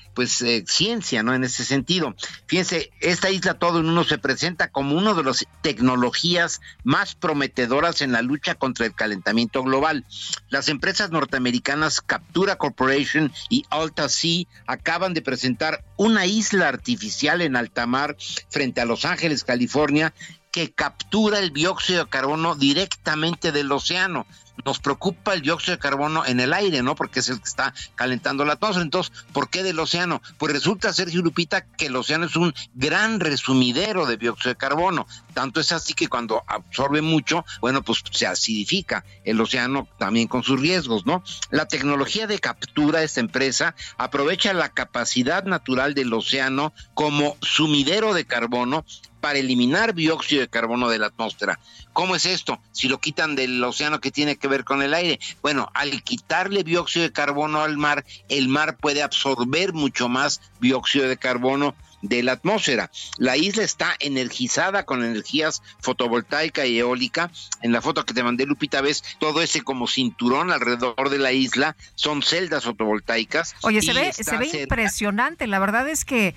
ciencia, ¿no? En ese sentido, fíjense, esta isla todo en uno se presenta como una de las tecnologías más prometedoras en la lucha contra el calentamiento global. Las empresas norteamericanas Captura Corporation y Alta Sea acaban de presentar una isla artificial en alta mar frente a Los Ángeles, California, que captura el dióxido de carbono directamente del océano. Nos preocupa el dióxido de carbono en el aire, ¿no? Porque es el que está calentando la atmósfera. Entonces, ¿por qué del océano? Pues resulta, Sergio, Lupita, que el océano es un gran resumidero de dióxido de carbono. Tanto es así que cuando absorbe mucho, bueno, pues se acidifica el océano también con sus riesgos, ¿no? La tecnología de captura de esta empresa aprovecha la capacidad natural del océano como sumidero de carbono para eliminar dióxido de carbono de la atmósfera. ¿Cómo es esto? Si lo quitan del océano, ¿qué tiene que ver con el aire? Bueno, al quitarle dióxido de carbono al mar, el mar puede absorber mucho más dióxido de carbono de la atmósfera. La isla está energizada con energías fotovoltaica y eólica. En la foto que te mandé, Lupita, ves todo ese como cinturón alrededor de la isla, son celdas fotovoltaicas. Oye, se ve impresionante, la verdad es que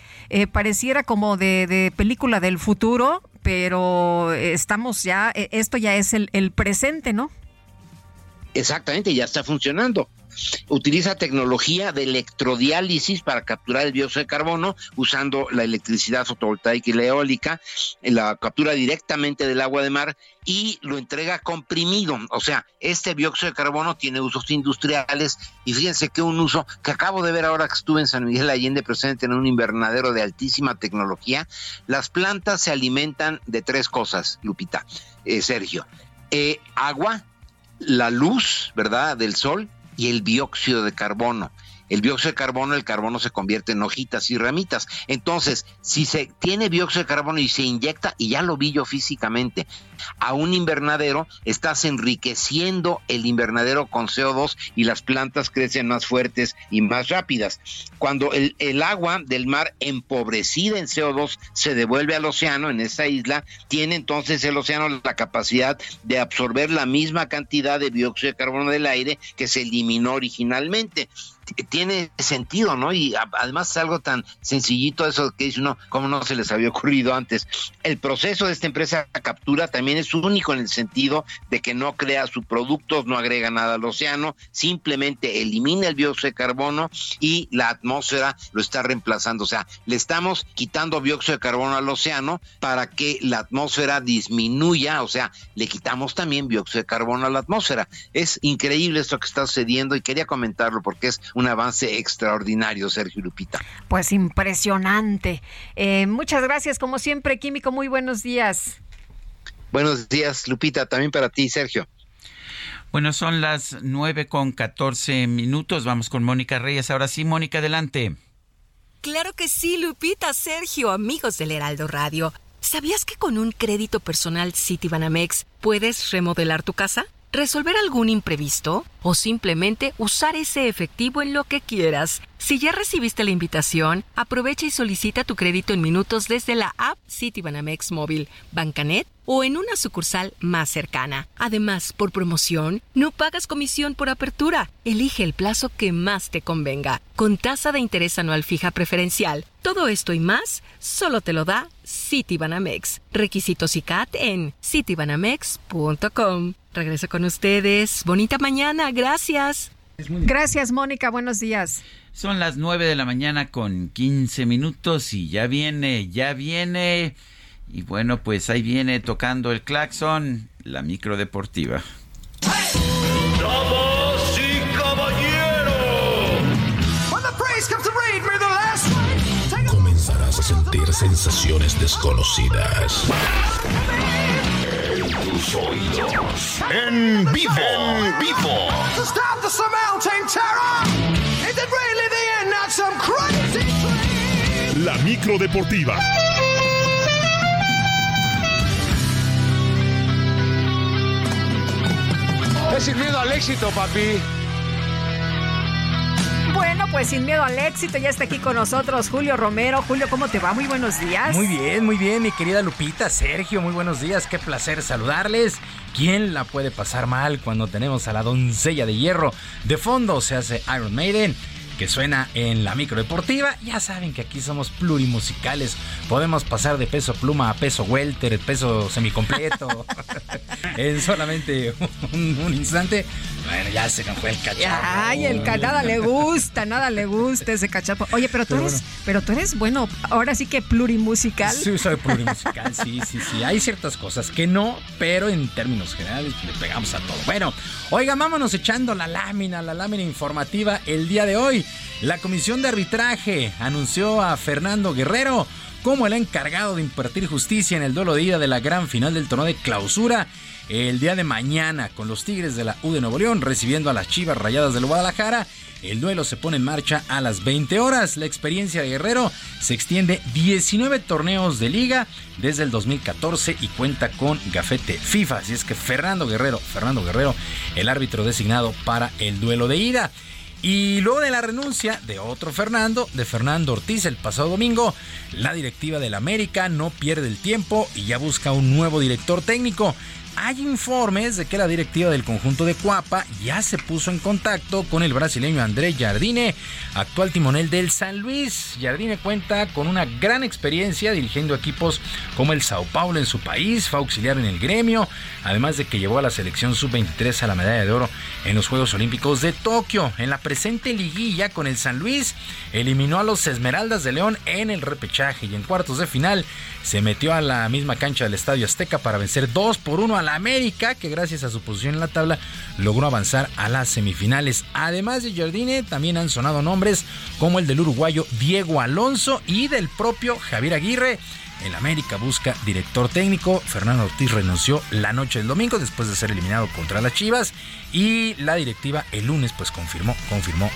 pareciera como de película del futuro, pero estamos ya, esto ya es el presente, ¿no? Exactamente, ya está funcionando. Utiliza tecnología de electrodiálisis para capturar el dióxido de carbono usando la electricidad fotovoltaica y la eólica, la captura directamente del agua de mar y lo entrega comprimido. O sea, este dióxido de carbono tiene usos industriales y fíjense que un uso que acabo de ver ahora que estuve en San Miguel Allende presente en un invernadero de altísima tecnología. Las plantas se alimentan de tres cosas, Lupita, Sergio. Agua, la luz, ¿verdad?, del sol y el dióxido de carbono. El dióxido de carbono, el carbono se convierte en hojitas y ramitas. Entonces, si se tiene dióxido de carbono y se inyecta, y ya lo vi yo físicamente, a un invernadero, estás enriqueciendo el invernadero con CO2 y las plantas crecen más fuertes y más rápidas. Cuando el agua del mar empobrecida en CO2 se devuelve al océano, en esta isla, tiene entonces el océano la capacidad de absorber la misma cantidad de dióxido de carbono del aire que se eliminó originalmente. Tiene sentido, ¿no? Y además es algo tan sencillito eso que dice uno, ¿cómo no se les había ocurrido antes? El proceso de esta empresa de captura también es único en el sentido de que no crea subproductos, no agrega nada al océano, simplemente elimina el dióxido de carbono y la atmósfera lo está reemplazando. O sea, le estamos quitando dióxido de carbono al océano para que la atmósfera disminuya, o sea, le quitamos también dióxido de carbono a la atmósfera. Es increíble esto que está sucediendo y quería comentarlo porque es un avance extraordinario, Sergio, Lupita. Pues impresionante. Muchas gracias, como siempre, Químico. Muy buenos días. Buenos días, Lupita. También para ti, Sergio. Bueno, son las 9:14. Vamos con Mónica Reyes. Ahora sí, Mónica, adelante. Claro que sí, Lupita, Sergio, amigos del Heraldo Radio. ¿Sabías que con un crédito personal Citibanamex puedes remodelar tu casa? ¿Resolver algún imprevisto? ¿O simplemente usar ese efectivo en lo que quieras? Si ya recibiste la invitación, aprovecha y solicita tu crédito en minutos desde la app Citibanamex Móvil, Bancanet o en una sucursal más cercana. Además, por promoción, no pagas comisión por apertura. Elige el plazo que más te convenga, con tasa de interés anual fija preferencial. Todo esto y más, solo te lo da Citibanamex. Requisitos y CAT en citibanamex.com. Regreso con ustedes. Bonita mañana. Gracias. Gracias, Mónica. Buenos días. Son las 9:15 y ya viene Y bueno, pues ahí viene tocando el claxon la micro deportiva. ¡Damas y caballeros! Comenzarás a sentir sensaciones desconocidas en tus oídos. ¡En vivo! ¡En vivo! La micro deportiva. Es sin miedo al éxito, papi. Bueno, pues sin miedo al éxito, ya está aquí con nosotros Julio Romero. Julio, ¿cómo te va? Muy buenos días. Muy bien, mi querida Lupita, Sergio, muy buenos días. Qué placer saludarles. ¿Quién la puede pasar mal cuando tenemos a la doncella de hierro? De fondo se hace Iron Maiden, que suena en la micro deportiva. Ya saben que aquí somos plurimusicales. Podemos pasar de peso pluma a peso welter, peso semicompleto, en solamente un instante. Bueno, ya se nos fue el cachapo. Ay, nada le gusta, nada le gusta ese cachapo. Oye, pero tú eres bueno, ahora sí que plurimusical. Sí, soy plurimusical, sí. Hay ciertas cosas que no, pero en términos generales le pegamos a todo. Bueno, oiga, vámonos echando la lámina informativa el día de hoy. La Comisión de Arbitraje anunció a Fernando Guerrero como el encargado de impartir justicia en el duelo de ida de la gran final del torneo de clausura el día de mañana, con los Tigres de la U de Nuevo León recibiendo a las Chivas Rayadas del Guadalajara. El duelo se pone en marcha a las 20 horas. La experiencia de Guerrero se extiende 19 torneos de liga desde el 2014 y cuenta con gafete FIFA. Así es que Fernando Guerrero, el árbitro designado para el duelo de ida. Y luego de la renuncia de otro Fernando, de Fernando Ortiz, el pasado domingo, la directiva del América no pierde el tiempo y ya busca un nuevo director técnico. Hay informes de que la directiva del conjunto de Cuapa ya se puso en contacto con el brasileño André Jardine, actual timonel del San Luis. Jardine cuenta con una gran experiencia dirigiendo equipos como el Sao Paulo en su país, fue auxiliar en el Gremio, además de que llevó a la selección sub-23 a la medalla de oro en los Juegos Olímpicos de Tokio. En la presente liguilla con el San Luis, eliminó a los Esmeraldas de León en el repechaje y en cuartos de final se metió a la misma cancha del Estadio Azteca para vencer 2-1 a la América, que gracias a su posición en la tabla logró avanzar a las semifinales. Además de Jardine, también han sonado nombres como el del uruguayo Diego Alonso y del propio Javier Aguirre. El América busca director técnico. Fernando Ortiz renunció la noche del domingo después de ser eliminado contra las Chivas y la directiva el lunes pues confirmó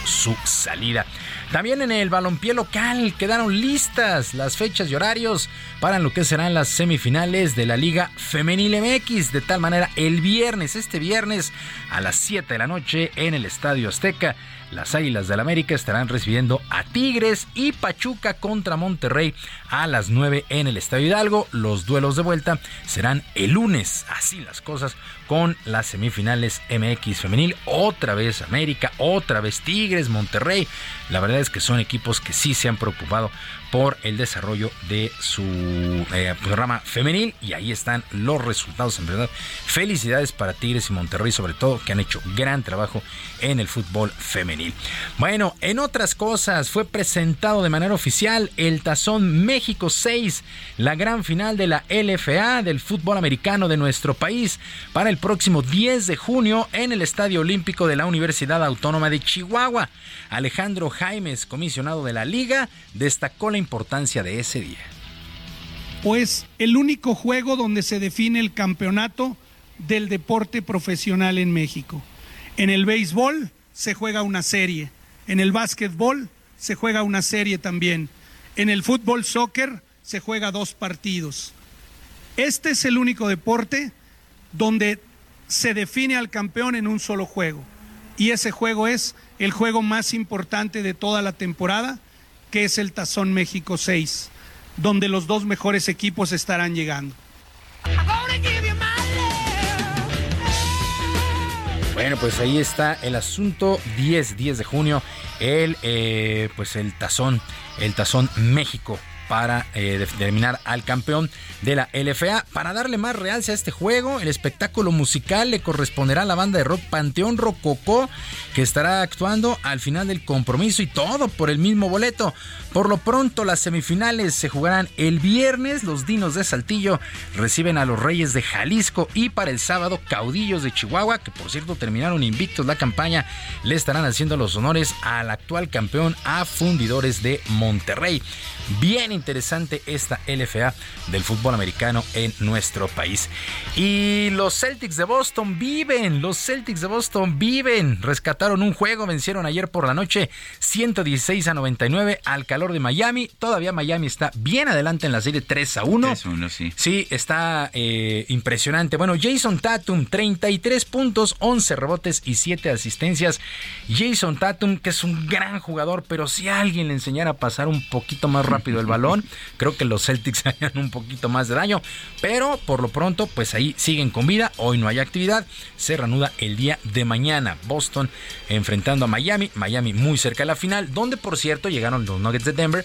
su salida. También en el balompié local quedaron listas las fechas y horarios para lo que serán las semifinales de la Liga Femenil MX. De tal manera, este viernes a las 7 de la noche en el Estadio Azteca, las Águilas del América estarán recibiendo a Tigres y Pachuca contra Monterrey a las 9 en el Estadio Hidalgo. Los duelos de vuelta serán el lunes. Así las cosas con las semifinales MX femenil. Otra vez América, otra vez Tigres, Monterrey. La verdad es que son equipos que sí se han preocupado por el desarrollo de su programa femenil y ahí están los resultados. En verdad, felicidades para Tigres y Monterrey, sobre todo, que han hecho gran trabajo en el fútbol femenil. Bueno, en otras cosas, fue presentado de manera oficial el Tazón México 6, la gran final de la LFA del fútbol americano de nuestro país, para el próximo 10 de junio en el Estadio Olímpico de la Universidad Autónoma de Chihuahua. Alejandro Jaimes, comisionado de la liga, destacó la importancia de ese día. Pues el único juego donde se define el campeonato del deporte profesional en México. En el béisbol se juega una serie, en el básquetbol se juega una serie también, en el fútbol soccer se juega 2 partidos. Este es el único deporte donde se define al campeón en un solo juego, y ese juego es el juego más importante de toda la temporada, que es el Tazón México 6, donde los 2 mejores equipos estarán llegando. Bueno, pues ahí está el asunto. 10 de junio, el Tazón México para determinar al campeón de la LFA. Para darle más realce a este juego, el espectáculo musical le corresponderá a la banda de rock Panteón Rococó, que estará actuando al final del compromiso, y todo por el mismo boleto. Por lo pronto, las semifinales se jugarán el viernes. Los Dinos de Saltillo reciben a los Reyes de Jalisco, y para el sábado, Caudillos de Chihuahua, que por cierto terminaron invictos la campaña, le estarán haciendo los honores al actual campeón, a Fundidores de Monterrey. Bien interesante esta LFA del fútbol americano en nuestro país. Y los Celtics de Boston viven, rescataron un juego, vencieron ayer por la noche 116-99 al calor de Miami. Todavía Miami está bien adelante en la serie 3-1. 3-1, sí. Sí, está impresionante. Bueno, Jason Tatum, 33 puntos, 11 rebotes y 7 asistencias. Jason Tatum, que es un gran jugador, pero si alguien le enseñara a pasar un poquito más rápido el balón, creo que los Celtics harían un poquito más de daño, pero por lo pronto, pues ahí siguen con vida. Hoy no hay actividad, se reanuda el día de mañana. Boston enfrentando a Miami, Miami muy cerca de la final, donde por cierto llegaron los Nuggets de Denver,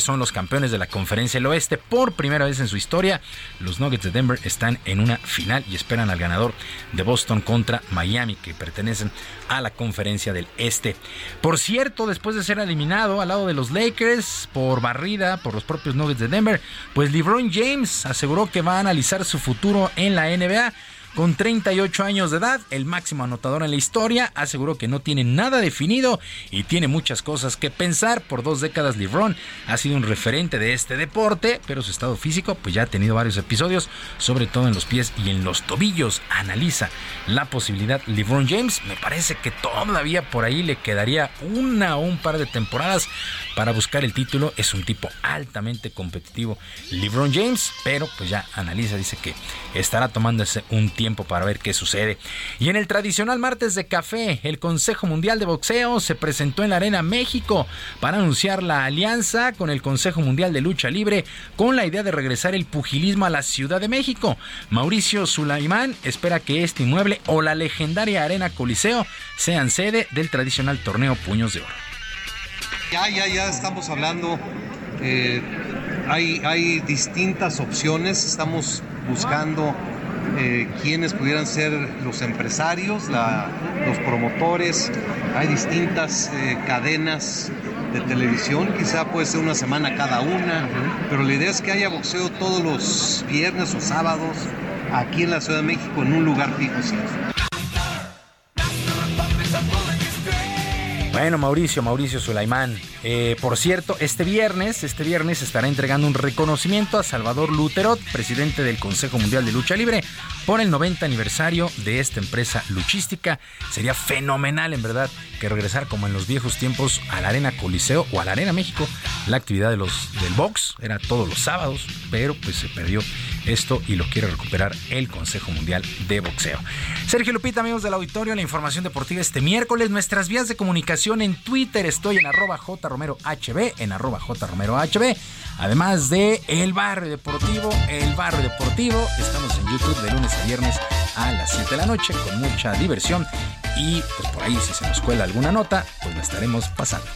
son los campeones de la Conferencia del Oeste. Por primera vez en su historia, los Nuggets de Denver están en una final y esperan al ganador de Boston contra Miami, que pertenecen a la Conferencia del Este. Por cierto, después de ser eliminado al lado de los Lakers por barrida por los propios Nuggets de Denver, pues LeBron James aseguró que va a analizar su futuro en la NBA. Con 38 años de edad, el máximo anotador en la historia aseguró que no tiene nada definido y tiene muchas cosas que pensar. Por 2 décadas, LeBron ha sido un referente de este deporte, pero su estado físico pues ya ha tenido varios episodios, sobre todo en los pies y en los tobillos. Analiza la posibilidad LeBron James. Me parece que todavía por ahí le quedaría una o un par de temporadas para buscar el título. Es un tipo altamente competitivo, LeBron James, pero pues ya analiza, dice que estará tomándose un tiempo para ver qué sucede. Y en el tradicional martes de café, el Consejo Mundial de Boxeo se presentó en la Arena México para anunciar la alianza con el Consejo Mundial de Lucha Libre, con la idea de regresar el pugilismo a la Ciudad de México. Mauricio Sulaimán espera que este inmueble o la legendaria Arena Coliseo sean sede del tradicional torneo Puños de Oro. Ya estamos hablando, hay distintas opciones, estamos buscando quienes pudieran ser los empresarios, los promotores. Hay distintas cadenas de televisión, quizá puede ser una semana cada una, pero la idea es que haya boxeo todos los viernes o sábados aquí en la Ciudad de México, en un lugar fijo. Bueno, Mauricio Sulaimán. Por cierto, este viernes estará entregando un reconocimiento a Salvador Luterot, presidente del Consejo Mundial de Lucha Libre, por el 90 aniversario de esta empresa luchística. Sería fenomenal, en verdad, que regresar como en los viejos tiempos a la Arena Coliseo o a la Arena México. La actividad del box era todos los sábados, pero pues se perdió esto y lo quiere recuperar el Consejo Mundial de Boxeo. Sergio, Lupita, amigos del auditorio, la información deportiva este miércoles. Nuestras vías de comunicación: en Twitter estoy en @jromerohb, en @jromerohb. Además de El Barrio Deportivo. Estamos en YouTube de lunes a viernes a las 7 de la noche con mucha diversión. Y pues por ahí, si se nos cuela alguna nota, pues la estaremos pasando.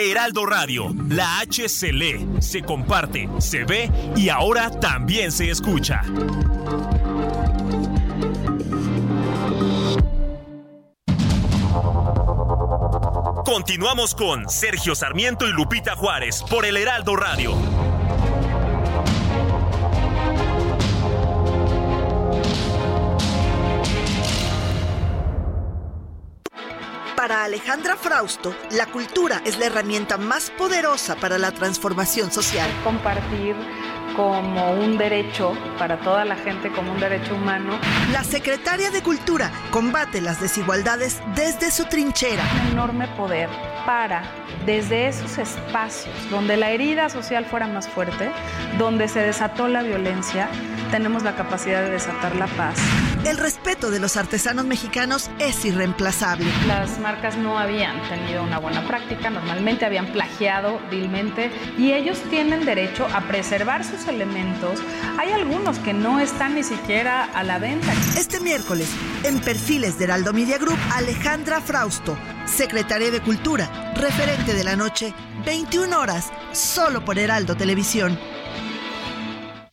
Heraldo Radio, la H se lee, se comparte, se ve y ahora también se escucha. Continuamos con Sergio Sarmiento y Lupita Juárez por el Heraldo Radio. Para Alejandra Frausto, la cultura es la herramienta más poderosa para la transformación social. Compartir como un derecho para toda la gente, como un derecho humano. La secretaria de Cultura combate las desigualdades desde su trinchera. Un enorme poder para, desde esos espacios donde la herida social fuera más fuerte, donde se desató la violencia, tenemos la capacidad de desatar la paz. El respeto de los artesanos mexicanos es irreemplazable. Las marcas no habían tenido una buena práctica, normalmente habían plagiado vilmente y ellos tienen derecho a preservar sus elementos. Hay algunos que no están ni siquiera a la venta. Este miércoles, en Perfiles de Heraldo Media Group, Alejandra Frausto, secretaria de Cultura, referente de la noche, 21 horas, solo por Heraldo Televisión.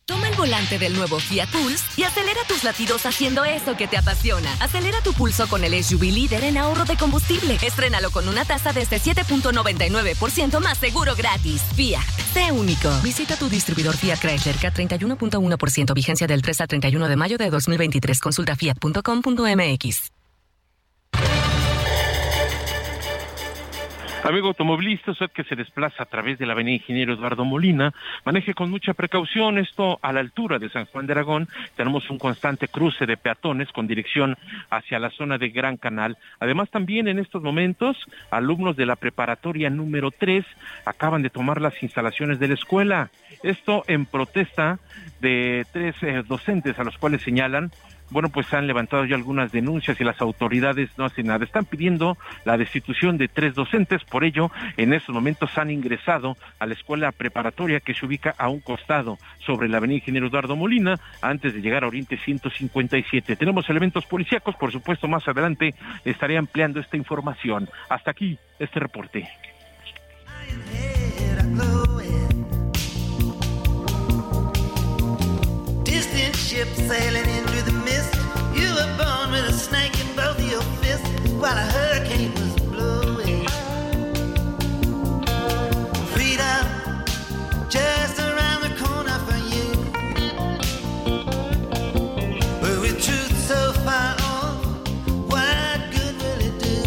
Toma el volante del nuevo Fiat Pulse y acelera tus latidos haciendo eso que te apasiona. Acelera tu pulso con el SUV líder en ahorro de combustible. Estrénalo con una tasa desde 7.99% más seguro gratis. Fiat, sé único. Visita tu distribuidor Fiat Chrysler CAT 31.1%, vigencia del 3 al 31 de mayo de 2023. Consulta fiat.com.mx. Amigo automovilista, usted que se desplaza a través de la avenida Ingeniero Eduardo Molina, maneje con mucha precaución. Esto a la altura de San Juan de Aragón. Tenemos un constante cruce de peatones con dirección hacia la zona de Gran Canal. Además, también en estos momentos, alumnos de la preparatoria número 3 acaban de tomar las instalaciones de la escuela. Esto en protesta de tres docentes a los cuales señalan, pues han levantado ya algunas denuncias y las autoridades no hacen nada. Están pidiendo la destitución de tres docentes, por ello en estos momentos han ingresado a la escuela preparatoria que se ubica a un costado sobre la avenida Ingeniero Eduardo Molina, antes de llegar a Oriente 157. Tenemos elementos policíacos, por supuesto, más adelante estaré ampliando esta información. Hasta aquí este reporte. Distant ship sailing into the mist. You were born with a snake in both your fists while a hurricane was blowing. Freedom just around the corner for you, but with truth so far off, what good will it do?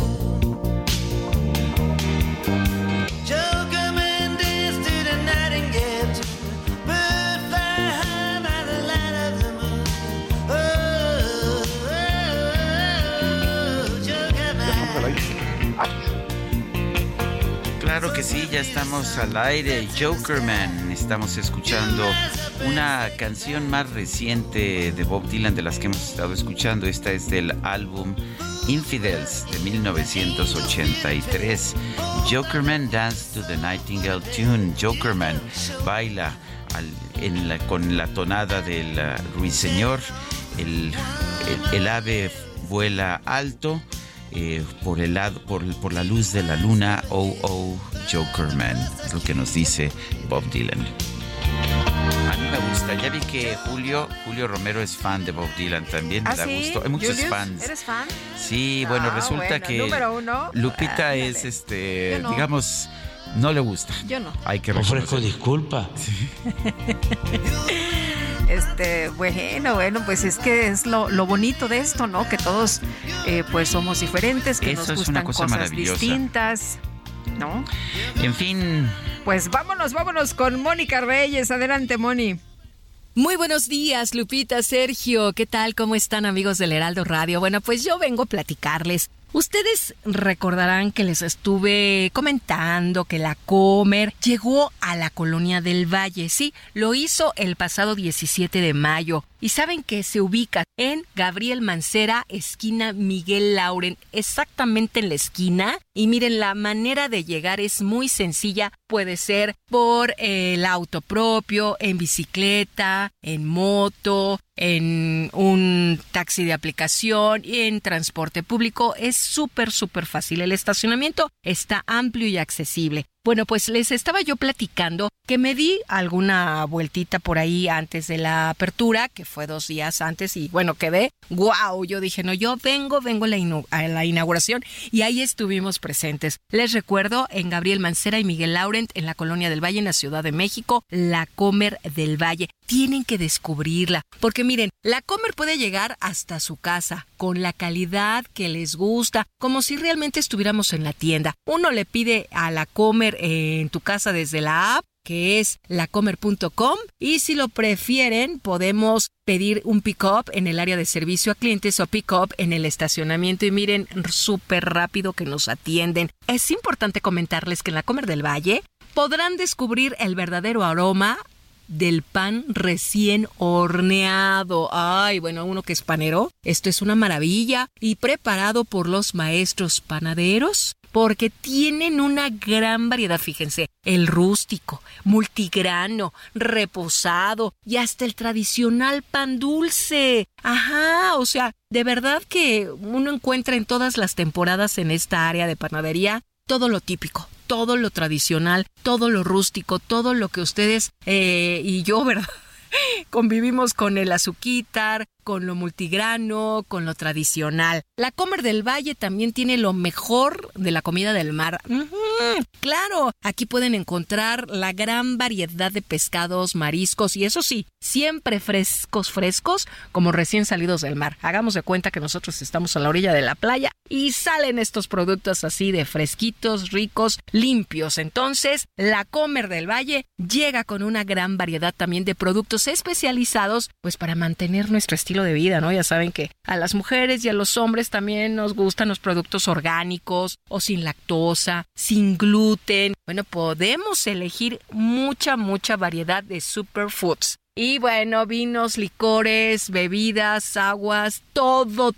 Joker man danced to the nightingale too. Claro que sí, ya estamos al aire. Joker Man, estamos escuchando una canción más reciente de Bob Dylan de las que hemos estado escuchando. Esta es del álbum Infidels de 1983. Joker Man Dance to the Nightingale Tune. Joker Man baila con la tonada del ruiseñor. El ave vuela alto. Por la luz de la luna, oh, oh, Joker Man, es lo que nos dice Bob Dylan. A mí me gusta, ya vi que Julio Romero es fan de Bob Dylan también, me da gusto. Hay muchos fans. ¿Eres fan? Sí, resulta que número uno, Lupita es, no. Digamos, no le gusta. Yo no. Hay que ofrezco disculpa. Sí. Pues es que es lo bonito de esto, ¿no? Que todos, somos diferentes, que nos gustan cosas distintas, ¿no? En fin. Pues vámonos con Mónica Reyes. Adelante, Moni. Muy buenos días, Lupita, Sergio. ¿Qué tal? ¿Cómo están, amigos del Heraldo Radio? Bueno, pues yo vengo a platicarles Ustedes recordarán que les estuve comentando que la Comer llegó a la Colonia del Valle. Sí, lo hizo el pasado 17 de mayo. Y saben que se ubica en Gabriel Mancera, esquina Miguel Lauren, exactamente en la esquina. Y miren, la manera de llegar es muy sencilla. Puede ser por el auto propio, en bicicleta, en moto, en un taxi de aplicación, en transporte público. Es súper, súper fácil. El estacionamiento está amplio y accesible. Bueno, pues les estaba yo platicando que me di alguna vueltita por ahí antes de la apertura, que fue 2 días antes, y bueno, quedé ¡guau! Yo dije, no, yo vengo a la inauguración, y ahí estuvimos presentes. Les recuerdo, en Gabriel Mancera y Miguel Laurent, en la Colonia del Valle, en la Ciudad de México, la Comer del Valle. Tienen que descubrirla, porque miren, la Comer puede llegar hasta su casa, con la calidad que les gusta, como si realmente estuviéramos en la tienda. Uno le pide a la Comer en tu casa desde la app, que es lacomer.com, y si lo prefieren podemos pedir un pick-up en el área de servicio a clientes o pick-up en el estacionamiento, y miren, súper rápido que nos atienden. Es importante comentarles que en la Comer del Valle podrán descubrir el verdadero aroma del pan recién horneado. Ay, bueno, uno que es panero, esto es una maravilla, y preparado por los maestros panaderos, porque tienen una gran variedad, fíjense, el rústico, multigrano, reposado y hasta el tradicional pan dulce. Ajá, o sea, de verdad que uno encuentra en todas las temporadas en esta área de panadería todo lo típico, todo lo tradicional, todo lo rústico, todo lo que ustedes y yo, ¿verdad?, convivimos con el azuquitar, con lo multigrano, con lo tradicional. La Comer del Valle también tiene lo mejor de la comida del mar. ¡Claro! Aquí pueden encontrar la gran variedad de pescados, mariscos y, eso sí, siempre frescos, como recién salidos del mar. Hagamos de cuenta que nosotros estamos a la orilla de la playa y salen estos productos así de fresquitos, ricos, limpios. Entonces, la Comer del Valle llega con una gran variedad también de productos especializados, pues para mantener nuestro estilo de vida, ¿no? Ya saben que a las mujeres y a los hombres también nos gustan los productos orgánicos o sin lactosa, sin gluten. Bueno, podemos elegir mucha variedad de superfoods. Y bueno, vinos, licores, bebidas, aguas, todo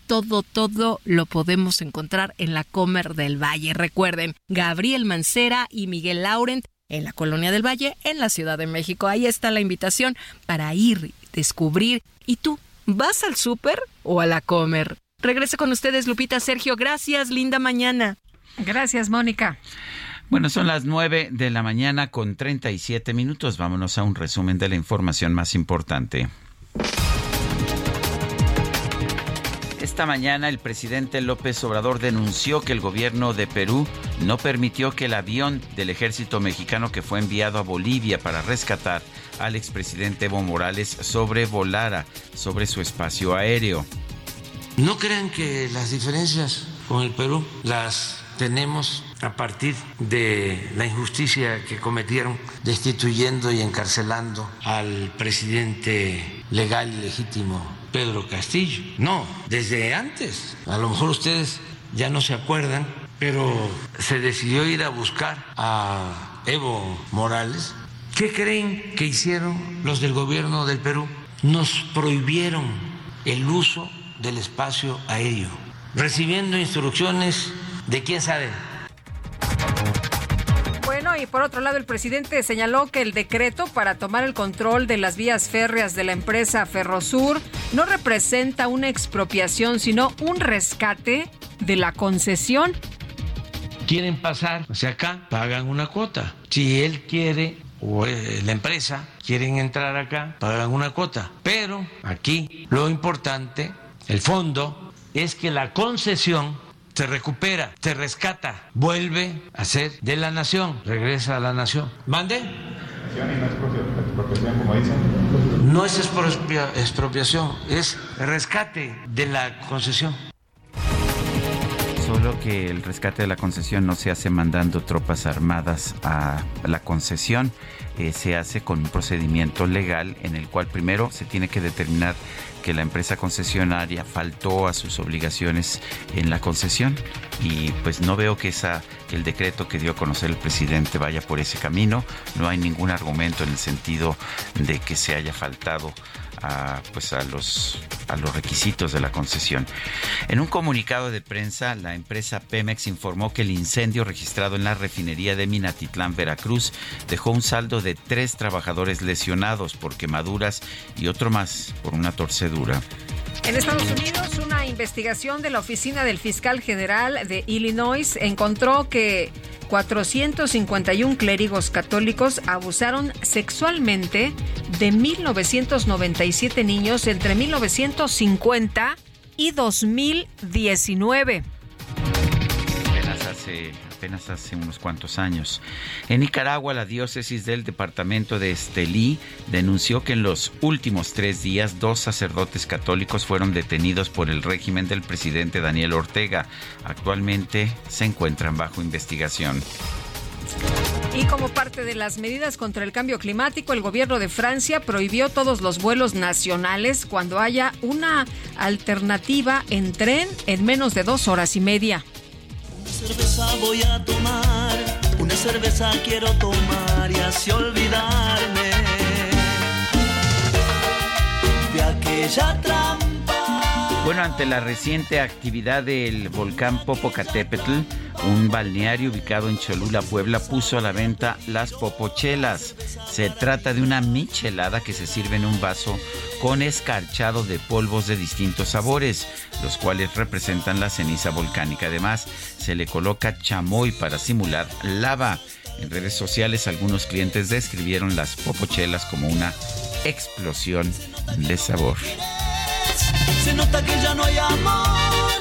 lo podemos encontrar en la Comer del Valle. Recuerden, Gabriel Mancera y Miguel Laurent, en la Colonia del Valle, en la Ciudad de México. Ahí está la invitación para ir, descubrir. ¿Y tú? ¿Vas al súper o a la Comer? Regreso con ustedes, Lupita, Sergio. Gracias, linda mañana. Gracias, Mónica. Bueno, son las 9:37 a.m. Vámonos a un resumen de la información más importante. Esta mañana el presidente López Obrador denunció que el gobierno de Perú no permitió que el avión del ejército mexicano que fue enviado a Bolivia para rescatar al expresidente Evo Morales sobrevolara sobre su espacio aéreo. No crean que las diferencias con el Perú las tenemos a partir de la injusticia que cometieron destituyendo y encarcelando al presidente legal y legítimo Pedro Castillo. No, desde antes. A lo mejor ustedes ya no se acuerdan, pero se decidió ir a buscar a Evo Morales. ¿Qué creen que hicieron los del gobierno del Perú? Nos prohibieron el uso del espacio aéreo, recibiendo instrucciones de quién sabe. Bueno, y por otro lado, el presidente señaló que el decreto para tomar el control de las vías férreas de la empresa Ferrosur no representa una expropiación, sino un rescate de la concesión. Quieren pasar hacia acá, pagan una cuota. Si él quiere, o la empresa, quieren entrar acá, pagan una cuota. Pero aquí lo importante, el fondo, es que la concesión se recupera, se rescata, vuelve a ser de la nación, regresa a la nación. ¿Mande? No es expropiación, es rescate de la concesión. Solo que el rescate de la concesión no se hace mandando tropas armadas a la concesión, se hace con un procedimiento legal en el cual primero se tiene que determinar que la empresa concesionaria faltó a sus obligaciones en la concesión, y pues no veo que el decreto que dio a conocer el presidente vaya por ese camino. No hay ningún argumento en el sentido de que se haya faltado a los requisitos de la concesión. En un comunicado de prensa, la empresa Pemex informó que el incendio registrado en la refinería de Minatitlán, Veracruz, dejó un saldo de 3 trabajadores lesionados por quemaduras y otro más por una torcedura. En Estados Unidos, una investigación de la oficina del fiscal general de Illinois encontró que 451 clérigos católicos abusaron sexualmente de 1,997 niños entre 1950 y 2019. Apenas hace unos cuantos años. En Nicaragua, la diócesis del departamento de Estelí denunció que en los últimos 3 días 2 sacerdotes católicos fueron detenidos por el régimen del presidente Daniel Ortega. Actualmente se encuentran bajo investigación. Y como parte de las medidas contra el cambio climático, el gobierno de Francia prohibió todos los vuelos nacionales cuando haya una alternativa en tren en menos de 2 horas y media. Una cerveza voy a tomar, una cerveza quiero tomar y así olvidarme de aquella trampa. Bueno, ante la reciente actividad del volcán Popocatépetl, un balneario ubicado en Cholula, Puebla, puso a la venta las popochelas. Se trata de una michelada que se sirve en un vaso con escarchado de polvos de distintos sabores, los cuales representan la ceniza volcánica. Además, se le coloca chamoy para simular lava. En redes sociales, algunos clientes describieron las popochelas como una explosión de sabor. Se nota que ya no hay amor,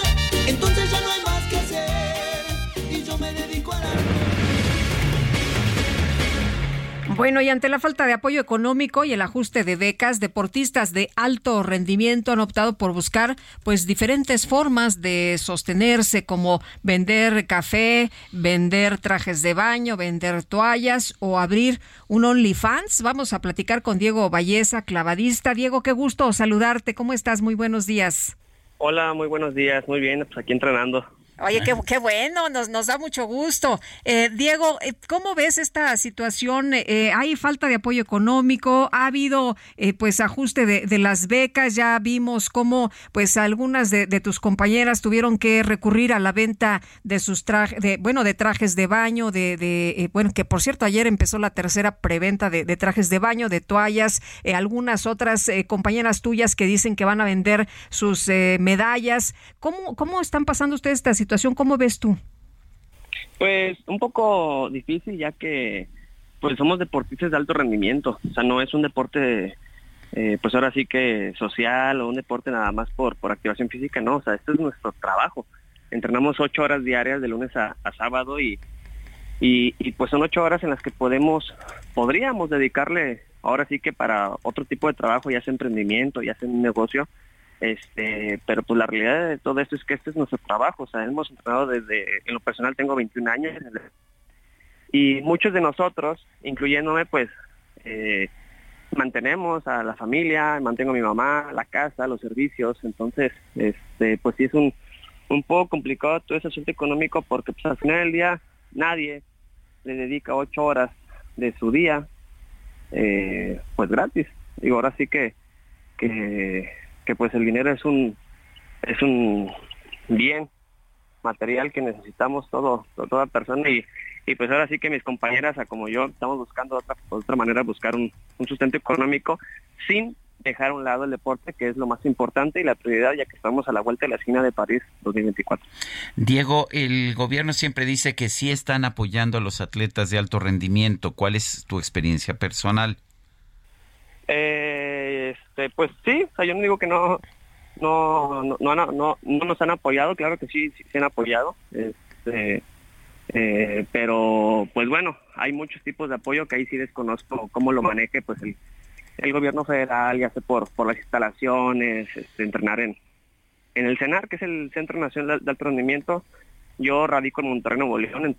entonces ya no hay más que hacer. Bueno, y ante la falta de apoyo económico y el ajuste de becas, deportistas de alto rendimiento han optado por buscar diferentes formas de sostenerse, como vender café, vender trajes de baño, vender toallas o abrir un OnlyFans. Vamos a platicar con Diego Valleza, clavadista. Diego, qué gusto saludarte. ¿Cómo estás? Muy buenos días. Hola, muy buenos días. Muy bien, pues aquí entrenando. Oye, qué bueno, nos da mucho gusto. Diego, ¿cómo ves esta situación? ¿Hay falta de apoyo económico? ¿Ha habido ajuste de las becas? Ya vimos cómo algunas de tus compañeras tuvieron que recurrir a la venta de sus de trajes de baño, que por cierto ayer empezó la tercera preventa de trajes de baño, de toallas, algunas otras compañeras tuyas que dicen que van a vender sus medallas. ¿Cómo están pasando ustedes esta situación? ¿Cómo ves tú? Pues un poco difícil, ya que somos deportistas de alto rendimiento. O sea, no es un deporte ahora sí que social o un deporte nada más por activación física, no. O sea, esto es nuestro trabajo. Entrenamos 8 horas diarias de lunes a sábado y son 8 horas en las que podríamos dedicarle ahora sí que para otro tipo de trabajo, ya sea emprendimiento, ya sea un negocio. Pero la realidad de todo esto es que este es nuestro trabajo. O sea, hemos entrenado en lo personal tengo 21 años y muchos de nosotros, incluyéndome, mantenemos a la familia, mantengo a mi mamá, la casa, los servicios. Entonces, sí es un poco complicado todo ese asunto económico, porque al final del día nadie le dedica 8 horas de su día gratis. Digo, ahora sí que el dinero es un bien material que necesitamos toda persona y ahora sí que mis compañeras como yo estamos buscando otra manera, buscar un sustento económico sin dejar a un lado el deporte, que es lo más importante y la prioridad, ya que estamos a la vuelta de la esquina de París 2024. Diego, el gobierno siempre dice que sí están apoyando a los atletas de alto rendimiento. ¿Cuál es tu experiencia personal? Sí, yo no digo que no nos han apoyado, claro que sí se han apoyado, pero hay muchos tipos de apoyo que ahí sí desconozco cómo lo maneje el gobierno federal, ya sea por las instalaciones, entrenar en el CENAR, que es el Centro Nacional de Alto Rendimiento, Yo radico en Monterrey, Nuevo León, en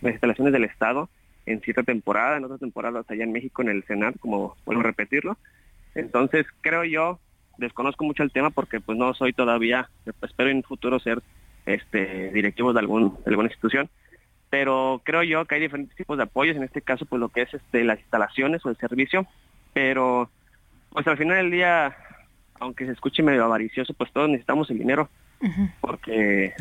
las instalaciones del Estado, en cierta temporada, en otras temporadas allá en México, en el Senado, como vuelvo a repetirlo. Entonces, creo yo, desconozco mucho el tema porque pues no soy todavía, espero en un futuro ser directivo de alguna institución, pero creo yo que hay diferentes tipos de apoyos, en este caso pues lo que es las instalaciones o el servicio, pero pues al final del día, aunque se escuche medio avaricioso, pues todos necesitamos el dinero, uh-huh, porque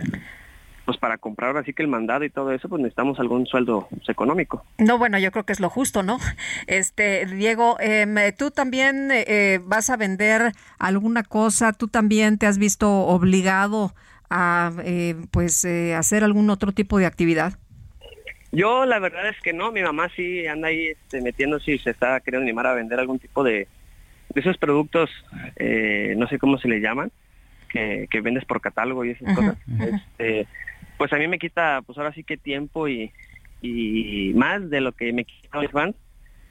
pues para comprar ahora sí que el mandado y todo eso, pues necesitamos algún sueldo económico. No, bueno, yo creo que es lo justo, ¿no? Diego, tú también vas a vender alguna cosa, tú también te has visto obligado a hacer algún otro tipo de actividad. Yo la verdad es que no, mi mamá sí anda ahí metiéndose y se está queriendo animar a vender algún tipo de esos productos, no sé cómo se le llaman, que vendes por catálogo y esas, ajá, cosas. Ajá. Pues a mí me quita, pues ahora sí que tiempo y más de lo que me quita OnlyFans.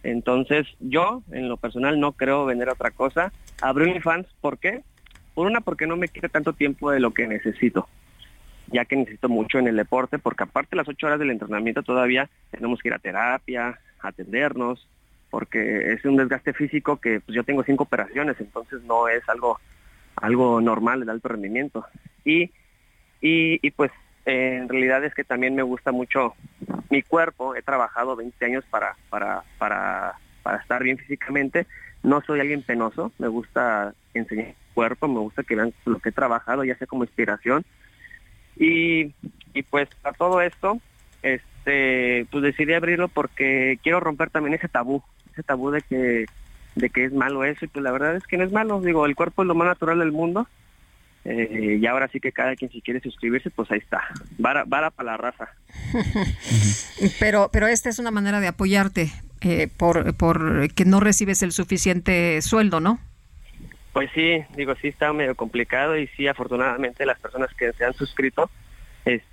Entonces yo, en lo personal, no creo vender otra cosa. Abrí OnlyFans, ¿por qué? Por una, porque no me quita tanto tiempo de lo que necesito, ya que necesito mucho en el deporte, porque aparte de las 8 horas del entrenamiento todavía tenemos que ir a terapia, atendernos, porque es un desgaste físico que pues, yo tengo 5 operaciones, entonces no es algo normal el alto rendimiento. Y pues en realidad es que también me gusta mucho mi cuerpo, he trabajado 20 años para estar bien físicamente, no soy alguien penoso, me gusta enseñar mi cuerpo, me gusta que vean lo que he trabajado, ya sea como inspiración, y pues a todo esto, pues decidí abrirlo porque quiero romper también ese tabú de que es malo eso, y pues la verdad es que no es malo, digo, el cuerpo es lo más natural del mundo. Y ahora sí que cada quien si quiere suscribirse, pues ahí está, vara para la raza. pero esta es una manera de apoyarte, por que no recibes el suficiente sueldo, ¿no? Pues sí, digo, sí está medio complicado y sí, afortunadamente las personas que se han suscrito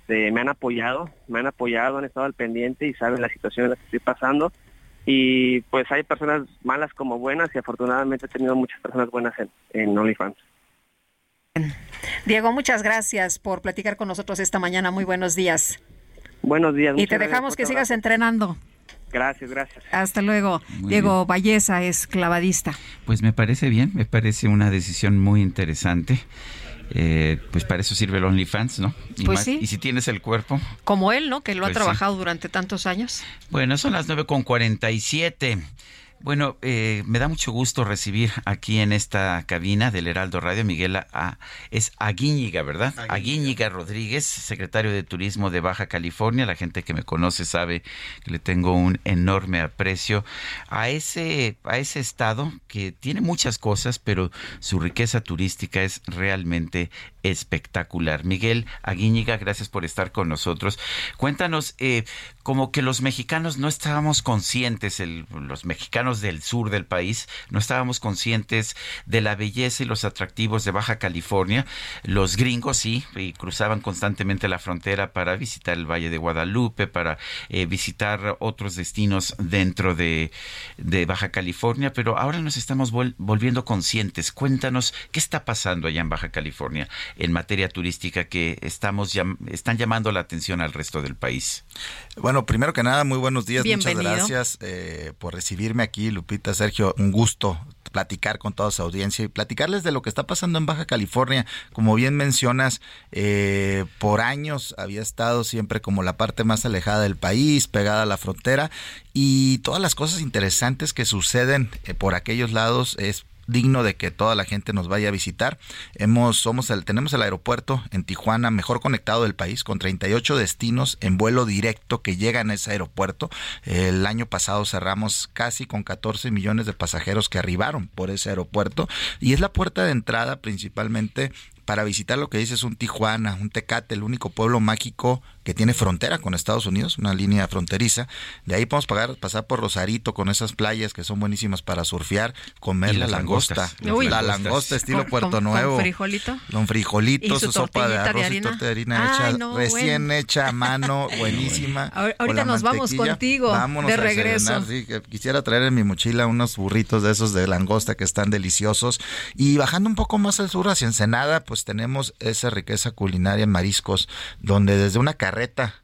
me han apoyado, han estado al pendiente y saben la situación en la que estoy pasando. Y pues hay personas malas como buenas y afortunadamente he tenido muchas personas buenas en OnlyFans. Diego, muchas gracias por platicar con nosotros esta mañana. Muy buenos días. Buenos días. Y te dejamos que sigas entrenando. Gracias. Hasta luego. Muy Diego bien. Valleza es clavadista. Pues me parece bien, me parece una decisión muy interesante. Pues para eso sirve el OnlyFans, ¿no? Y pues más, sí. Y si tienes el cuerpo. Como él, ¿no? Que lo ha trabajado durante tantos años. Bueno, son las 9:47. Bueno, me da mucho gusto recibir aquí en esta cabina del Heraldo Radio Miguel es Aguíñiga, ¿verdad? Aguíñiga Rodríguez, secretario de Turismo de Baja California. La gente que me conoce sabe que le tengo un enorme aprecio a ese estado que tiene muchas cosas, pero su riqueza turística es realmente espectacular. Miguel Aguíñiga, gracias por estar con nosotros. Cuéntanos, como que los mexicanos no estábamos conscientes, los mexicanos del sur del país, no estábamos conscientes de la belleza y los atractivos de Baja California. Los gringos sí, y cruzaban constantemente la frontera para visitar el Valle de Guadalupe, para visitar otros destinos dentro de Baja California, pero ahora nos estamos volviendo conscientes. Cuéntanos, ¿qué está pasando allá en Baja California en materia turística que están llamando la atención al resto del país? Bueno, primero que nada, muy buenos días. Bienvenido. Muchas gracias por recibirme aquí, Lupita, Sergio, un gusto platicar con toda su audiencia y platicarles de lo que está pasando en Baja California. Como bien mencionas, por años había estado siempre como la parte más alejada del país, pegada a la frontera, y todas las cosas interesantes que suceden por aquellos lados es digno de que toda la gente nos vaya a visitar. Tenemos el aeropuerto en Tijuana mejor conectado del país, con 38 destinos en vuelo directo que llegan a ese aeropuerto. El año pasado cerramos casi con 14 millones de pasajeros que arribaron por ese aeropuerto, y es la puerta de entrada principalmente para visitar lo que dices, un Tijuana, un Tecate, el único pueblo mágico que tiene frontera con Estados Unidos, una línea fronteriza. De ahí podemos pasar por Rosarito con esas playas que son buenísimas para surfear, comer la langosta. Uy, la langosta estilo Puerto Nuevo. Con frijolito. Con frijolito, su sopa de arroz y tortilla de harina hecha a mano, buenísima. Ahorita nos vamos contigo. Vámonos de regreso. Sí, quisiera traer en mi mochila unos burritos de esos de langosta que están deliciosos. Y bajando un poco más al sur hacia Ensenada, pues tenemos esa riqueza culinaria en mariscos, donde desde una carreta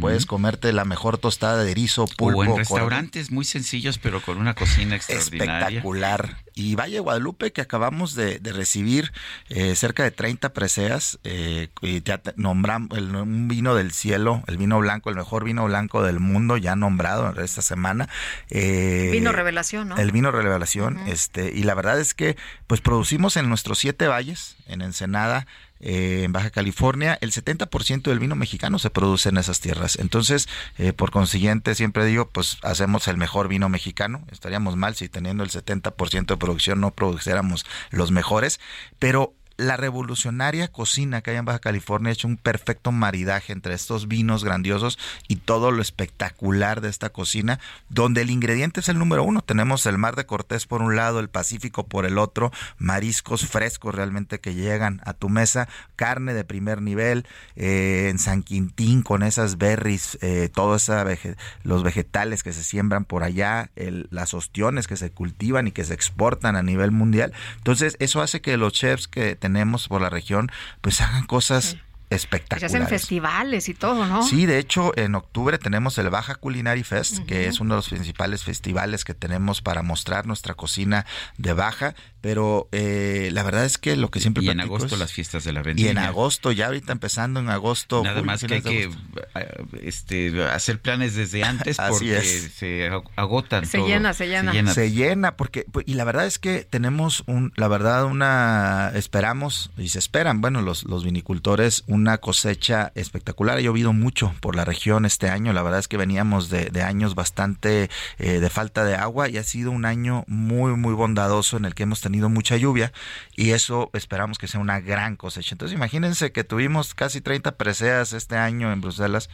puedes comerte la mejor tostada de erizo, pulpo. O en restaurantes muy sencillos, pero con una cocina extraordinaria. Espectacular. Y Valle de Guadalupe, que acabamos de recibir cerca de 30 preseas. Ya nombramos un vino del cielo, el vino blanco, el mejor vino blanco del mundo, ya nombrado esta semana. Vino Revelación, ¿no? El vino Revelación. Uh-huh. Y la verdad es que pues producimos en nuestros 7 valles, en Ensenada, en Baja California, el 70% del vino mexicano se produce en esas tierras. Entonces, por consiguiente, siempre digo, pues hacemos el mejor vino mexicano. Estaríamos mal si teniendo el 70% de producción no produciéramos los mejores, pero la revolucionaria cocina que hay en Baja California ha hecho un perfecto maridaje entre estos vinos grandiosos y todo lo espectacular de esta cocina, donde el ingrediente es el número uno. Tenemos el Mar de Cortés por un lado, el Pacífico por el otro, mariscos frescos realmente que llegan a tu mesa, carne de primer nivel, en San Quintín con esas berries, todos los vegetales que se siembran por allá, las ostiones que se cultivan y que se exportan a nivel mundial. Entonces, eso hace que los chefs que tenemos por la región, pues hagan cosas espectaculares. Se hacen festivales y todo, ¿no? Sí, de hecho, en octubre tenemos el Baja Culinary Fest, que es uno de los principales festivales que tenemos para mostrar nuestra cocina de Baja, pero la verdad es que lo que siempre y en agosto las fiestas de la vendimia. Y en agosto, ya ahorita empezando en agosto. Nada más que hay que hacer planes desde antes porque se agotan. Se llena porque, y la verdad es que tenemos esperamos y se esperan, bueno, los vinicultores, una cosecha espectacular. Ha llovido mucho por la región este año. La verdad es que veníamos de años bastante de falta de agua y ha sido un año muy, muy bondadoso en el que hemos tenido mucha lluvia y eso esperamos que sea una gran cosecha. Entonces imagínense que tuvimos casi 30 preseas este año en Bruselas,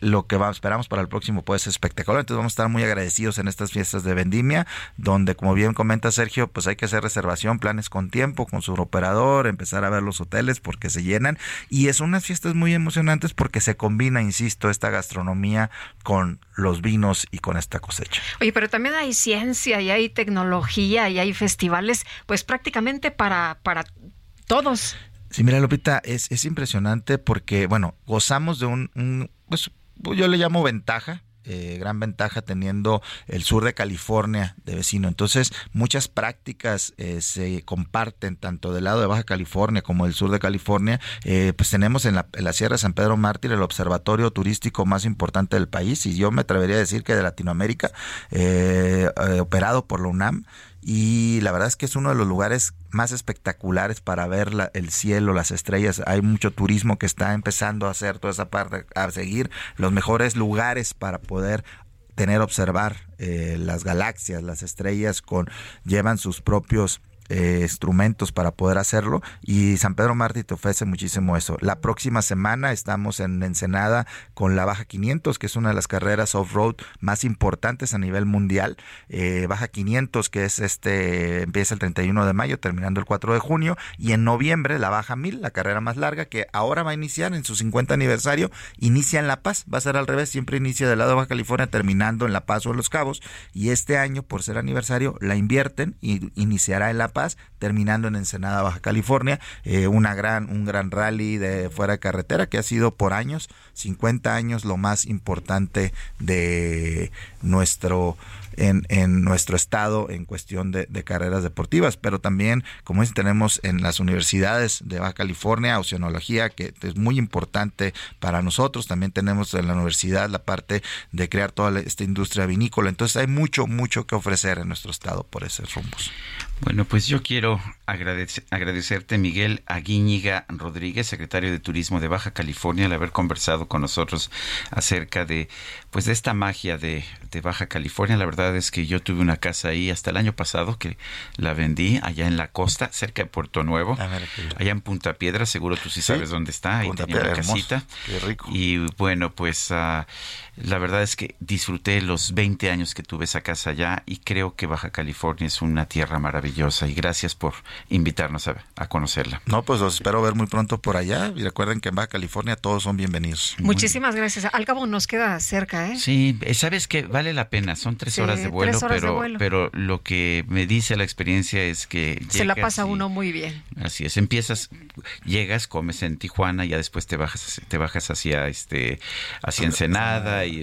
lo que esperamos para el próximo puede ser espectacular. Entonces vamos a estar muy agradecidos en estas fiestas de vendimia, donde como bien comenta Sergio, pues hay que hacer reservación, planes con tiempo, con su operador, empezar a ver los hoteles porque se llenan y son unas fiestas muy emocionantes porque se combina, insisto, esta gastronomía con los vinos y con esta cosecha. Oye, pero también hay ciencia y hay tecnología y hay festivales, pues prácticamente para todos. Sí, mira, Lupita, es impresionante porque, bueno, gozamos de un pues yo le llamo ventaja, gran ventaja teniendo el sur de California de vecino. Entonces, muchas prácticas se comparten tanto del lado de Baja California como del sur de California. Pues tenemos en la Sierra de San Pedro Mártir el observatorio turístico más importante del país y yo me atrevería a decir que de Latinoamérica, operado por la UNAM. Y la verdad es que es uno de los lugares más espectaculares para ver el cielo, las estrellas. Hay mucho turismo que está empezando a hacer toda esa parte, a seguir los mejores lugares para poder observar las galaxias, las estrellas, llevan sus propios instrumentos para poder hacerlo y San Pedro Mártir te ofrece muchísimo eso. La próxima semana estamos en Ensenada con la Baja 500, que es una de las carreras off-road más importantes a nivel mundial. Baja 500, que es empieza el 31 de mayo, terminando el 4 de junio, y en noviembre la Baja 1000, la carrera más larga, que ahora va a iniciar en su 50 aniversario, inicia en La Paz, va a ser al revés, siempre inicia del lado de Baja California, terminando en La Paz o en Los Cabos, y este año, por ser aniversario, la invierten y iniciará en La Paz, terminando en Ensenada, Baja California, un gran rally de fuera de carretera que ha sido por años, 50 años, lo más importante de nuestro en nuestro estado en cuestión de carreras deportivas. Pero también, como dicen, tenemos en las universidades de Baja California oceanología, que es muy importante para nosotros. También tenemos en la universidad la parte de crear toda esta industria vinícola. Entonces hay mucho, mucho que ofrecer en nuestro estado por esos rumbos. Bueno, pues yo quiero agradecerte, Miguel Aguíñiga Rodríguez, secretario de Turismo de Baja California, al haber conversado con nosotros acerca de esta magia de Baja California. La verdad es que yo tuve una casa ahí hasta el año pasado que la vendí allá en la costa, cerca de Puerto Nuevo, allá en Punta Piedra, seguro tú sí sabes dónde está, ahí Punta tenía Piedra, una casita. Qué rico. Y bueno, pues la verdad es que disfruté los 20 años que tuve esa casa allá y creo que Baja California es una tierra maravillosa y gracias por invitarnos a conocerla. No, pues los espero ver muy pronto por allá y recuerden que en Baja California todos son bienvenidos. Muchísimas gracias. Al cabo nos queda cerca, ¿eh? Sí, sabes que vale la pena, son 3 horas horas de vuelo, pero lo que me dice la experiencia es que llegas, se la pasa uno muy bien. Así es, empiezas, llegas, comes en Tijuana, ya después te bajas hacia Ensenada y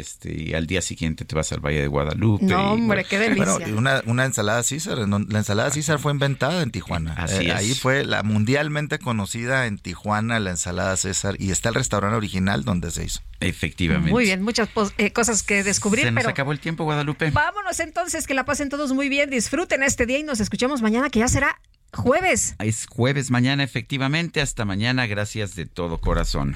al día siguiente te vas al Valle de Guadalupe. No, hombre, qué delicia. Bueno, una ensalada César, la ensalada César fue inventada en Tijuana. Así es. Ahí fue la mundialmente conocida en Tijuana la ensalada César, y está el restaurante original donde se hizo. Efectivamente. Muy bien, muchas cosas que descubrir. Se nos acabó el tiempo, Guadalupe. Vámonos entonces, que la pasen todos muy bien, disfruten este día y nos escuchamos mañana, que ya será jueves. Es jueves mañana, efectivamente. Hasta mañana, gracias de todo corazón.